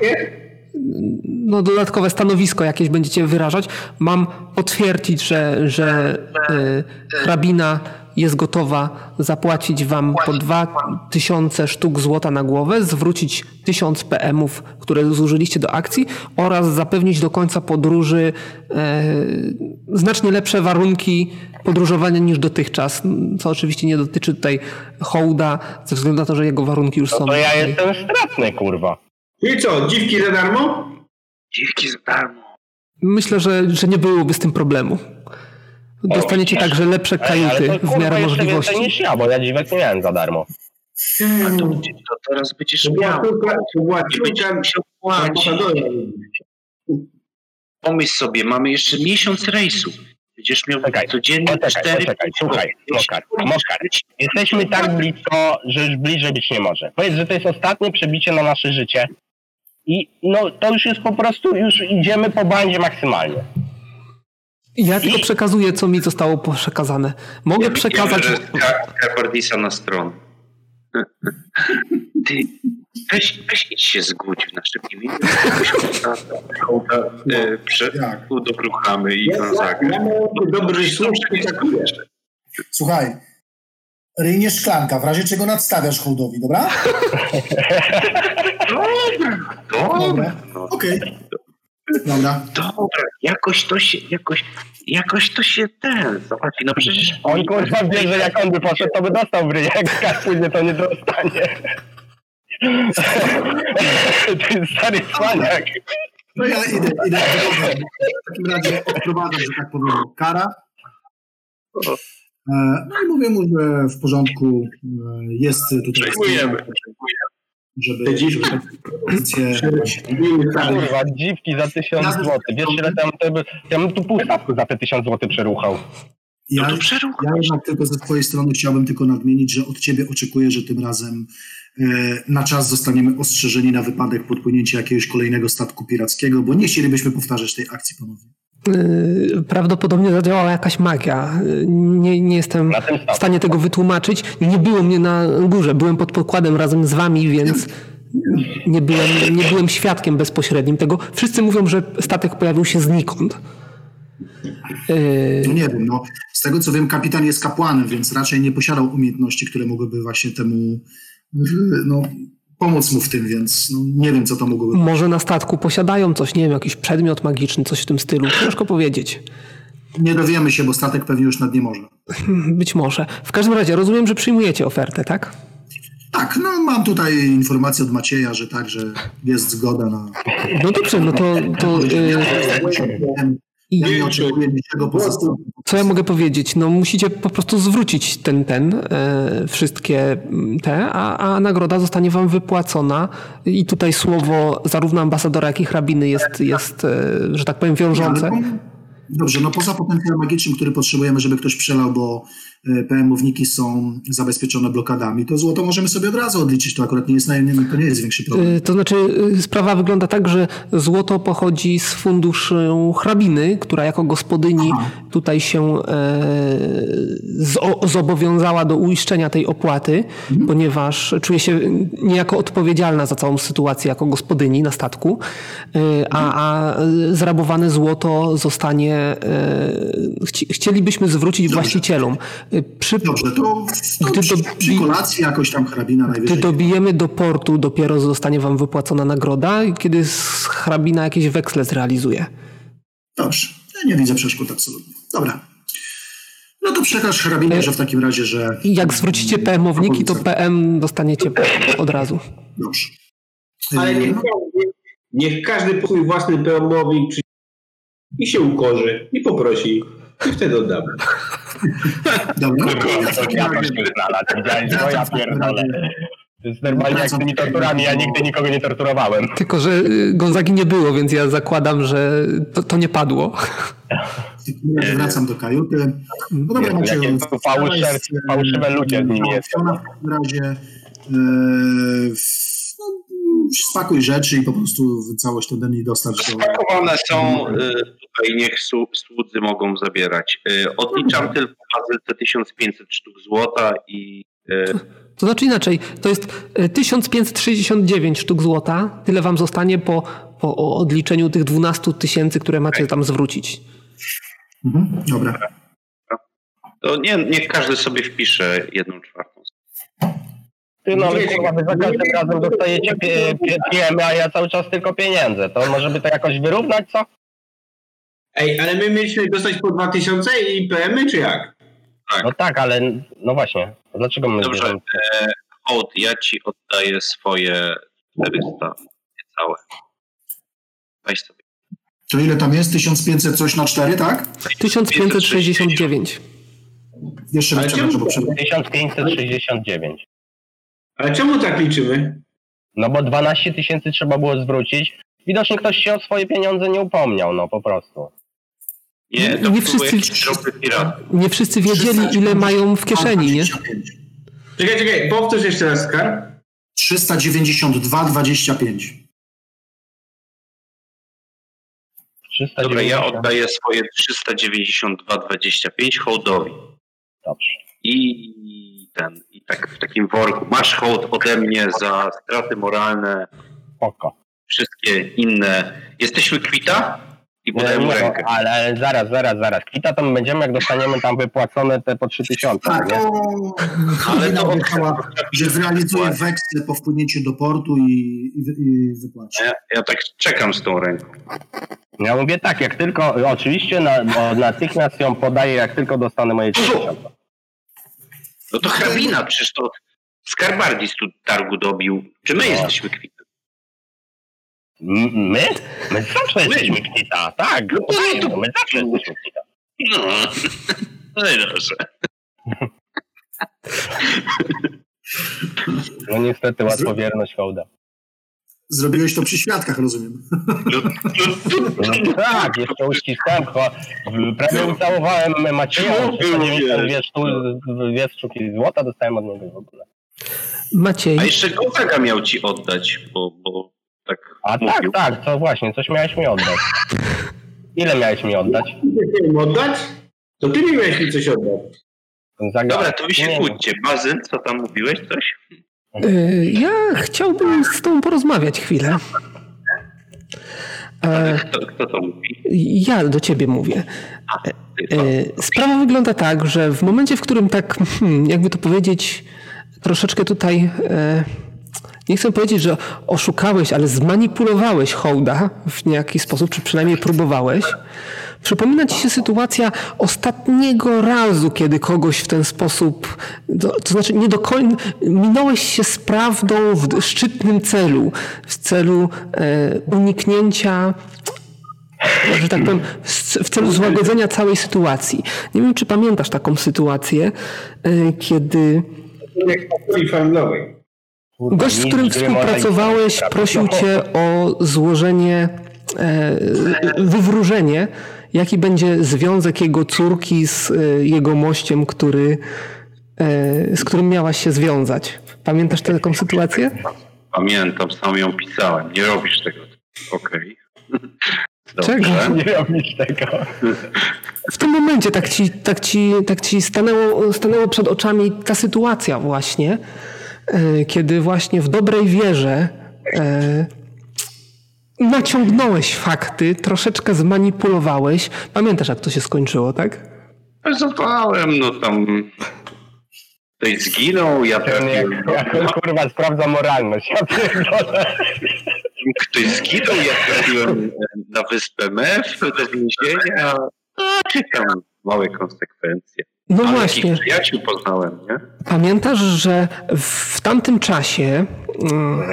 No, dodatkowe stanowisko jakieś będziecie wyrażać. Mam potwierdzić, że, że y, hrabina jest gotowa zapłacić wam po dwa tysiące sztuk złota na głowę, zwrócić tysiąc P M-ów, które zużyliście do akcji oraz zapewnić do końca podróży y, znacznie lepsze warunki podróżowania niż dotychczas, co oczywiście nie dotyczy tutaj Hołda, ze względu na to, że jego warunki już no są... To ja tutaj. Jestem stratny, kurwa. I co, dziwki za darmo? Dziwki za darmo. Myślę, że, że nie byłoby z tym problemu. Dostaniecie o, także lepsze kajuty ale to, w miarę możliwości. Ale to niż ja, bo ja dziwek nie miałem za darmo. Hmm. A to, to teraz będziesz miał. Pomyśl sobie, mamy jeszcze miesiąc rejsu. Będziesz miał czekaj, codziennie poczekaj, cztery... Poczekaj, słuchaj, Mokkar, Mokkar. Jesteśmy tak blisko, że już bliżej być nie może. Powiedz, że to jest ostatnie przebicie na nasze życie. I no to już jest po prostu, już idziemy po bandzie maksymalnie. Ja I... tylko przekazuję, co mi zostało przekazane. Mogę ja przekazać... Skarbardisa na stronę. Ty, weź, weź się zgódź w naszym imieniu. Udobruchamy i Gonzagę. Dobry słusznie zakujesz. Słuchaj, ryjnie szklanka, w razie czego nadstawiasz Hołdowi, dobra? Dobra, okej. Dobra. Dobra, jakoś to się, jakoś, jakoś to się ten, zobaczcie, no przecież... On kurwa wie, że jak on by poszedł, to by dostał bryjek, a później to nie dostanie. Ty stary cwaniak. No ja idę, idę. W takim razie odprowadzam, że tak powiem, Kara. No i mówię mu, że w porządku jest tutaj... Dziękujemy, dziękujemy. Żeby te dziwki kurwa, dziwki za tysiąc złotych. Wiesz, ile tam te, ja bym tu pół statku za te tysiąc złotych przeruchał. Ja, no ja jednak tylko ze twojej strony chciałbym tylko nadmienić, że od ciebie oczekuję, że tym razem e, na czas zostaniemy ostrzeżeni na wypadek podpłynięcia jakiegoś kolejnego statku pirackiego, bo nie chcielibyśmy powtarzać tej akcji ponownie. Prawdopodobnie zadziałała jakaś magia. Nie, nie jestem w stanie tego wytłumaczyć. Nie było mnie na górze. Byłem pod pokładem razem z wami, więc nie byłem, nie byłem świadkiem bezpośrednim tego. Wszyscy mówią, że statek pojawił się znikąd. No nie wiem. No, z tego co wiem, kapitan jest kapłanem, więc raczej nie posiadał umiejętności, które mogłyby właśnie temu... No, pomóc mu w tym, więc no, nie wiem, co to mogło być. Może na statku posiadają coś, nie wiem, jakiś przedmiot magiczny, coś w tym stylu. Ciężko powiedzieć. Nie dowiemy się, bo statek pewnie już nad nie może. Być może. W każdym razie rozumiem, że przyjmujecie ofertę, tak? Tak, no mam tutaj informację od Macieja, że tak, że jest zgoda na... No dobrze, no to... to yy... Ja nie odpowiedzieć tego po prostu. Co ja mogę powiedzieć? No musicie po prostu zwrócić ten, ten, e, wszystkie te, a, a nagroda zostanie wam wypłacona i tutaj słowo zarówno ambasadora, jak i hrabiny jest, jest e, że tak powiem, wiążące. Dobrze, no poza potencjałem magicznym, który potrzebujemy, żeby ktoś przelał, bo P M-owniki są zabezpieczone blokadami, to złoto możemy sobie od razu odliczyć, to akurat nie jest, to nie jest większy problem. To znaczy sprawa wygląda tak, że złoto pochodzi z funduszu hrabiny, która jako gospodyni Aha. tutaj się e, zobowiązała do uiszczenia tej opłaty, mhm. ponieważ czuje się niejako odpowiedzialna za całą sytuację jako gospodyni na statku, e, a, a zrabowane złoto zostanie Chci- chcielibyśmy zwrócić Dobrze. właścicielom. Przy... Dobrze, to, to Gdy przy, dobi... przy kolacji jakoś tam hrabina najwyżej. Gdy dobijemy do portu, dopiero zostanie wam wypłacona nagroda, kiedy hrabina jakieś weksle zrealizuje. Dobrze, ja nie widzę przeszkód absolutnie. Dobra. No to przekaż hrabinie, że w takim razie, że... Jak zwrócicie P M-owniki, to P M dostaniecie od razu. Dobrze. Ale niech, niech każdy po swój własny P M-ownik przy... I się ukorzy, i poprosi, i wtedy oddamy. Dobra. Ja też pierdolę. Ja pierdolę. Z normalnie z tymi torturami, ja nigdy nikogo nie torturowałem. Tylko, że Gonzagi nie było, więc ja zakładam, że to, to nie padło. Wracam do kajuty. No dobra, Maciej. Fałszywe ludzie z nimi jest. W takim razie spakuj rzeczy i po prostu całość ode mnie dostarcz. Spakowane są, tutaj niech słudzy mogą zabierać. Odliczam tylko te tysiąc pięćset sztuk złota i... To, to znaczy inaczej, to jest tysiąc pięćset sześćdziesiąt dziewięć sztuk złota, tyle wam zostanie po, po odliczeniu tych dwanaście tysięcy, które macie tam zwrócić. Mhm, dobra. To nie, niech każdy sobie wpisze jedną czwartą. Ty no, ale kurwa, wy za każdym razem dostajecie pie, pie, piemy, a ja cały czas tylko pieniądze. To może by to jakoś wyrównać, co? Ej, ale my mieliśmy dostać po dwa tysiące i P M-y, czy jak? Tak. No tak, ale no właśnie. Dlaczego my... Dobrze, e, Hołd, ja ci oddaję swoje czterysta niecałe. Weź sobie. To ile tam jest? tysiąc pięćset coś na cztery, tak? tysiąc pięćset sześćdziesiąt dziewięć. Jeszcze raz przepraszam, bo przepraszam. tysiąc pięćset sześćdziesiąt dziewięć. Ale czemu tak liczymy? No bo dwanaście tysięcy trzeba było zwrócić. Widocznie ktoś się o swoje pieniądze nie upomniał, no po prostu. Nie, to nie, wszyscy, nie wszyscy wiedzieli, ile mają w kieszeni, nie? Czekaj, czekaj, powtórz jeszcze raz, Skar. trzysta dziewięćdziesiąt dwa dwadzieścia pięć. Dobra, ja oddaję swoje trzysta dziewięćdziesiąt dwa dwadzieścia pięć Hołdowi. Dobrze. I... Ten, i tak w takim worku. Masz, Hołd, ode mnie za straty moralne. Spoko. Wszystkie inne. Jesteśmy kwita? I podaję mu rękę. No, ale zaraz, zaraz, zaraz. Kwita to my będziemy, jak dostaniemy tam wypłacone te po trzy tysiące. Tak, nie? Ale to on chciała, że zrealizuje weksle po wpłynięciu do portu i, i, i wypłaci. Ja, ja tak czekam z tą ręką. Ja mówię tak, jak tylko, oczywiście na, natychmiast ją podaję, jak tylko dostanę moje trzy tysiące. No to hrabina, przecież to Skarbardis tu targu dobił. Czy my no. jesteśmy kwita? M- my? My zawsze my. jesteśmy kwita, tak. No to my, to... my zawsze jesteśmy kwita. No, no i dobrze. No niestety łatwowierność Hołda. Zrobiłeś to przy świadkach, rozumiem. No, no, no, tak, jeszcze uściskałem, prawie ucałowałem Macieja, dwie sztuki złota dostałem od niego w ogóle. Maciej. A jeszcze Gonzaga miał ci oddać, bo, bo tak A mówił. tak, tak, to właśnie, coś miałeś mi oddać. Ile miałeś mi oddać? Oddać? To ty mi miałeś mi coś oddać. Zagadam. Dobra, to wy się kłóćcie. Bazyl, co tam mówiłeś, coś? Ja chciałbym z tobą porozmawiać chwilę. Kto, kto to mówi? Ja do ciebie mówię. Sprawa wygląda tak, że w momencie, w którym tak, jakby to powiedzieć, troszeczkę tutaj, nie chcę powiedzieć, że oszukałeś, ale zmanipulowałeś Hołda w jakiś sposób, czy przynajmniej próbowałeś. Przypomina ci się sytuacja ostatniego razu, kiedy kogoś w ten sposób, to, to znaczy nie do końca, minąłeś się z prawdą w szczytnym celu, w celu e, uniknięcia że tak powiem, w celu złagodzenia całej sytuacji. Nie wiem, czy pamiętasz taką sytuację, kiedy... Gość, z którym współpracowałeś, prosił cię o złożenie, wywróżenie, jaki będzie związek jego córki z jego mościem, który, z którym miałaś się związać. Pamiętasz taką sytuację? Pamiętam, sam ją pisałem. Nie robisz tego. Okej. Okay. Czego? Nie robisz tego. W tym momencie tak ci, tak ci, tak ci stanęło, stanęło przed oczami ta sytuacja właśnie, kiedy właśnie w dobrej wierze e, naciągnąłeś fakty, troszeczkę zmanipulowałeś. Pamiętasz, jak to się skończyło, tak? Zapałem, no tam... Ktoś zginął, ja... Ten, jak, jak, kurwa, sprawdza moralność. Ja Ktoś zginął, ja trafiłem na Wyspę Mew, do więzienia. Czy tam małe konsekwencje. No ale właśnie. Ja cię poznałem, nie? Pamiętasz, że w tamtym czasie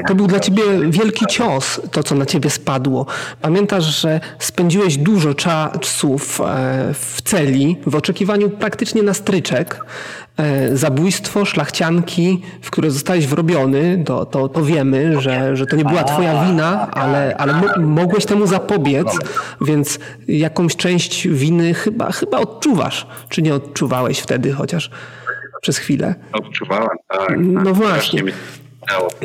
to był dla ciebie wielki cios, to co na ciebie spadło. Pamiętasz, że spędziłeś dużo czasu w celi, w oczekiwaniu praktycznie na stryczek. Zabójstwo szlachcianki, w które zostałeś wrobiony, to, to, to wiemy, że, że to nie była twoja wina, ale, ale mo- mogłeś temu zapobiec, więc jakąś część winy chyba, chyba odczuwasz, czy nie odczuwałeś wtedy chociaż przez chwilę? Odczuwałem, tak. No właśnie.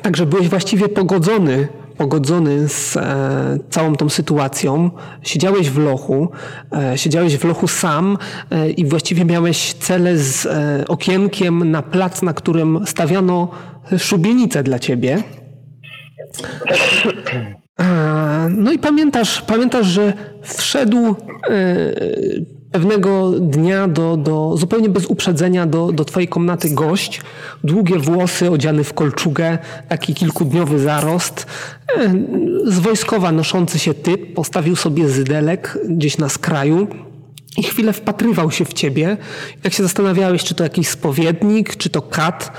Także byłeś właściwie pogodzony, pogodzony z e, całą tą sytuacją. Siedziałeś w lochu, e, siedziałeś w lochu sam e, i właściwie miałeś cele z e, okienkiem na plac, na którym stawiano szubienicę dla ciebie. E, no i pamiętasz, pamiętasz, że wszedł e, pewnego dnia do, do, zupełnie bez uprzedzenia do, do twojej komnaty gość. Długie włosy, odziany w kolczugę, taki kilkudniowy zarost. Z wojskowa noszący się typ, postawił sobie zydelek gdzieś na skraju i chwilę wpatrywał się w ciebie. Jak się zastanawiałeś, czy to jakiś spowiednik, czy to kat,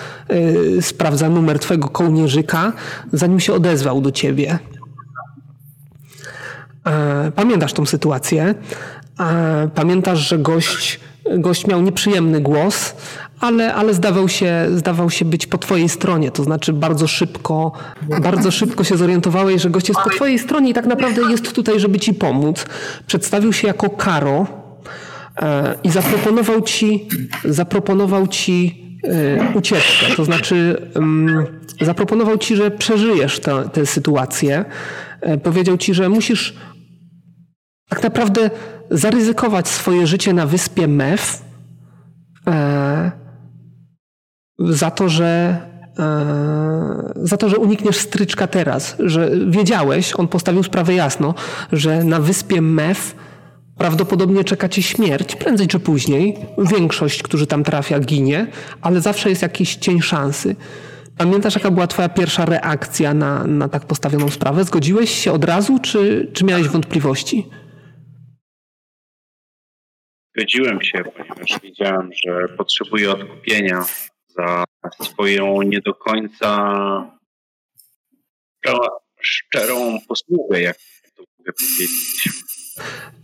yy, sprawdza numer twojego kołnierzyka, zanim się odezwał do ciebie. Yy, pamiętasz tą sytuację? Pamiętasz, że gość, gość miał nieprzyjemny głos, ale, ale zdawał się, zdawał się być po twojej stronie. To znaczy bardzo szybko, bardzo szybko się zorientowałeś, że gość jest po twojej stronie i tak naprawdę jest tutaj, żeby ci pomóc. Przedstawił się jako Karo i zaproponował ci, zaproponował ci ucieczkę. To znaczy zaproponował ci, że przeżyjesz tę, tę sytuację. Powiedział ci, że musisz tak naprawdę zaryzykować swoje życie na wyspie Mew e, za to, że e, za to, że unikniesz stryczka teraz, że wiedziałeś, on postawił sprawę jasno, że na wyspie Mew prawdopodobnie czeka ci śmierć, prędzej czy później. Większość, którzy tam trafia, ginie, ale zawsze jest jakiś cień szansy. Pamiętasz, jaka była twoja pierwsza reakcja na, na tak postawioną sprawę? Zgodziłeś się od razu, czy, czy miałeś wątpliwości? Zgodziłem się, ponieważ wiedziałem, że potrzebuję odkupienia za swoją nie do końca szczerą posługę, jak to mogę powiedzieć.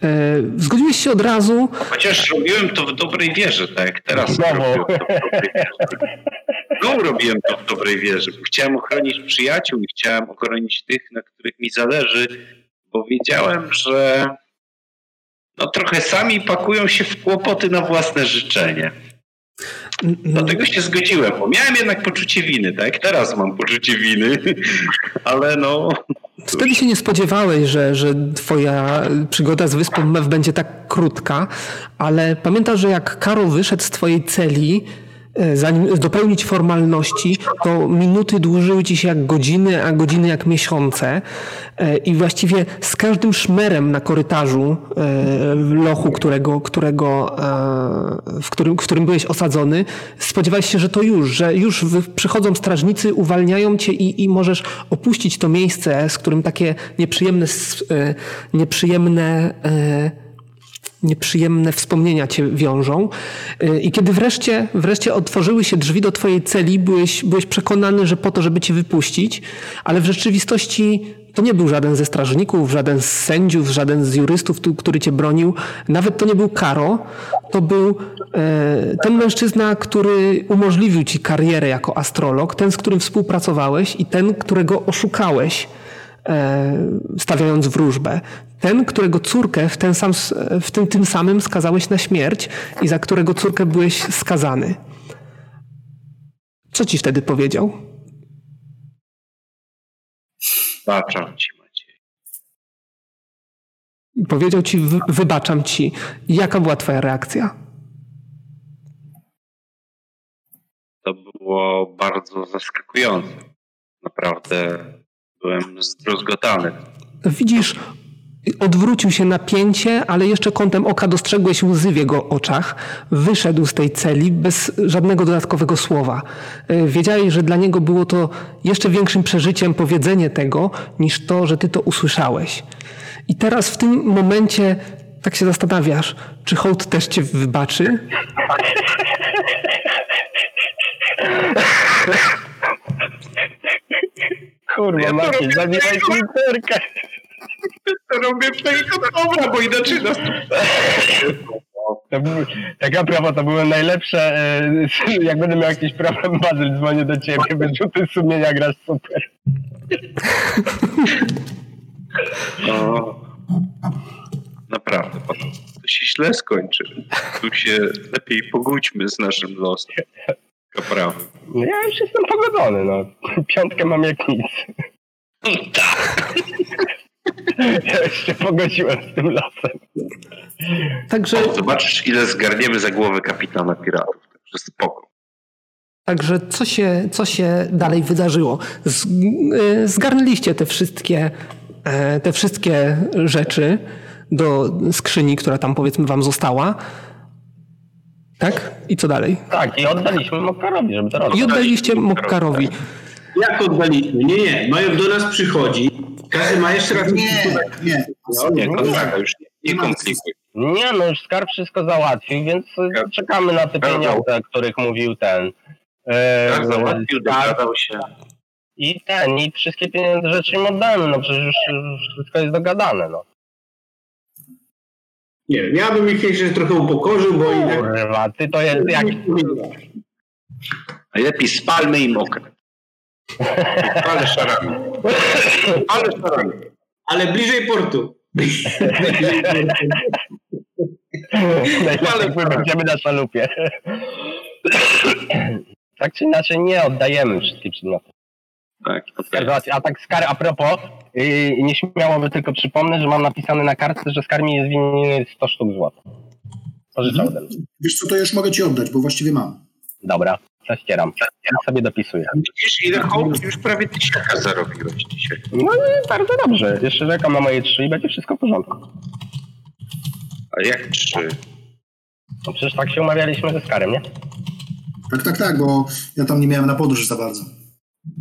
E, zgodziłeś się od razu. Chociaż robiłem to w dobrej wierze, tak jak teraz. No, robiłem to w dobrej wierze. No, robiłem to w dobrej wierze, bo chciałem ochronić przyjaciół i chciałem ochronić tych, na których mi zależy, bo wiedziałem, że no trochę sami pakują się w kłopoty na własne życzenie. Dlatego się zgodziłem, bo miałem jednak poczucie winy, tak? Teraz mam poczucie winy, ale no... Wtedy się nie spodziewałeś, że, że twoja przygoda z Wyspą Mew będzie tak krótka, ale pamiętasz, że jak Karo wyszedł z twojej celi, zanim dopełnić formalności, to minuty dłużyły ci się jak godziny, a godziny jak miesiące i właściwie z każdym szmerem na korytarzu lochu, którego, którego, w, którym, w którym byłeś osadzony, spodziewałeś się, że to już, że już przychodzą strażnicy, uwalniają cię i, i możesz opuścić to miejsce, z którym takie nieprzyjemne nieprzyjemne nieprzyjemne wspomnienia cię wiążą. I kiedy wreszcie, wreszcie otworzyły się drzwi do twojej celi, byłeś, byłeś przekonany, że po to, żeby cię wypuścić, ale w rzeczywistości To nie był żaden ze strażników, żaden z sędziów, żaden z jurystów, który cię bronił. Nawet to nie był Karo. To był e, ten mężczyzna, który umożliwił ci karierę jako astrolog, ten, z którym współpracowałeś i ten, którego oszukałeś, e, stawiając wróżbę. Ten, którego córkę w, ten sam, w tym, tym samym skazałeś na śmierć i za którego córkę byłeś skazany. Co ci wtedy powiedział? Wybaczam ci, Maciej. Powiedział ci, wy, wybaczam ci. Jaka była twoja reakcja? To było bardzo zaskakujące. Naprawdę byłem zdruzgotany. Widzisz, odwrócił się napięcie, ale jeszcze kątem oka dostrzegłeś łzy w jego oczach. Wyszedł z tej celi bez żadnego dodatkowego słowa. Wiedziałeś, że dla niego było to jeszcze większym przeżyciem powiedzenie tego, niż to, że ty to usłyszałeś. I teraz w tym momencie tak się zastanawiasz, czy Hołd też cię wybaczy? Kurwa, Maciej, zabieraj kulturkę. To robię w tej dobra, bo inaczej nas to był, taka prawa to były najlepsze. E, jak będę miał jakiś problem, Bazyl, dzwonię do ciebie, wyrzuty sumienia, grasz super. No, naprawdę, panu, to się źle skończy. Tu się lepiej pogódźmy z naszym losem. Naprawdę. Ja już jestem pogodzony, no. Piątkę mam jak nic. Tak. Ja już się pogodziłem z tym lasem. Także... Zobaczysz, ile zgarniemy za głowę kapitana piratów. Także spoko. Także co się, co się dalej wydarzyło? Z, y, zgarnęliście te wszystkie, y, te wszystkie rzeczy do skrzyni, która tam powiedzmy wam została. Tak? I co dalej? Tak, i oddaliśmy Mokkarowi, żeby to robić. I oddaliście Mokkarowi. Jak oddaliśmy? Nie, nie. Mają do nas przychodzi. Każdy ma jeszcze raz... Nie, nie. No, nie, to tak, już nie, nie komplikuj. Nie, no już skarb wszystko załatwił, więc skarb. Czekamy na te pieniądze, o których mówił ten. Skarb załatwił, dogadał się. I ten, i wszystkie pieniądze rzeczy im oddajemy, no przecież już, już wszystko jest dogadane, no. Nie wiem, ja bym ich jeszcze trochę upokorzył, bo... Kurwa, ty to jest jak... Lepiej spalmy i mokre. Ale szarami. Ale szarami. Ale bliżej portu. Ale będziemy na szalupie. Tak czy inaczej nie oddajemy wszystkich przedmiotów. Tak, tak. A tak skar, a propos, yy, nieśmiało by tylko przypomnę, że mam napisane na kartce, że skar mi jest winien sto sztuk złota. Pożyczał mhm. Wiesz co, to już mogę ci oddać, bo właściwie mam. Dobra. Zaścieram. Ja sobie dopisuję. Widzisz, ile Hołd już prawie tysiaka zarobiłeś dzisiaj. No i bardzo dobrze. Jeszcze czekam na moje trzy i będzie wszystko w porządku. A jak trzy? No przecież tak się umawialiśmy ze Skarem, nie? Tak, tak, tak, bo ja tam nie miałem na podróż za bardzo.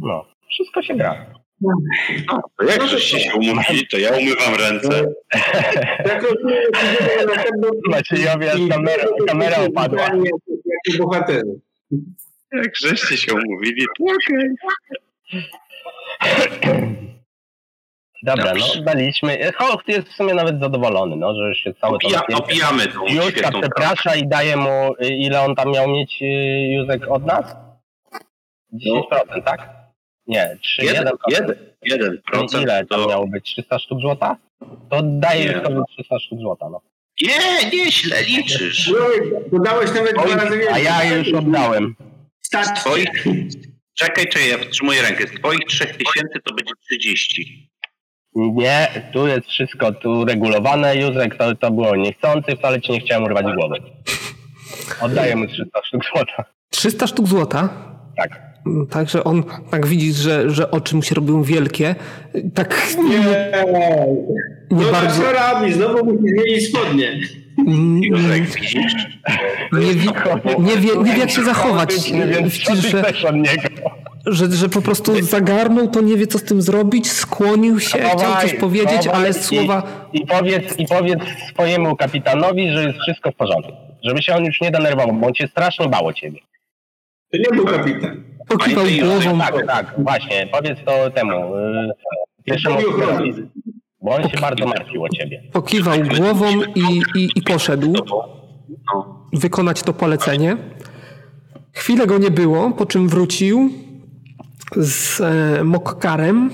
No, wszystko się gra. No, to jak żeście się umówili, to ja umywam ręce. Maciejowi aż kamera, kamera upadła. Jak żeście się umówili, to okej. Okay. Dobra, no oddaliśmy. Hołd jest w sumie nawet zadowolony, no, że już się całe Opija, to... Opijamy tą Józka przeprasza pracę. I daje mu, ile on tam miał mieć, Józek, od nas? dziesięć procent, no. Tak? Nie, trzy jeden procent. Ile to miało być? trzysta sztuk złota? To daje już sobie trzysta sztuk złota, no. Nie, nie, źle liczysz. Dodałeś nawet dwa razy więcej. A ja już oddałem. Z twoich... Czekaj, czekaj, ja wstrzymuję rękę. Z twoich trzech tysięcy to będzie trzydzieści. Nie, tu jest wszystko tu regulowane. Józek, to, to było niechcący, wcale ci nie chciałem urwać głowy. Oddaję mu trzysta sztuk złota. trzysta sztuk złota? Tak. Także on tak widzi, że, że oczy mu się robią wielkie. Tak nie, nie no bardzo... Co robi? Znowu musi zmienić spodnie. Józek, widzisz? Nie, wi... nie, wie, nie wie jak się zachować. Nie wiem, że, że, że po prostu zagarnął to, nie wie co z tym zrobić, skłonił się, chciał coś powiedzieć, ale słowa... I, i, powiedz, I powiedz swojemu kapitanowi, że jest wszystko w porządku. Żeby się on już nie denerwował, bo on się strasznie bał o ciebie. To nie był kapitan. Pokiwał głową. Tak, tak, właśnie. Powiedz to temu. Jeszcze Morkir, bo on się bardzo martwił o ciebie. Pokiwał głową i, i, i poszedł wykonać to polecenie. Chwilę go nie było, po czym wrócił z e, Mokkarem.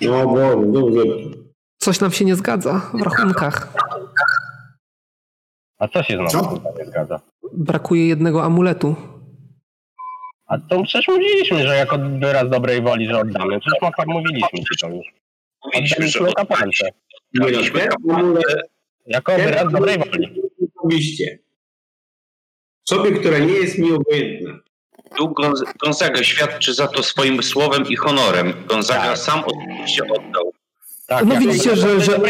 No, bo, dobrze. Coś nam się nie zgadza w rachunkach. A co się znowu nie zgadza? Brakuje jednego amuletu. A to przecież mówiliśmy, że jako wyraz dobrej woli, że oddamy. Przecież Mokkar mówiliśmy ci to już. Mówiliśmy, że oddaliśmy. Mówiliśmy jako wyraz dobrej woli. Oczywiście. Sobie, która nie jest mi obojętna. Tu Gonzaga świadczy za to swoim słowem i honorem. Gonzaga tak. sam się oddał. Tak, no widzicie, że, że,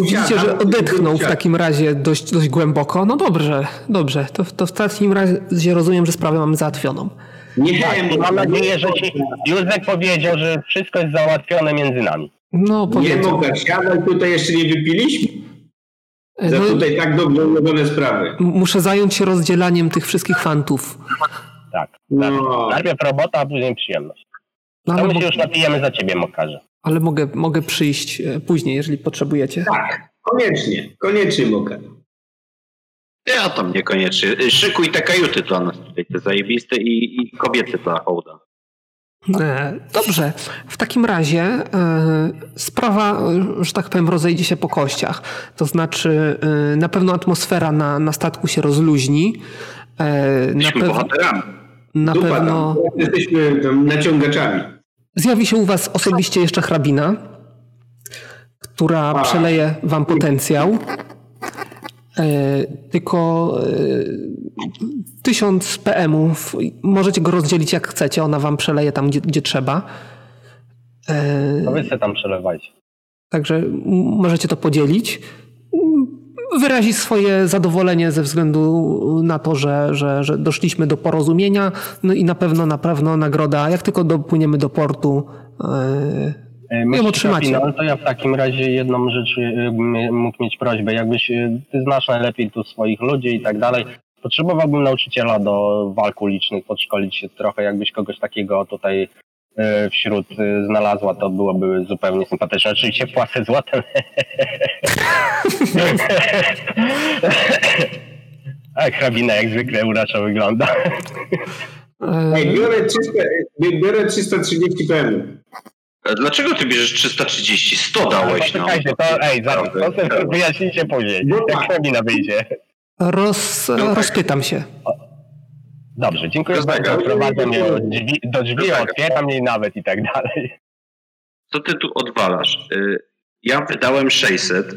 widzicie, że odetchnął w takim razie dość, dość głęboko. No dobrze, dobrze. To, to w takim razie rozumiem, że sprawę mamy załatwioną. Nie tak, wiem, mam nadzieję, że ci Józek powiedział, że wszystko jest załatwione między nami. No, nie mogę siadać, tutaj jeszcze nie wypiliśmy. Za no, tutaj tak dobrze ułożone sprawy. Muszę zająć się rozdzielaniem tych wszystkich fantów. Tak. No. Najpierw robota, a później przyjemność. No, to my się bo... już napijemy za ciebie, Mokkarze. Ale mogę, mogę przyjść później, jeżeli potrzebujecie. Tak, koniecznie. Koniecznie, Mokkar. Ja tam niekoniecznie. Szykuj te kajuty dla nas tutaj, te zajebiste i, i kobiety dla Hołda. Dobrze. W takim razie e, sprawa, że tak powiem, rozejdzie się po kościach. To znaczy e, na pewno atmosfera na, na statku się rozluźni. E, na pew... bohaterami. Na Dupa, pewno... Tam. Jesteśmy tam naciągaczami. Zjawi się u was osobiście jeszcze hrabina, która A. przeleje wam potencjał. E, tylko e, tysiąc P M-ów. Możecie go rozdzielić jak chcecie. Ona wam przeleje tam, gdzie, gdzie trzeba. E, no wy się tam przelewajcie. Także możecie to podzielić. Wyrazi swoje zadowolenie ze względu na to, że, że, że doszliśmy do porozumienia. No i na pewno, na pewno nagroda, jak tylko dopłyniemy do portu, yy, ją otrzymacie. Kapina, to ja w takim razie jedną rzecz yy, mógł mieć prośbę. Jakbyś, yy, ty znasz najlepiej tu swoich ludzi i tak dalej. Potrzebowałbym nauczyciela do walk ulicznych, podszkolić się trochę. Jakbyś kogoś takiego tutaj yy, wśród yy, znalazła, to byłoby zupełnie sympatyczne. Oczywiście płacę złotem. A hrabina jak zwykle uracza wygląda. Ej, biorę, trzysta, biorę trzysta trzydzieści P M. Dlaczego ty bierzesz trzysta trzydzieści? sto dałeś. No, poczekajcie, no. To, ej, zaraz, to sobie wyjaśnijcie później, jak hrabina wyjdzie. Roz, rozpytam się. Dobrze, dziękuję bardzo. Prowadzę mnie do drzwi, do drzwi otwieram jej nawet i tak dalej. Co ty tu odwalasz? Ja wydałem sześćset,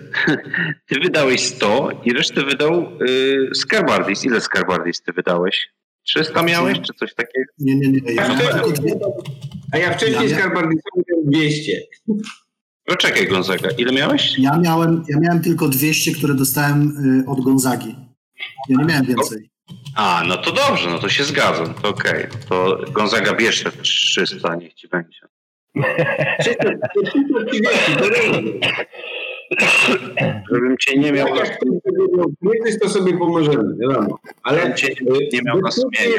ty wydałeś sto i resztę wydał y, Skarbardis. Ile Skarbardis ty wydałeś? trzysta miałeś, czy coś takiego? Nie, nie, nie. Ja a ja wcześniej ja Skarbardisowi miałem dwieście. Poczekaj, Gonzaga, ile miałeś? Ja miałem, ja miałem tylko dwieście, które dostałem y, od Gonzagi. Ja nie miałem więcej. A, no to dobrze, no to się zgadzam. To okej, okay. To Gonzaga bierz te trzysta, niech ci będzie. Żebym cię nie miał na sumieniu, to sobie pomożemy, wiadomo. Ale cię nie miał na sumieniu.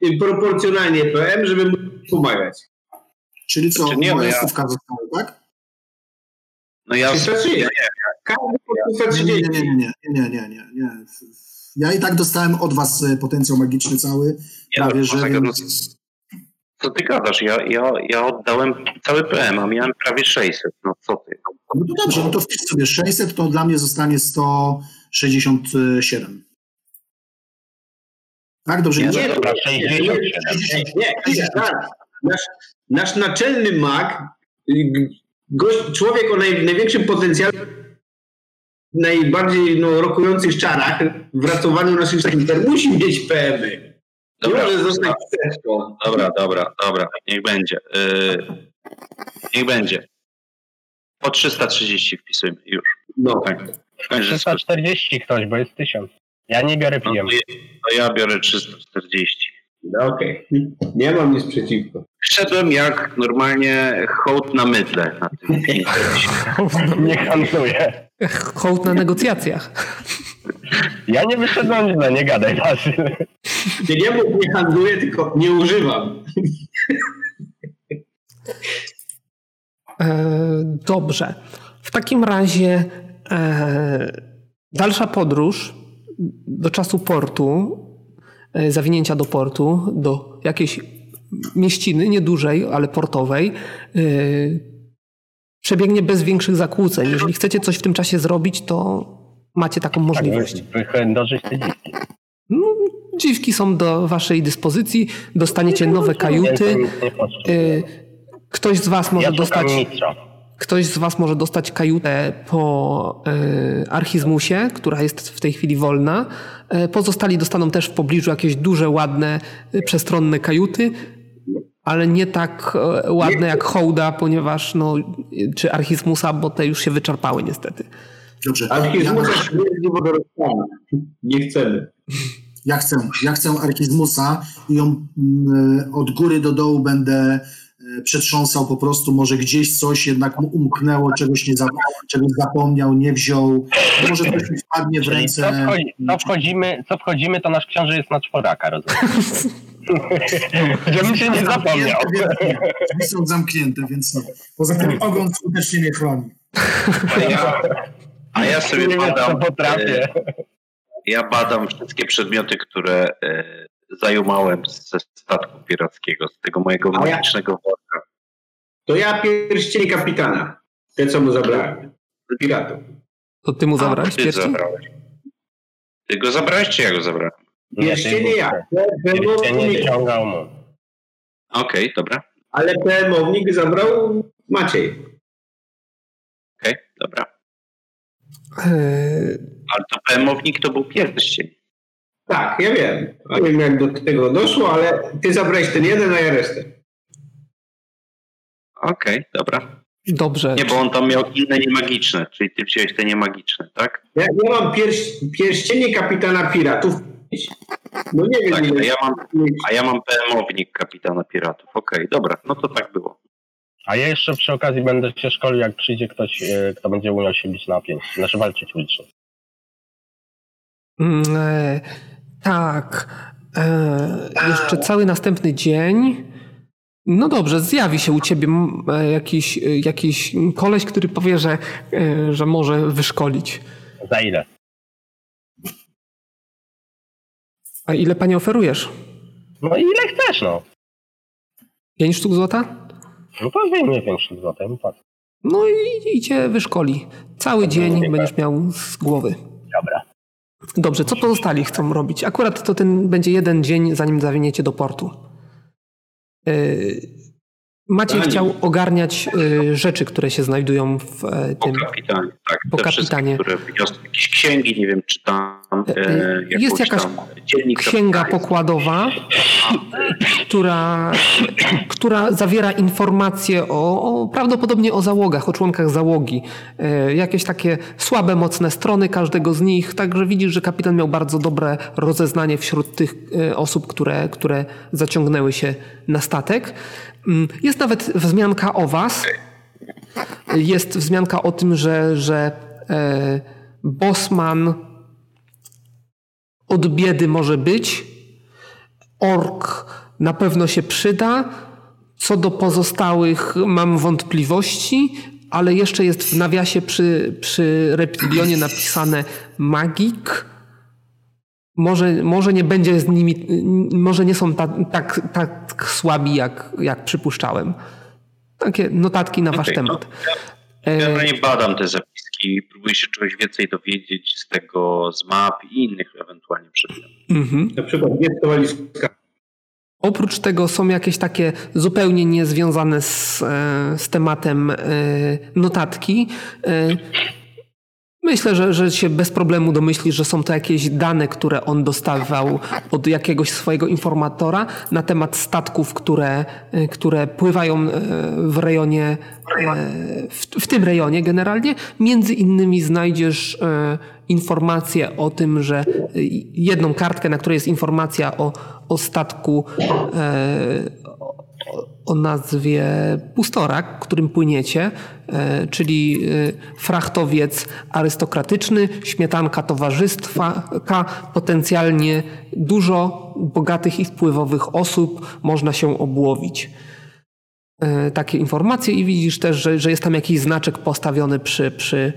Jest proporcjonalnie P M, żeby mu pomagać. Czyli co? Znaczy nie, moja ja... stówka została, tak? No ja trzysta trzydzieści. Ja, ja. Nie, nie, nie, nie, nie, nie, nie, nie. Ja i tak dostałem od was potencjał magiczny cały. Ja prawie, że... Co ty gadasz? Ja, ja, ja oddałem cały P M, a miałem prawie sześćset. No co ty? No to dobrze, no to wpisz sobie sześćset, to dla mnie zostanie sto sześćdziesiąt siedem. Tak? Dobrze? Nie, nie, dobra, sześćdziesiąt siedem. Nie, nie, nasz, nasz naczelny mag, gość, człowiek o naj, największym potencjale, najbardziej no, rokujących czarach w ratowaniu naszych szachistów, musi mieć P M-y. Dobra, dobra, dobra, dobra, dobra, niech będzie. Yy, niech będzie. Po trzysta trzydzieści wpisujmy już. No tak. trzysta czterdzieści ktoś, bo jest tysiąc. Ja nie biorę P M. No to, to ja biorę trzysta czterdzieści. No okej. Okay. Nie mam nic przeciwko. Wszedłem jak normalnie hołd na mydle na tym nie handluję. Hołd na negocjacjach. Ja nie wyszedłem, no nie gadaj Bazyl. Ja nie handluję, tylko nie używam. E, dobrze. W takim razie e, dalsza podróż do czasu portu, e, zawinięcia do portu, do jakiejś mieściny, nie dużej, ale portowej, e, przebiegnie bez większych zakłóceń. Jeżeli chcecie coś w tym czasie zrobić, to macie taką możliwość. No, dziwki są do waszej dyspozycji. Dostaniecie nowe kajuty. Ktoś z was może dostać ktoś z was może dostać kajutę po Archizmusie, która jest w tej chwili wolna. Pozostali dostaną też w pobliżu jakieś duże, ładne, przestronne kajuty, ale nie tak ładne jak Hołda, ponieważ no, czy Archizmusa, bo te już się wyczerpały niestety. Dobrze, Archizmusa ja... nie chcemy. Ja chcę, ja chcę Archizmusa i ją od góry do dołu będę przetrząsał po prostu, może gdzieś coś jednak mu umknęło, czegoś nie zap- czegoś zapomniał, nie wziął, może coś mi wpadnie w ręce. Co, wchodzi, co, wchodzimy, co wchodzimy, to nasz książę jest na czworaka, rozumiem. Żebym się nie zapomniał. Drzwi są zamknięte, więc no. Poza tym ogon skutecznie mnie chroni. A ja, a ja sobie badam, potrafię. Ja badam wszystkie przedmioty, które zajumałem ze statku pirackiego, z tego mojego magicznego worka. To ja pierścień kapitana. Te, co mu zabrałem. Z piratów. To ty mu zabrałeś pierścień? Ty go zabrałeś, czy ja go zabrałem? Pierścień nie ja. P M-ownik ciągnął mu. Okej, okay, dobra. Ale P M-ownik zabrał Maciej. Okej, okay, dobra. Yy... Ale to P M-ownik to był pierścień. Tak, ja wiem. Nie wiem, jak do tego doszło, ale ty zabrałeś ten jeden, a ja resztę. Okej, okay, dobra. Dobrze. Nie, bo on tam miał inne niemagiczne, czyli ty wziąłeś te niemagiczne, tak? Ja, ja mam pierś- pierścienie kapitana piratów. No nie wiem. Tak, a, ja mam, a ja mam P M-ownik kapitana piratów. Okej, okay, dobra, no to tak było. A ja jeszcze przy okazji będę się szkolił, jak przyjdzie ktoś, kto będzie umiał się bić na pięści, znaczy walczyć ulicznie. Mm, tak. E, jeszcze cały następny dzień. No dobrze, zjawi się u ciebie jakiś, jakiś koleś, który powie, że, że może wyszkolić. Za ile? A ile pani oferujesz? No ile chcesz, no. pięć sztuk złota? No to nie pięć sztuk złota. No i, i cię wyszkoli. Cały no, dzień dziękuję. Będziesz miał z głowy. Dobra. Dobrze, co pozostali chcą robić? Akurat to ten będzie jeden dzień, zanim zawiniecie do portu. Yy, Maciej Pani. chciał ogarniać yy, rzeczy, które się znajdują w yy, tym... Po kapitanie, tak. Po kapitanie. Jakieś księgi, nie wiem, czy tam... Yy, jest jakaś tam księga pokładowa, która, która zawiera informacje o, o prawdopodobnie o załogach, o członkach załogi. Yy, jakieś takie słabe, mocne strony każdego z nich. Także widzisz, że kapitan miał bardzo dobre rozeznanie wśród tych yy, osób, które, które zaciągnęły się na statek. Jest nawet wzmianka o was. Jest wzmianka o tym, że, że e, Bosman od biedy może być. Ork na pewno się przyda. Co do pozostałych mam wątpliwości, ale jeszcze jest w nawiasie przy, przy reptilionie napisane magik. Może, może nie będzie z nimi, może nie są tak, tak, tak słabi, jak, jak przypuszczałem. Takie notatki na okay, wasz temat. Ja, ja nie badam te zapiski, próbuję się czegoś więcej dowiedzieć z tego, z map i innych ewentualnie przedmiotów. Mm-hmm. Na przykład to walizka. Oprócz tego są jakieś takie zupełnie niezwiązane z, z tematem notatki. Myślę, że, że się bez problemu domyślisz, że są to jakieś dane, które on dostawał od jakiegoś swojego informatora na temat statków, które, które pływają w rejonie, w, w tym rejonie generalnie. Między innymi znajdziesz informację o tym, że jedną kartkę, na której jest informacja o, o statku, o nazwie Pustorak, którym płyniecie, czyli frachtowiec arystokratyczny, śmietanka towarzystwa, potencjalnie dużo bogatych i wpływowych osób, można się obłowić. takie informacje i widzisz też, że, że jest tam jakiś znaczek postawiony przy, przy,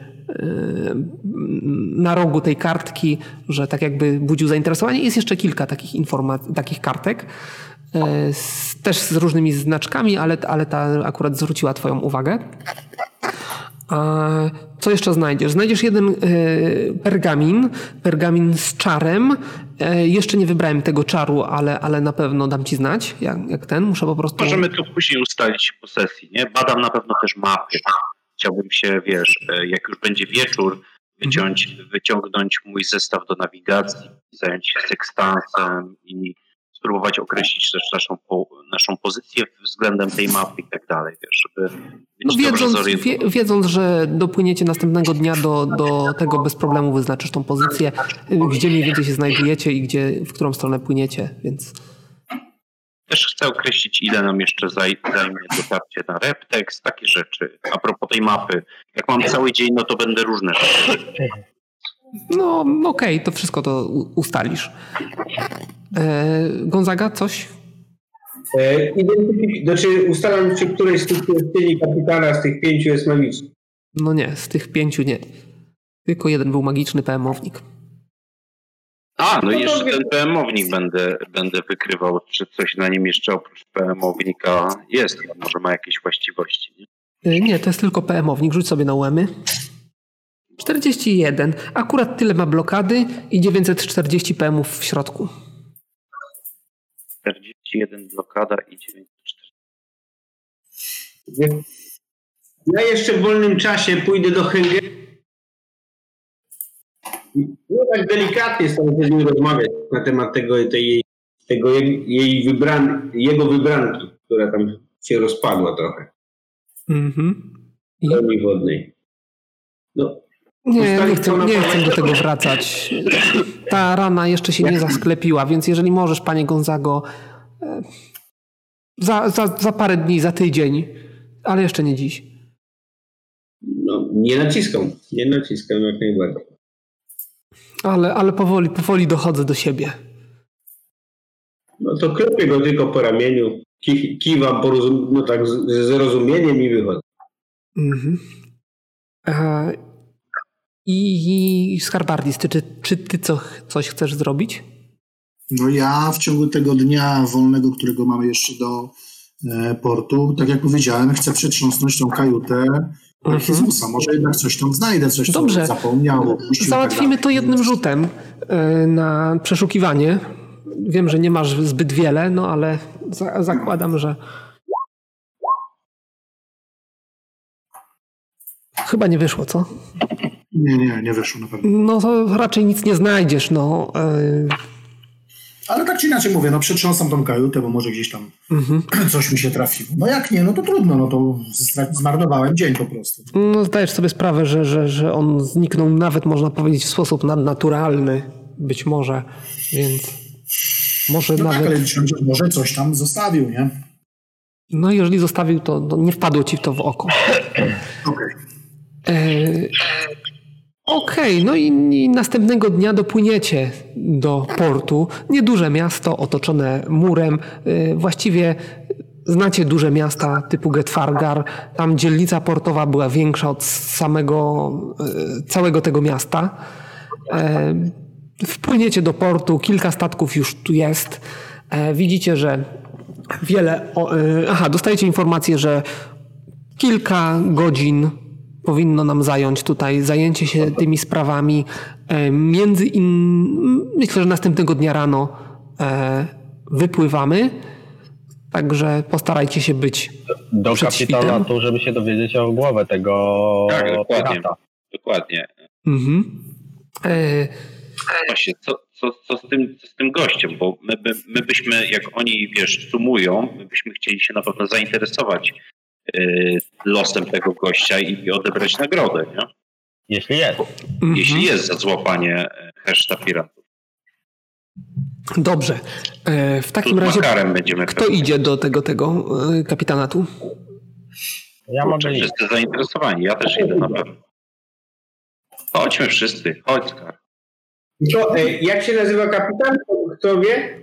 na rogu tej kartki, że tak jakby budził zainteresowanie. Jest jeszcze kilka takich informacji, takich kartek, z, też z różnymi znaczkami, ale, ale ta akurat zwróciła twoją uwagę. A co jeszcze znajdziesz? Znajdziesz jeden pergamin, pergamin z czarem. Jeszcze nie wybrałem tego czaru, ale, ale na pewno dam ci znać, jak, jak ten. Muszę po prostu... Możemy to później ustalić po sesji, nie? Badam na pewno też mapy. Chciałbym się, wiesz, jak już będzie wieczór, wyciąć, wyciągnąć mój zestaw do nawigacji, zająć się sekstansem i spróbować określić też naszą, po, naszą pozycję względem tej mapy i tak dalej, wiesz, żeby być no wiedząc, dobrze wie, wiedząc, że dopłyniecie następnego dnia do, do tego bez problemu, wyznaczysz tą pozycję, gdzie mniej więcej się znajdujecie i gdzie, w którą stronę płyniecie, więc... Też chcę określić, ile nam jeszcze zajmie dotarcie na Reptex, takie rzeczy. A propos tej mapy, jak mam cały dzień, no to będę różne rzeczy. No okej, okay, to wszystko to ustalisz. E, Gonzaga, coś? E, identyfik- znaczy ustalam, czy któreś z tych pierścieni kapitana z tych pięciu jest magiczny. No nie, z tych pięciu nie. Tylko jeden był magiczny P M-ownik. A, no, no jeszcze no, ten P M-ownik będę, będę wykrywał, czy coś na nim jeszcze oprócz P M-ownika jest. Może ma jakieś właściwości. Nie, nie to jest tylko P M-ownik. Rzuć sobie na łemy. czterdzieści jeden. Akurat tyle ma blokady i dziewięćset czterdzieści P M-ów w środku. czterdzieści jeden blokada i dziewięćset czterdzieści. Ja jeszcze w wolnym czasie pójdę do Hengela. No tak delikatnie z nim rozmawiać na temat tego, tej, tego jej, jej wybran, jego wybranki, która tam się rozpadła trochę. Mhm. I... pełni wodnej. No. Nie, nie chcę, nie chcę do tego wracać. Ta rana jeszcze się nie zasklepiła, więc jeżeli możesz, panie Gonzago, za, za, za parę dni, za tydzień, ale jeszcze nie dziś. No, nie naciskam, nie naciskam jak najbardziej. Ale, ale powoli, powoli dochodzę do siebie. No to klepię go tylko po ramieniu, ki, kiwam porozum- no tak z, z zrozumieniem i wychodzę. Mhm. E- I Skarbardis, ty, czy, czy ty co, coś chcesz zrobić? No ja w ciągu tego dnia wolnego, którego mamy jeszcze do e, portu, tak jak powiedziałem, chcę przetrząsnąć tą kajutę Archizmusa. Mm-hmm. Może jednak coś tam znajdę, coś tam zapomniało. Załatwimy tak to jednym rzutem y, na przeszukiwanie. Wiem, że nie masz zbyt wiele, no ale za, zakładam, że... Chyba nie wyszło, co? Nie, nie, nie wyszło na pewno. No to raczej nic nie znajdziesz, no. Yy. Ale tak czy inaczej mówię, no przetrząsam tą kajutę, bo może gdzieś tam mm-hmm. coś mi się trafiło. No jak nie, no to trudno, no to zmarnowałem dzień po prostu. No zdajesz sobie sprawę, że, że, że on zniknął nawet, można powiedzieć, w sposób nadnaturalny, być może, więc może no nawet... Tak, ale może coś tam zostawił, nie? No jeżeli zostawił, to, to nie wpadło ci to w oko. Okej. Okay. Yy. Okej, okay, no i, i następnego dnia dopłyniecie do portu. Nieduże miasto otoczone murem. Yy, właściwie znacie duże miasta typu Getfargar. Tam dzielnica portowa była większa od samego, yy, całego tego miasta. Yy, wpłyniecie do portu, kilka statków już tu jest. Yy, widzicie, że wiele... O, yy, aha, dostajecie informację, że kilka godzin powinno nam zająć tutaj, zajęcie się tymi sprawami. E, między innymi, myślę, że następnego dnia rano e, wypływamy, także postarajcie się być do przed kapitana świtem. Tu, żeby się dowiedzieć o głowę tego tak, dokładnie. Pirata. Dokładnie. Mhm. E, Właśnie, co, co, co, z tym, co z tym gościem, bo my, by, my byśmy, jak oni, wiesz, sumują, my byśmy chcieli się na pewno zainteresować losem tego gościa i odebrać nagrodę, nie? Jeśli jest. Mhm. Jeśli jest za złapanie herszta piratów. Dobrze. E, w takim tu razie kto pewnie idzie do tego, tego kapitanatu? Ja Kurczę, mogę wszyscy iść. Zainteresowani. Ja też idę na pewno. Chodźmy wszyscy. Chodź, Kar. To, e, jak się nazywa kapitan? Kto wie?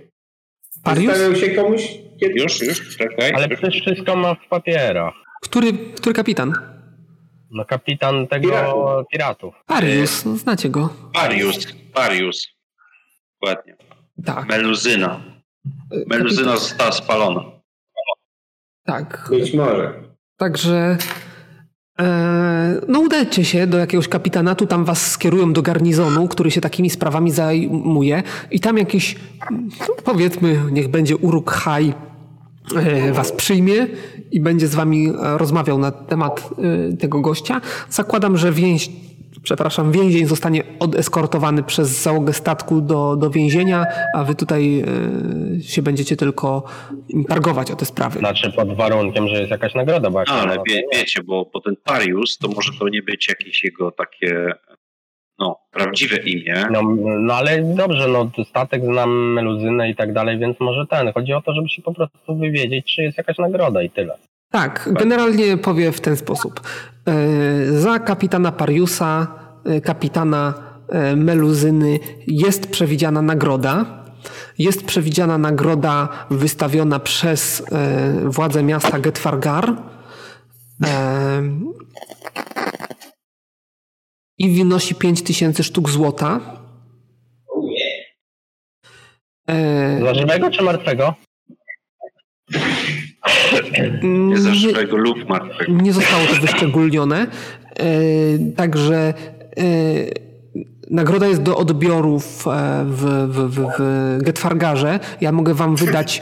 Parius? Zostawiał się komuś kiedyś? Już, już, czekaj. Ale przecież wszystko ma w papierach. Który, który kapitan? No kapitan tego Piratu. piratów. Parius, no, znacie go. Parius, Parius. Dokładnie. Tak. Meluzyna. Meluzyna kapitan. Została spalona. Tak. Być może. Także... No udajcie się do jakiegoś kapitanatu, tam was skierują do garnizonu, który się takimi sprawami zajmuje i tam jakiś, powiedzmy, niech będzie Uruk-hai was przyjmie i będzie z wami rozmawiał na temat tego gościa. Zakładam, że więź, przepraszam, więzień zostanie odeskortowany przez załogę statku do, do więzienia, a wy tutaj się będziecie tylko targować o te sprawy. Znaczy pod warunkiem, że jest jakaś nagroda. Bo ale no, wie, wiecie, bo, bo ten Parius to może to nie być jakieś jego takie no, prawdziwe imię. No, no ale dobrze, no statek znam Meluzynę i tak dalej, więc może ten. Chodzi o to, żeby się po prostu wywiedzieć, czy jest jakaś nagroda i tyle. Tak, generalnie powiem w ten sposób. Za kapitana Pariusa, kapitana Meluzyny jest przewidziana nagroda. Jest przewidziana nagroda wystawiona przez władze miasta Getfargar i wynosi pięć tysięcy sztuk złota. Za żywego czy martwego? Nie, zaszłego lub martwego. Nie zostało to wyszczególnione. Yy, także yy, nagroda jest do odbiorów w, w, w, w Getfargarze. Ja mogę wam wydać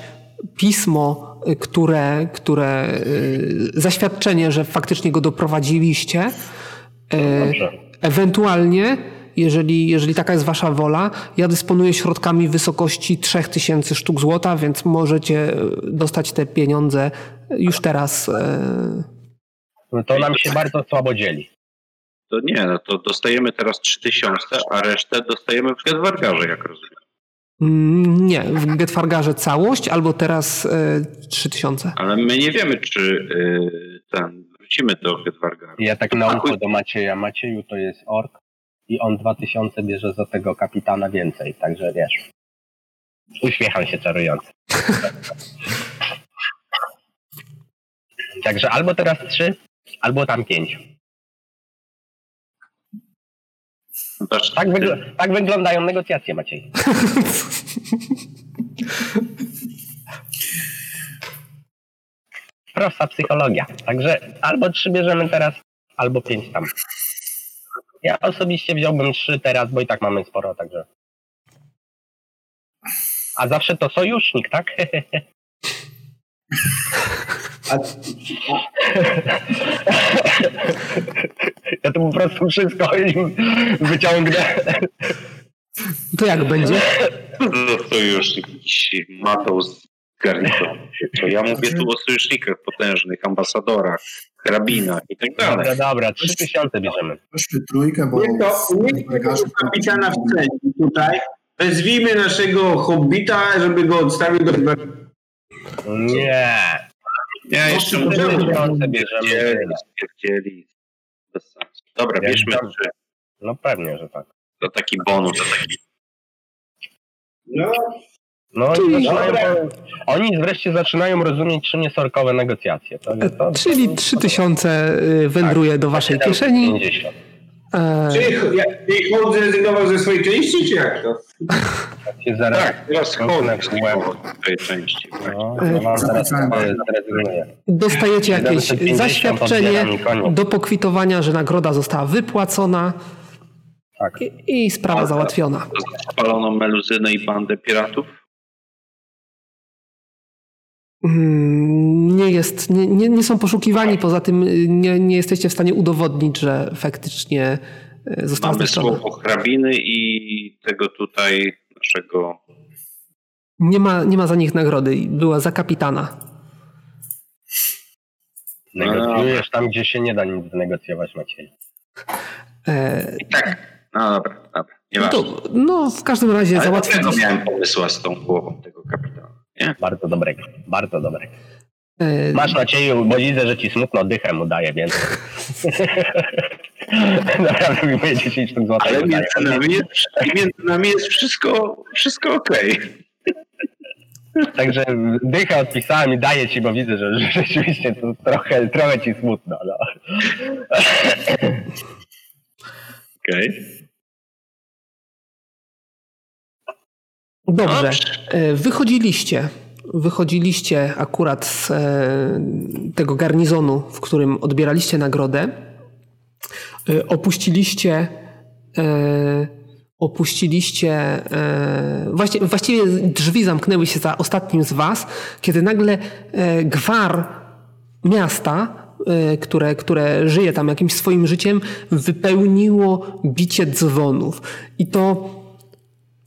pismo, które, które yy, zaświadczenie, że faktycznie go doprowadziliście. Yy, ewentualnie, jeżeli, jeżeli taka jest wasza wola, ja dysponuję środkami w wysokości trzy tysiące sztuk złota, więc możecie dostać te pieniądze już teraz. No to nam się bardzo słabo dzieli. To nie, no to dostajemy teraz trzy tysiące, a resztę dostajemy w Getfargarze, jak rozumiem. Nie, w Getfargarze całość, albo teraz trzy tysiące. Ale my nie wiemy, czy ten, wrócimy do Getfargaru. Ja tak na ucho do Macieja. Macieju to jest ork. I on dwa tysiące bierze za tego kapitana więcej, także wiesz. Uśmiecham się czarujący. Także albo teraz trzy, albo tam pięć. Tak, wygl- tak wyglądają negocjacje, Maciej. Prosta psychologia. Także albo trzy bierzemy teraz, albo pięć tam. Ja osobiście wziąłbym trzy teraz, bo i tak mamy sporo, także. A zawsze to sojusznik, tak? A... Ja to po prostu wszystko wyciągnę. To jak będzie? To sojusznik matą z garnicą. Ja mówię tu o sojusznikach potężnych, ambasadorach. Hrabina i tak dalej. Dobra, dobra, trzy tysiące bierzemy. Weźmy trójkę, bo... Nie to, nie to kapitana wcześniej tutaj. Wezwijmy naszego hobbita, żeby go odstawił do... Nie. Nie, no, jeszcze trzy tysiące bierzemy. Dobra, ja bierzmy trzy. No pewnie, że tak. To taki bonus. To taki... No... No, czyli... zaczynają, oni wreszcie zaczynają rozumieć, czym jest orkowe negocjacje. To, to, czyli trzy tysiące wędruje tak, do waszej kieszeni. pięćdziesiąt E... Czyli ja, ja Hołd zrezygnował ze swojej części, czy jak to? Zaraz, tak, teraz Hołd swojej części. No, no, no, teraz dostajecie jakieś zaświadczenie do pokwitowania, że nagroda została wypłacona. Tak. I, i sprawa tak, załatwiona. Spalono Meluzynę i bandę piratów? Nie jest, nie, nie, nie są poszukiwani, poza tym nie, nie jesteście w stanie udowodnić, że faktycznie została zniszczona. Mamy słowo hrabiny i tego tutaj naszego... Nie ma, nie ma za nich nagrody. Była za kapitana. Negocjujesz tam, gdzie się nie da nic wynegocjować, Maciej. E... I tak. No dobra, dobra. Nie no, to, no w każdym razie załatwiliśmy. Ja miałem pomysła z tą głową tego kapitana. Nie? Bardzo dobrego, bardzo dobrego. Yy... Masz nadzieję, bo widzę, że ci smutno dychem udaje, więc... Naprawdę mi będzie dziesięć sztuk złota. Ale między nami, jest, między nami jest wszystko, wszystko okej. Także dychę odpisałem i daję ci, bo widzę, że, że rzeczywiście to trochę, trochę ci smutno. No. Okej. Okay. Dobrze. Wychodziliście. Wychodziliście akurat z tego garnizonu, w którym odbieraliście nagrodę. Opuściliście... Opuściliście... Właściwie drzwi zamknęły się za ostatnim z was, kiedy nagle gwar miasta, które, które żyje tam jakimś swoim życiem, wypełniło bicie dzwonów. I to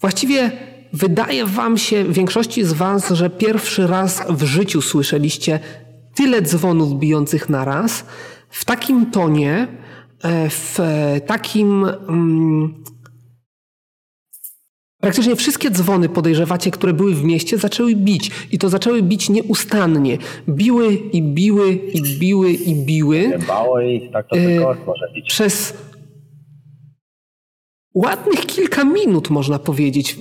właściwie... Wydaje wam się, w większości z was, że pierwszy raz w życiu słyszeliście tyle dzwonów bijących na raz, w takim tonie, w takim... Mm, praktycznie wszystkie dzwony, podejrzewacie, które były w mieście, zaczęły bić. I to zaczęły bić nieustannie. Biły i biły i biły i biły. I tak to tylko może bić. Przez... Ładnych kilka minut, można powiedzieć.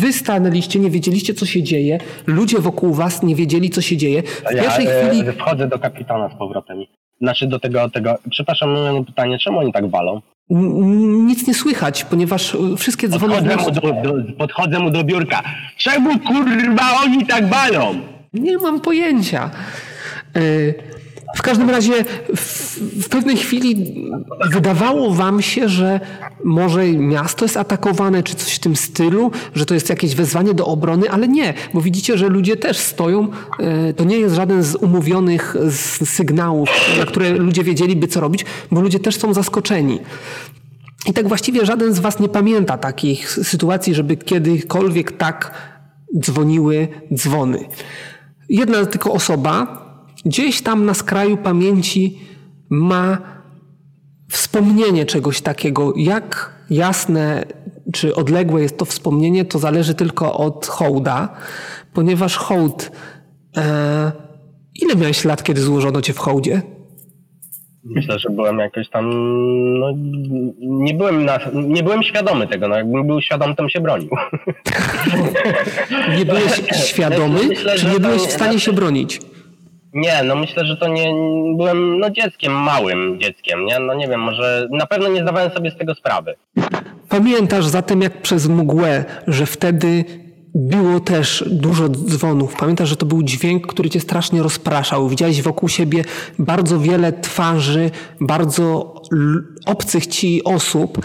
Wy stanęliście, nie wiedzieliście, co się dzieje. Ludzie wokół was nie wiedzieli, co się dzieje. W ja pierwszej e, chwili... wchodzę do kapitana z powrotem. Znaczy do tego, tego... Przepraszam, mam pytanie, czemu oni tak walą? N- nic nie słychać, ponieważ wszystkie dzwony... Podchodzę, do, do, podchodzę mu do biurka. Czemu, kurwa, oni tak walą? Nie mam pojęcia. Y- W każdym razie w, w pewnej chwili wydawało wam się, że może miasto jest atakowane, czy coś w tym stylu, że to jest jakieś wezwanie do obrony, ale nie, bo widzicie, że ludzie też stoją. To nie jest żaden z umówionych sygnałów, na które ludzie wiedzieliby, co robić, bo ludzie też są zaskoczeni. I tak właściwie żaden z was nie pamięta takich sytuacji, żeby kiedykolwiek tak dzwoniły dzwony. Jedna tylko osoba gdzieś tam na skraju pamięci ma wspomnienie czegoś takiego. Jak jasne czy odległe jest to wspomnienie, to zależy tylko od Hołda, ponieważ Hołd... E, ile miałeś lat, kiedy złożono cię w Hołdzie? Myślę, że byłem jakoś tam... No, nie, byłem na, nie byłem świadomy tego. No, jakbym był świadom, to bym się bronił. Nie byłeś świadomy? Myślę, czy nie byłeś w stanie się bronić? Nie, no myślę, że to nie, byłem no dzieckiem, małym dzieckiem, nie? No nie wiem, może na pewno nie zdawałem sobie z tego sprawy. Pamiętasz zatem jak przez mgłę, że wtedy było też dużo dzwonów. Pamiętasz, że to był dźwięk, który cię strasznie rozpraszał. Widziałeś wokół siebie bardzo wiele twarzy, bardzo obcych ci osób.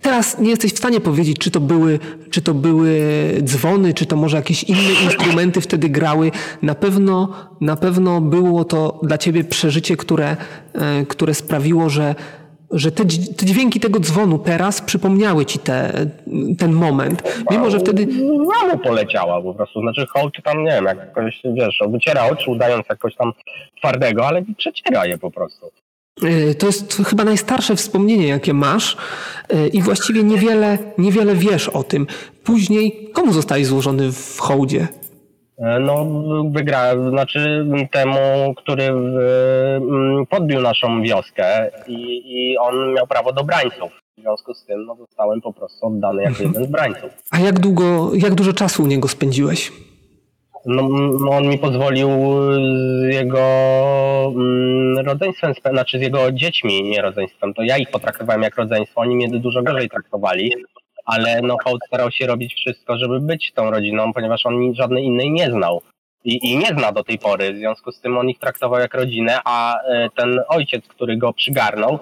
Teraz nie jesteś w stanie powiedzieć, czy to były, czy to były dzwony, czy to może jakieś inne instrumenty wtedy grały. Na pewno, na pewno było to dla ciebie przeżycie, które, które sprawiło, że, że te, te dźwięki tego dzwonu teraz przypomniały ci te, ten moment. Mimo, że wtedy... Znowu poleciała po prostu. Znaczy Hołd tam, nie wiem, jak jakoś, wiesz, wyciera oczy, udając jakoś tam twardego, ale przeciera je po prostu. To jest chyba najstarsze wspomnienie, jakie masz i właściwie niewiele, niewiele wiesz o tym. Później komu zostałeś złożony w Hołdzie? No wygrałem, znaczy temu, który podbił naszą wioskę i, i on miał prawo do brańców. W związku z tym no, zostałem po prostu oddany jako jeden z brańców. A jak długo, jak dużo czasu u niego spędziłeś? No, no on mi pozwolił z jego mm, rodzeństwem, znaczy z jego dziećmi, nie rodzeństwem, to ja ich potraktowałem jak rodzeństwo, oni mnie dużo gorzej traktowali, ale no Hołd starał się robić wszystko, żeby być tą rodziną, ponieważ on żadnej innej nie znał i, i nie zna do tej pory, w związku z tym on ich traktował jak rodzinę, a ten ojciec, który go przygarnął,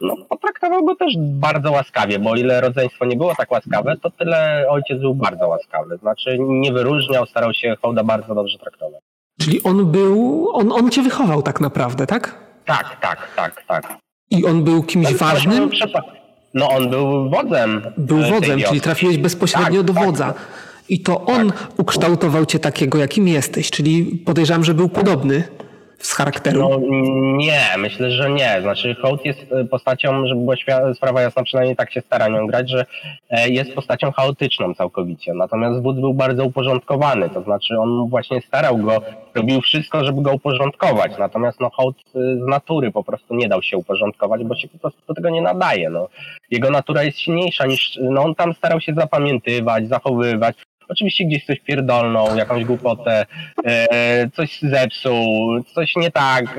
no potraktował go też bardzo łaskawie, bo ile rodzeństwo nie było tak łaskawe, to tyle ojciec był bardzo łaskawy. Znaczy nie wyróżniał, starał się Hołda bardzo dobrze traktować. Czyli on był, on, on cię wychował tak naprawdę, tak? Tak, tak, tak, tak. I on był kimś tak, ważnym? No on był wodzem. Był wodzem, czyli trafiłeś bezpośrednio tak, do wodza. Tak. I to on tak. ukształtował cię takiego, jakim jesteś, czyli podejrzewam, że był podobny. Z charakteru? No nie, myślę, że nie. Znaczy Hołd jest postacią, żeby była świ- sprawa jasna, przynajmniej tak się stara nią grać, że jest postacią chaotyczną całkowicie. Natomiast wódz był bardzo uporządkowany, to znaczy on właśnie starał go, robił wszystko, żeby go uporządkować. Natomiast no Hołd z natury po prostu nie dał się uporządkować, bo się po prostu do tego nie nadaje. No. Jego natura jest silniejsza niż... No on tam starał się zapamiętywać, zachowywać. Oczywiście gdzieś coś pierdolnął, jakąś głupotę, coś zepsuł, coś nie tak,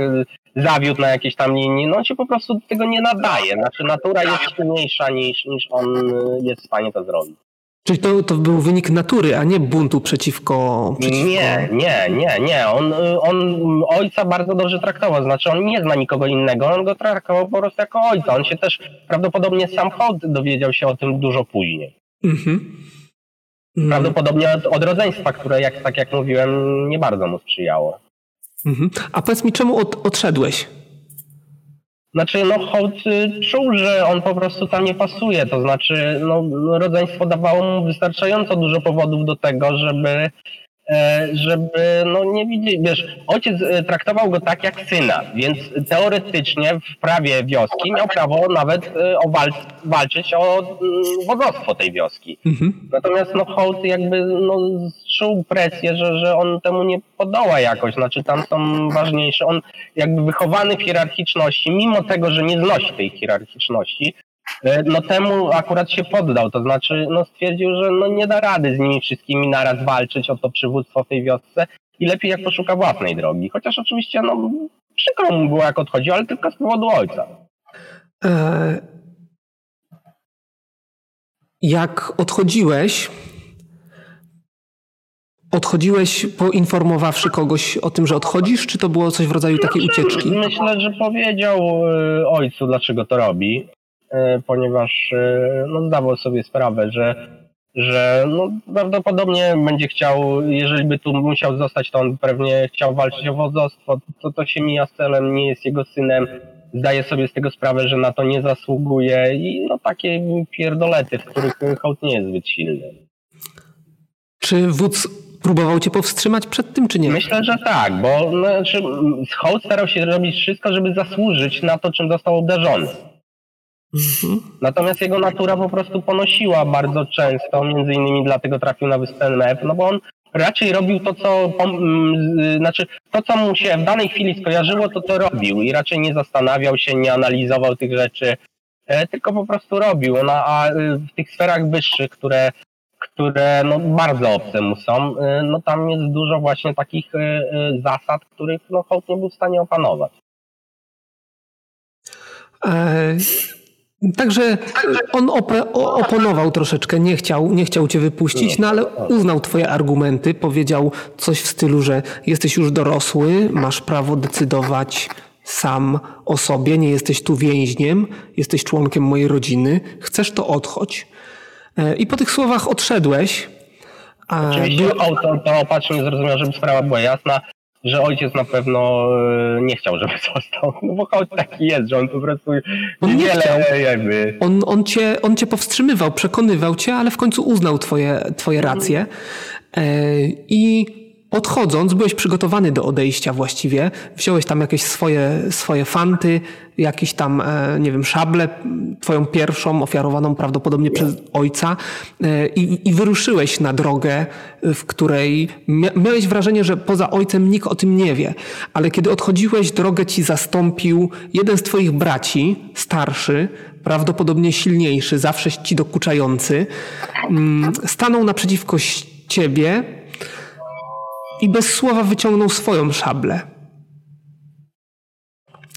zawiódł na jakieś tam linii. No on się po prostu do tego nie nadaje. Znaczy natura jest silniejsza niż, niż on jest w stanie to zrobić. Czyli to, to był wynik natury, a nie buntu przeciwko... przeciwko... Nie, nie, nie, nie. On, on ojca bardzo dobrze traktował. Znaczy on nie zna nikogo innego, on go traktował po prostu jako ojca. On się też prawdopodobnie sam Hołd dowiedział się o tym dużo później. Mhm. Prawdopodobnie od, od rodzeństwa, które, jak, tak jak mówiłem, nie bardzo mu sprzyjało. Mhm. A powiedz mi, czemu od, odszedłeś? Znaczy, no Hołd czuł, że on po prostu tam nie pasuje, to znaczy no, rodzeństwo dawało mu wystarczająco dużo powodów do tego, żeby, żeby no nie widzieć, wiesz, ojciec traktował go tak jak syna, więc teoretycznie w prawie wioski miał prawo nawet o walc, walczyć o wodzostwo tej wioski. Mhm. Natomiast no Hołd jakby no, czuł presję, że, że on temu nie podoła jakoś, znaczy tam są ważniejsze, on jakby wychowany w hierarchiczności, mimo tego, że nie znosi tej hierarchiczności, no temu akurat się poddał, to znaczy no stwierdził, że no nie da rady z nimi wszystkimi naraz walczyć o to przywództwo w tej wiosce i lepiej jak poszuka własnej drogi. Chociaż oczywiście no przykro mu było jak odchodził, ale tylko z powodu ojca. Eee, jak odchodziłeś, odchodziłeś poinformowawszy kogoś o tym, że odchodzisz, czy to było coś w rodzaju takiej ucieczki? Myślę, że powiedział ojcu, dlaczego to robi. Ponieważ no, zdawał sobie sprawę, że, że no, prawdopodobnie będzie chciał, jeżeli by tu musiał zostać, to on pewnie chciał walczyć o wodzostwo, to, to się mija z celem, nie jest jego synem, zdaje sobie z tego sprawę, że na to nie zasługuje i no takie pierdolety, w których Hołd nie jest zbyt silny. Czy wódz próbował cię powstrzymać przed tym, czy nie? Myślę, że tak, bo no, znaczy, Hołd starał się robić wszystko, żeby zasłużyć na to, czym został obdarzony. Mhm. Natomiast jego natura po prostu ponosiła bardzo często, między innymi dlatego trafił na Wyspę Mew, no bo on raczej robił to, co znaczy to, co mu się w danej chwili skojarzyło, to to robił i raczej nie zastanawiał się, nie analizował tych rzeczy, tylko po prostu robił, no, a w tych sferach wyższych, które, które no, bardzo obce mu są, no tam jest dużo właśnie takich zasad, których no, Hołd nie był w stanie opanować. Eee... Także on op- oponował troszeczkę, nie chciał, nie chciał cię wypuścić, no ale uznał twoje argumenty, powiedział coś w stylu, że jesteś już dorosły, masz prawo decydować sam o sobie, nie jesteś tu więźniem, jesteś członkiem mojej rodziny, chcesz to odchodź. I po tych słowach odszedłeś. A oczywiście był... autor to opatrzył i zrozumiał, żeby sprawa była jasna, że ojciec na pewno nie chciał, żeby został. No bo Hołd taki jest, że on po prostu on nie chciał. Jakby... On, on, cię, on cię powstrzymywał, przekonywał cię, ale w końcu uznał twoje, twoje racje. I odchodząc, byłeś przygotowany do odejścia właściwie. Wziąłeś tam jakieś swoje, swoje fanty, jakieś tam, nie wiem, szable, twoją pierwszą, ofiarowaną prawdopodobnie przez ojca i, i wyruszyłeś na drogę, w której miałeś wrażenie, że poza ojcem nikt o tym nie wie. Ale kiedy odchodziłeś, drogę ci zastąpił jeden z twoich braci, starszy, prawdopodobnie silniejszy, zawsze ci dokuczający. Stanął naprzeciwko ciebie i bez słowa wyciągnął swoją szablę.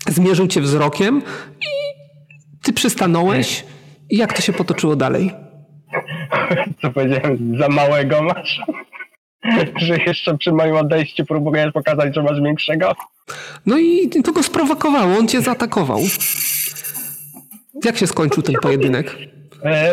Zmierzył cię wzrokiem i ty przystanąłeś. I jak to się potoczyło dalej? Co powiedziałem? Za małego masz? Że jeszcze przy moim odejściu próbujesz pokazać, że masz większego? No i to go sprowokowało. On cię zaatakował. Jak się skończył ten pojedynek?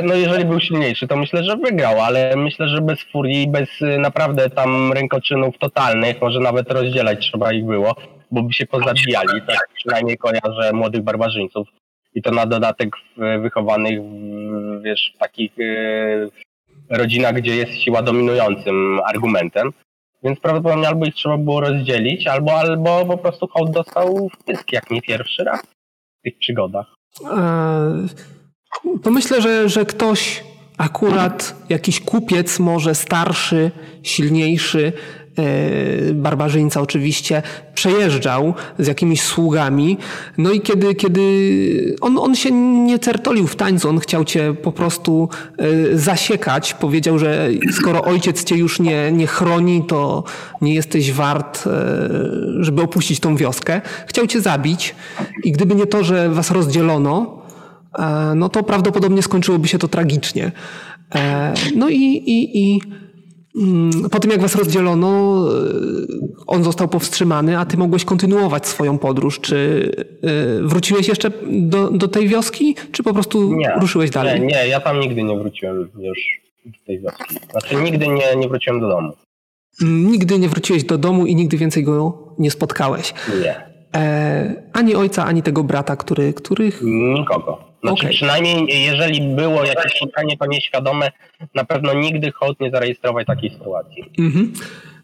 No jeżeli był silniejszy, to myślę, że wygrał, ale myślę, że bez furii, bez naprawdę tam rękoczynów totalnych, może nawet rozdzielać trzeba ich było, bo by się pozabijali, tak przynajmniej kojarzę młodych barbarzyńców i to na dodatek wychowanych wiesz, w takich rodzinach, gdzie jest siła dominującym argumentem, więc prawdopodobnie albo ich trzeba było rozdzielić, albo, albo po prostu Hołd dostał w pysk, jak nie pierwszy raz w tych przygodach. A... To myślę, że, że ktoś, akurat jakiś kupiec może starszy, silniejszy, barbarzyńca oczywiście przejeżdżał z jakimiś sługami. No i kiedy, kiedy on, on się nie certolił w tańcu, on chciał cię po prostu zasiekać. Powiedział, że skoro ojciec cię już nie, nie chroni, to nie jesteś wart, żeby opuścić tą wioskę. Chciał cię zabić i gdyby nie to, że was rozdzielono, no to prawdopodobnie skończyłoby się to tragicznie. No i, i, i po tym jak was rozdzielono, on został powstrzymany, a ty mogłeś kontynuować swoją podróż. Czy wróciłeś jeszcze do, do tej wioski, czy po prostu nie, ruszyłeś dalej? Nie, nie, ja tam nigdy nie wróciłem już do tej wioski. Znaczy nigdy nie, nie wróciłem do domu. Nigdy nie wróciłeś do domu i nigdy więcej go nie spotkałeś? Nie. Ani ojca, ani tego brata, który, których... Nikogo. Znaczy, okay. Przynajmniej jeżeli było jakieś spotkanie, to nieświadome, na pewno nigdy Hołd nie zarejestrował takiej sytuacji. Mm-hmm.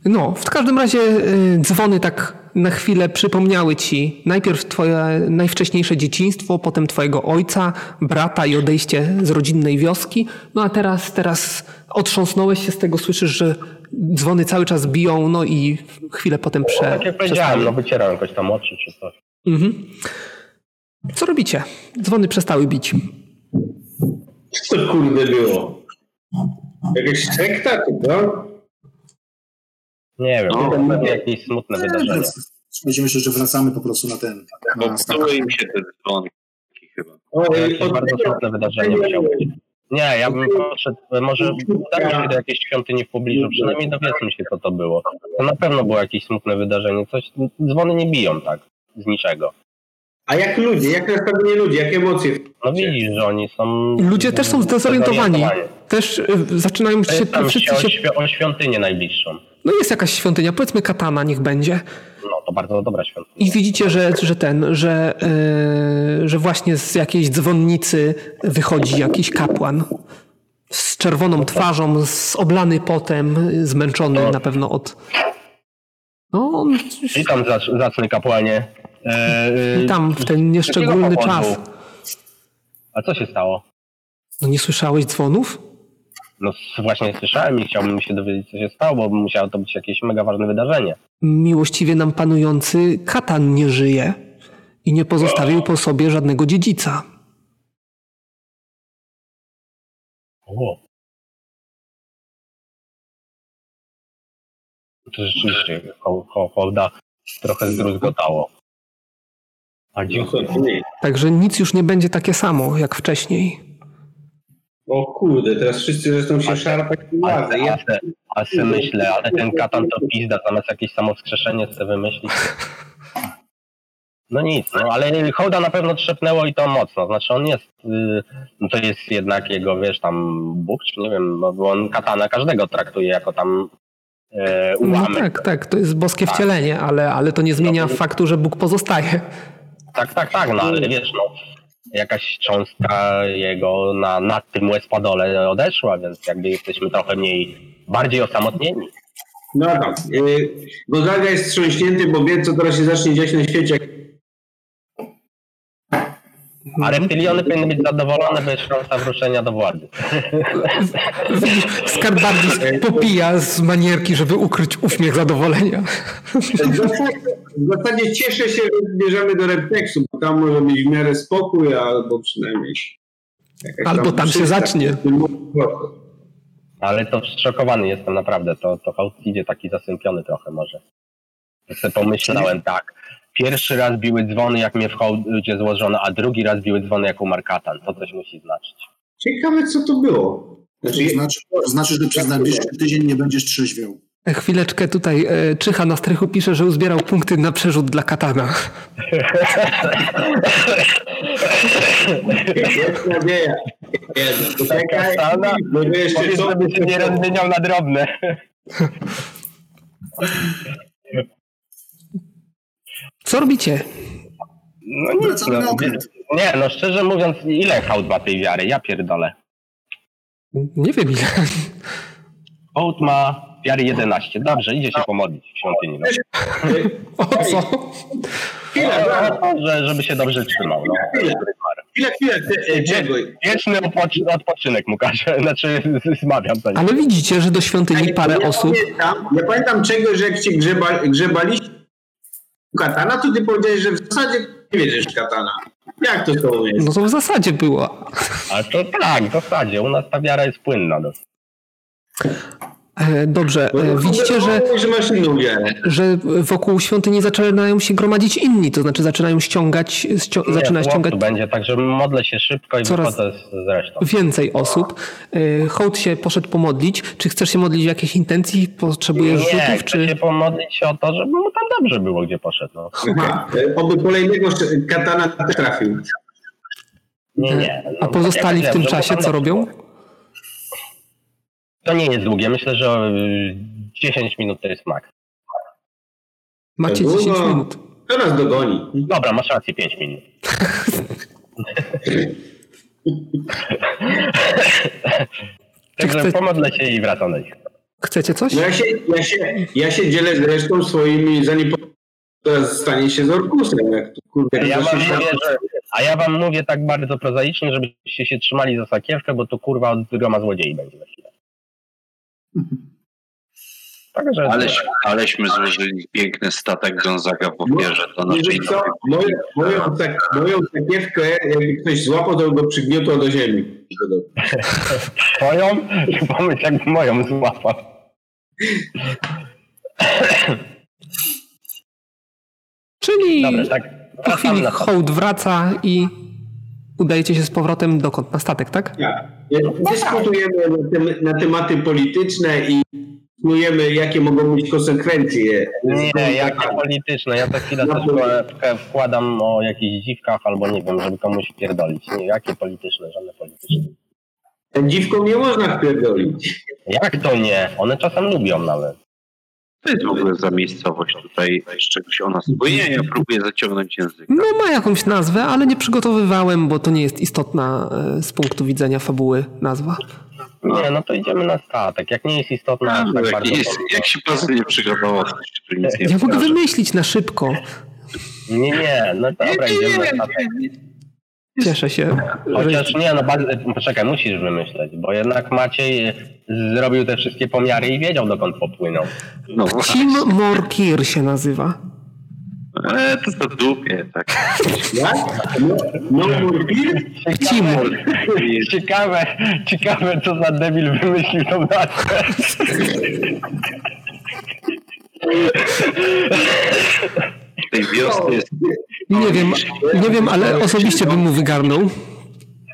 No, w każdym razie y, dzwony tak na chwilę przypomniały ci najpierw twoje najwcześniejsze dzieciństwo, potem twojego ojca, brata i odejście z rodzinnej wioski. No a teraz, teraz otrząsnąłeś się z tego, słyszysz, że dzwony cały czas biją, no i chwilę potem prze... No, tak jak powiedziałem, no wycierałem jakoś tam oczy czy coś. Mm-hmm. Co robicie? Dzwony przestały bić. Co to kurde było? Jakaś sekta, to? Nie wiem, no, to pewnie no, jakieś smutne no, wydarzenia. Myślimy się, że wracamy po prostu na ten... Popsuły im się te dzwonki chyba. O, jakieś o, bardzo o, smutne o, wydarzenie o, musiało być. Nie, ja bym poszedł, może udało się do jakiejś świątyni w pobliżu, przynajmniej dowiedzmy się, co to było. To na pewno było jakieś smutne wydarzenie, coś, dzwony nie biją tak, z niczego. A jak ludzie, jak nastawieni ludzie, jakie emocje? No widzisz, że oni są... Ludzie też są zdezorientowani. Też zaczynają się... Tam wszyscy się o świątynię najbliższą. No jest jakaś świątynia, powiedzmy Katana niech będzie. No to bardzo dobra świątynia. I widzicie, że, że ten, że, yy, że właśnie z jakiejś dzwonnicy wychodzi jakiś kapłan. Z czerwoną twarzą, z oblany potem, zmęczony no. na pewno od... No on... Witam zacny kapłanie. Eee, Tam w ten nieszczególny czas. A co się stało? No nie słyszałeś dzwonów? No właśnie słyszałem i chciałbym się dowiedzieć, co się stało, bo musiało to być jakieś mega ważne wydarzenie. Miłościwie nam panujący Katan nie żyje i nie pozostawił po sobie żadnego dziedzica. O. To rzeczywiście Hołda trochę zdruzgotało. Także nic już nie będzie takie samo jak wcześniej. O kurde, teraz wszyscy zresztą się szarpać nie a, a, a se myślę, ale ten Katan to pizda, zamiast jakieś samowskrzeszenie sobie wymyślić. No nic, no ale Hołda na pewno trzepnęło i to mocno. Znaczy on jest, no to jest jednak jego, wiesz, tam Bóg, czy nie wiem, bo on Katana każdego traktuje jako tam... E, no tak, tak, to jest boskie tak. wcielenie, ale, ale to nie zmienia no, faktu, że Bóg pozostaje. Tak, tak, tak, no ale wiesz, no jakaś cząstka jego na, na tym łespadole odeszła, więc jakby jesteśmy trochę mniej, bardziej osamotnieni. No tak, Gonzaga jest wstrząśnięty, bo wie, co teraz się zacznie dziać na świecie. A reptiliony powinny być zadowolone, bo jest szansa wrócenia do władzy. Skarbardis popija z manierki, żeby ukryć uśmiech zadowolenia. W zasadzie, w zasadzie cieszę się, że bierzemy do Reptexu, bo tam może mieć w miarę spokój, albo przynajmniej... Albo tam, tam się zacznie. Ale to zszokowany jestem naprawdę, to, to Hołd idzie taki zasępiony trochę może. To sobie pomyślałem tak. Pierwszy raz biły dzwony, jak mnie w Hołdzie złożono, a drugi raz biły dzwony, jak umarł Katan. To coś musi znaczyć. Ciekawe, co to było. Znaczy, znaczy, znaczy że przez najbliższy tydzień nie będziesz trzeźwiał. Chwileczkę tutaj e, Czycha na strychu pisze, że uzbierał punkty na przerzut dla Katana. Jest nadzieja. Jest. Katana? Powiedz, żeby się nie rozmieniał na drobne. Co robicie? No nic, no, nie, no szczerze mówiąc, ile Hołd ma tej wiary? Ja pierdolę. Nie wiem ile. Hołd ma wiary jedenaście. Dobrze, idzie się pomodlić w świątyni. No. O co? Ile? No, żeby się dobrze trzymał. No. Ile chwilę, czego? Wieczny odpoczynek mu każe, znaczy zmawiam. Ale widzicie, że do świątyni parę ja osób... Pamiętam, ja pamiętam czegoś, że jak cię grzeba, grzebaliście Katana, to ty powiedziałeś, że w zasadzie nie wierzysz w Katana. Jak to to jest? No to w zasadzie było. A to tak, w zasadzie. U nas ta wiara jest płynna. Dobrze, widzicie, że, że wokół świątyni zaczynają się gromadzić inni, to znaczy zaczynają ściągać, ścią, Nie, zaczyna ściągać... będzie, także modlę się szybko i coraz zresztą. Więcej osób. Hołd się poszedł pomodlić. Czy chcesz się modlić w jakiejś intencji? Potrzebujesz Nie, rzutów? Czy... się pomodlić się o to, żeby mu tam dobrze było, gdzie poszedł. No. Okay. Oby kolejnego Katana też trafił. Nie, nie. No, a pozostali ja w tym czasie co robią? To nie jest długie. Myślę, że dziesięć minut to jest maks. Macie dziesięć minut. Teraz dogoni. Dobra, masz rację, pięć minut. Także chce... pomodlę się i wracam do nich. Chcecie coś? No ja, się, ja, się, ja się dzielę z resztą swoimi zaniepokojeniem. Teraz stanie się z Orkusem. Jak to, kurde, ja się mówię, że, a ja wam mówię tak bardzo prozaicznie, żebyście się trzymali za sakiewkę, bo to kurwa od groma złodziei będzie. Także Aleś, aleśmy złożyli piękny statek Gonzaga w opierze. Moją, moją, tak, moją sakiewkę, jakby ktoś złapał, to go przygniotło do ziemi. Twoją? Pomyśl, jakby moją złapał. Czyli Dobre, tak. po chwili Hołd wraca i udajecie się z powrotem dokąd? Na statek, tak? Tak. Dyskutujemy na, tem- na tematy polityczne i dyskutujemy, jakie mogą być konsekwencje. Nie, jakie polityczne. Ja tak chwilę no, też wkładam o jakichś dziwkach albo nie wiem, żeby komuś pierdolić. Nie, jakie polityczne? Żadne polityczne. Dziwkom nie można pierdolić. Jak to nie? One czasem lubią nawet. To jest w ogóle za miejscowość tutaj, z czegoś o nas nie, ja próbuję zaciągnąć język. No ma jakąś nazwę, ale nie przygotowywałem, bo to nie jest istotna z punktu widzenia fabuły nazwa. Nie, no to idziemy na statek, jak nie jest istotna. A, tak jak, jest, jak się pracy nie przygotowało, to się nic nie Ja wskaże. Mogę wymyślić na szybko. Nie, nie, no dobra, idziemy na statek. Cieszę się. Chociaż nie, no bardzo, poczekaj, musisz wymyśleć, bo jednak Maciej zrobił te wszystkie pomiary i wiedział, dokąd popłynął. No, Pcimur się nazywa. E, to to dupie, tak. No, Morkir? Pcimur. Ciekawe, ciekawe, co za debil wymyślił tą nazwę. Tej wiosny jest... Nie wiem, nie wiem, ale osobiście bym mu wygarnął.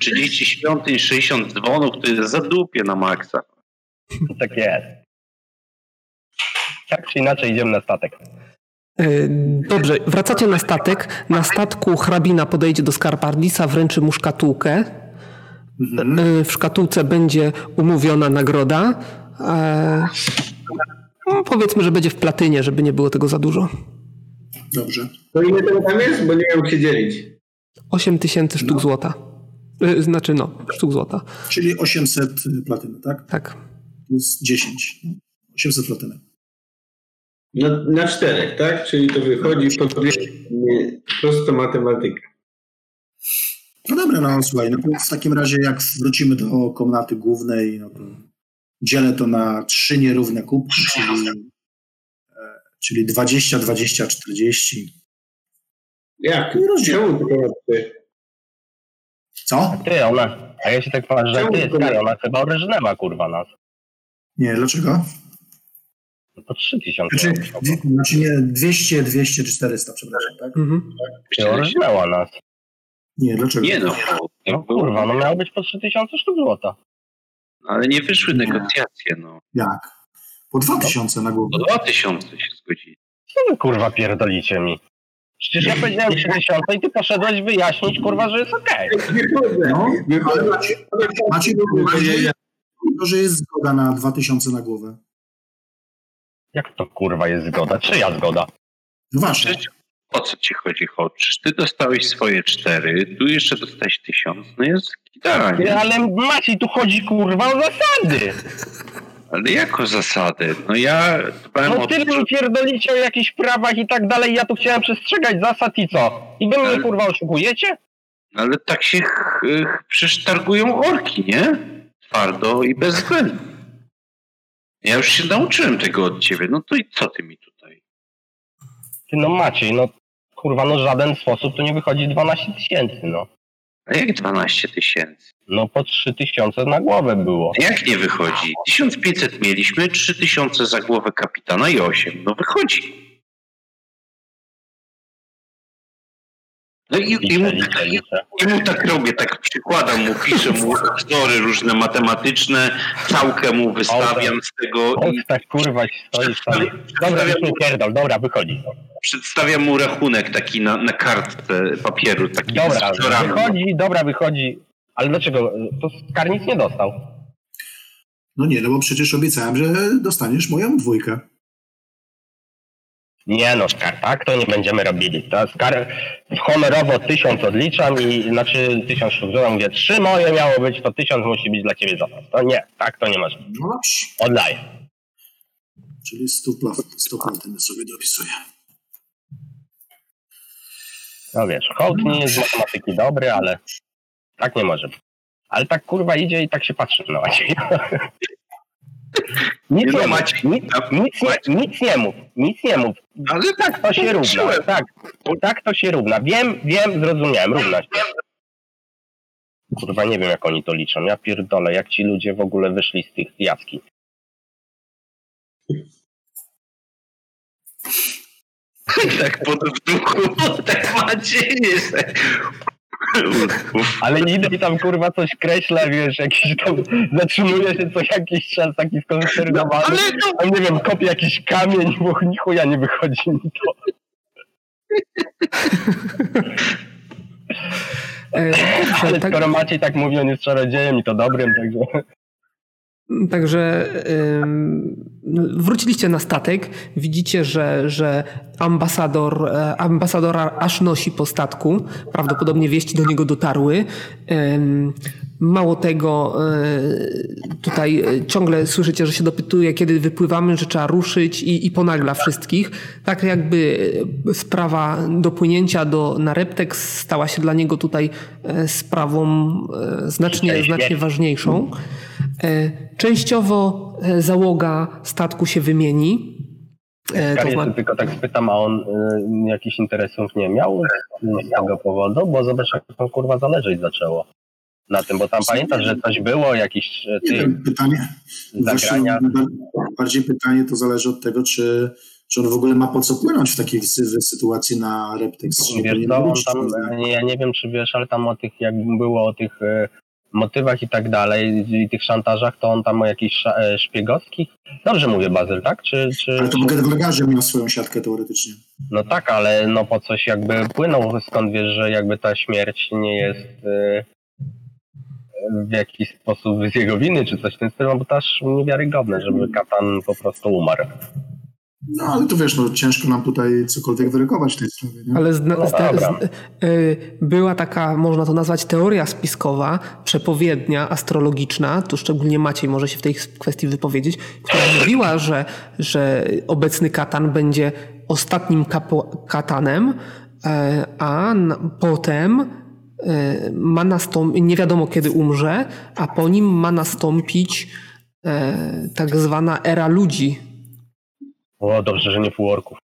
trzydzieści świątyń, sześćdziesiąt dzwonów, to jest za dupie na maksa. Tak jest. Tak czy inaczej idziemy na statek. Dobrze, wracacie na statek. Na statku hrabina podejdzie do Skarbardisa, wręczy mu szkatułkę. W szkatułce będzie umówiona nagroda. No, powiedzmy, że będzie w platynie, żeby nie było tego za dużo. Dobrze. To ile tego tam jest? Bo nie miał się dzielić. osiem tysięcy sztuk no. złota. Znaczy no, sztuk złota. Czyli osiemset platyny, tak? Tak. To jest dziesięć. osiemset platyny. Na, na czterech, tak? Czyli to wychodzi po prosta matematyka. No dobra, no słuchaj, no to w takim razie jak wrócimy do komnaty głównej, no to dzielę to na trzy nierówne kupki, czyli... Czyli dwadzieścia, dwadzieścia, czterdzieści. Jak? Czemu ty? Co? A ty, ona, a ja się tak patrzę, że ty, Karo, ona chyba orżnęła, kurwa, nas. Nie, dlaczego? No to trzy tysiące. Znaczy, znaczy nie, dwieście, dwieście czy czterysta, przepraszam, tak? Mhm. Ty orżnęła nas. Nie, dlaczego? Nie no. No kurwa, no miało być po trzy tysiące sztuk złota. Ale nie wyszły nie. negocjacje, no. Jak? Po dwa tysiące na głowę. Po dwa tysiące się zgodzili. Co wy kurwa pierdolicie mi? Przecież ja powiedziałem trzy tysiące i ty poszedłeś wyjaśnić kurwa, że jest okej. Okay. No, ale Maciej, Maciej to, że jest zgoda na dwa tysiące na głowę. Jak to kurwa jest zgoda? Czyja zgoda? Wasza. O co ci chodzi, Hołd? Czy ty dostałeś swoje cztery, tu jeszcze dostałeś tysiąc, no jest gitara. Nie? Ale Maciej, tu chodzi kurwa o zasady. Ale jako zasady? No ja... No ty mi pierdolicie o jakichś prawach i tak dalej, ja tu chciałem przestrzegać zasad i co? I wy mnie ale... kurwa oszukujecie? Ale tak się ch- ch- przecież targują orki, nie? Twardo i bezwzględnie. Ja już się nauczyłem tego od ciebie. No to i co ty mi tutaj? Ty no Maciej, no kurwa, no żaden sposób to nie wychodzi dwanaście tysięcy, no. A jak dwanaście tysięcy? No po trzy tysiące na głowę było. Jak nie wychodzi? tysiąc pięćset mieliśmy, trzy tysiące za głowę kapitana i osiem. No wychodzi. No i, liczę, i, mu, liczę, i, liczę. I mu tak robię, tak przykładam mu, piszę mu wzory różne matematyczne, całkę mu wystawiam o, z tego. O, i tak kurwa, stoi, stoi. Dobra, już nie pierdol, dobra, wychodzi. Przedstawiam mu rachunek taki na, na kartce papieru. Taki dobra, wychodzi, dobra, wychodzi. Ale dlaczego? To Skar nic nie dostał. No nie, no bo przecież obiecałem, że dostaniesz moją dwójkę. Nie no, Skar, tak to nie będziemy robili. To Skar honorowo tysiąc odliczam i znaczy tysiąc sztuk złota, mówię, trzy moje miało być, to tysiąc musi być dla ciebie złota. To nie, tak to nie masz. Oddaję. Czyli stupla, stupla ten sobie dopisuję. No wiesz, Hołd nie jest z matematyki dobry, ale tak nie może. Ale tak kurwa idzie i tak się patrzy na Maciej. Nic nie, nie mów, nic, nic, nie, nic nie mów, nic nie mów. Ale tak to się równa, tak, tak to się równa. Wiem, wiem, zrozumiałem, równa się. Kurwa, nie wiem jak oni to liczą, ja pierdolę, jak ci ludzie w ogóle wyszli z tych jaskiń. Tak po duchu, tak Maciej jest. Ale idę tam kurwa coś kreśla, wiesz, jakiś tam zatrzymuje się co jakiś czas taki skonsternowany, no, no. Tam nie wiem, kopie jakiś kamień, bo ni chuja nie wychodzi mi to. Ale skoro Maciej tak mówi, on jest czarodziejem i to dobrym, także... Także yy, wróciliście na statek, widzicie, że, że ambasador, ambasadora aż nosi po statku, prawdopodobnie wieści do niego dotarły. Yy, mało tego, yy, tutaj ciągle słyszycie, że się dopytuje, kiedy wypływamy, że trzeba ruszyć i, i ponagla wszystkich. Tak jakby sprawa dopłynięcia do, na Reptex stała się dla niego tutaj sprawą znacznie, znacznie ważniejszą. Częściowo załoga statku się wymieni. To ja ma... tylko tak spytam, a on y, jakichś interesów nie miał z tego powodu, bo zobacz jak to kurwa zależeć zaczęło na tym, bo tam pamiętasz, że coś było, jakieś ty, pytanie. Zagrania. Bardziej pytanie to zależy od tego, czy, czy on w ogóle ma po co płynąć w takiej sytuacji na Reptex. Wiesz, nie to, tam, ja nie wiem, czy wiesz, ale tam o tych, jak było o tych motywach i tak dalej, i tych szantażach, to on tam o jakichś szpiegowskich. Dobrze mówię, Bazyl, tak? Czy, czy, ale to czy... Getfargarze miał swoją siatkę teoretycznie. No tak, ale no po coś jakby płynął, skąd wiesz, że jakby ta śmierć nie jest y, w jakiś sposób z jego winy, czy coś w tym stylu, bo to aż niewiarygodne, żeby katan po prostu umarł. No ale to wiesz, no ciężko nam tutaj cokolwiek wyrykować w tej sprawie. Nie? Ale zna, no, zna, z, y, była taka, można to nazwać, teoria spiskowa, przepowiednia astrologiczna, tu szczególnie Maciej może się w tej kwestii wypowiedzieć, która mówiła, że, że obecny katan będzie ostatnim kapo- katanem, y, a na, potem y, ma nastąpić, nie wiadomo kiedy umrze, a po nim ma nastąpić y, tak zwana era ludzi. O, dobrze, że nie półorków.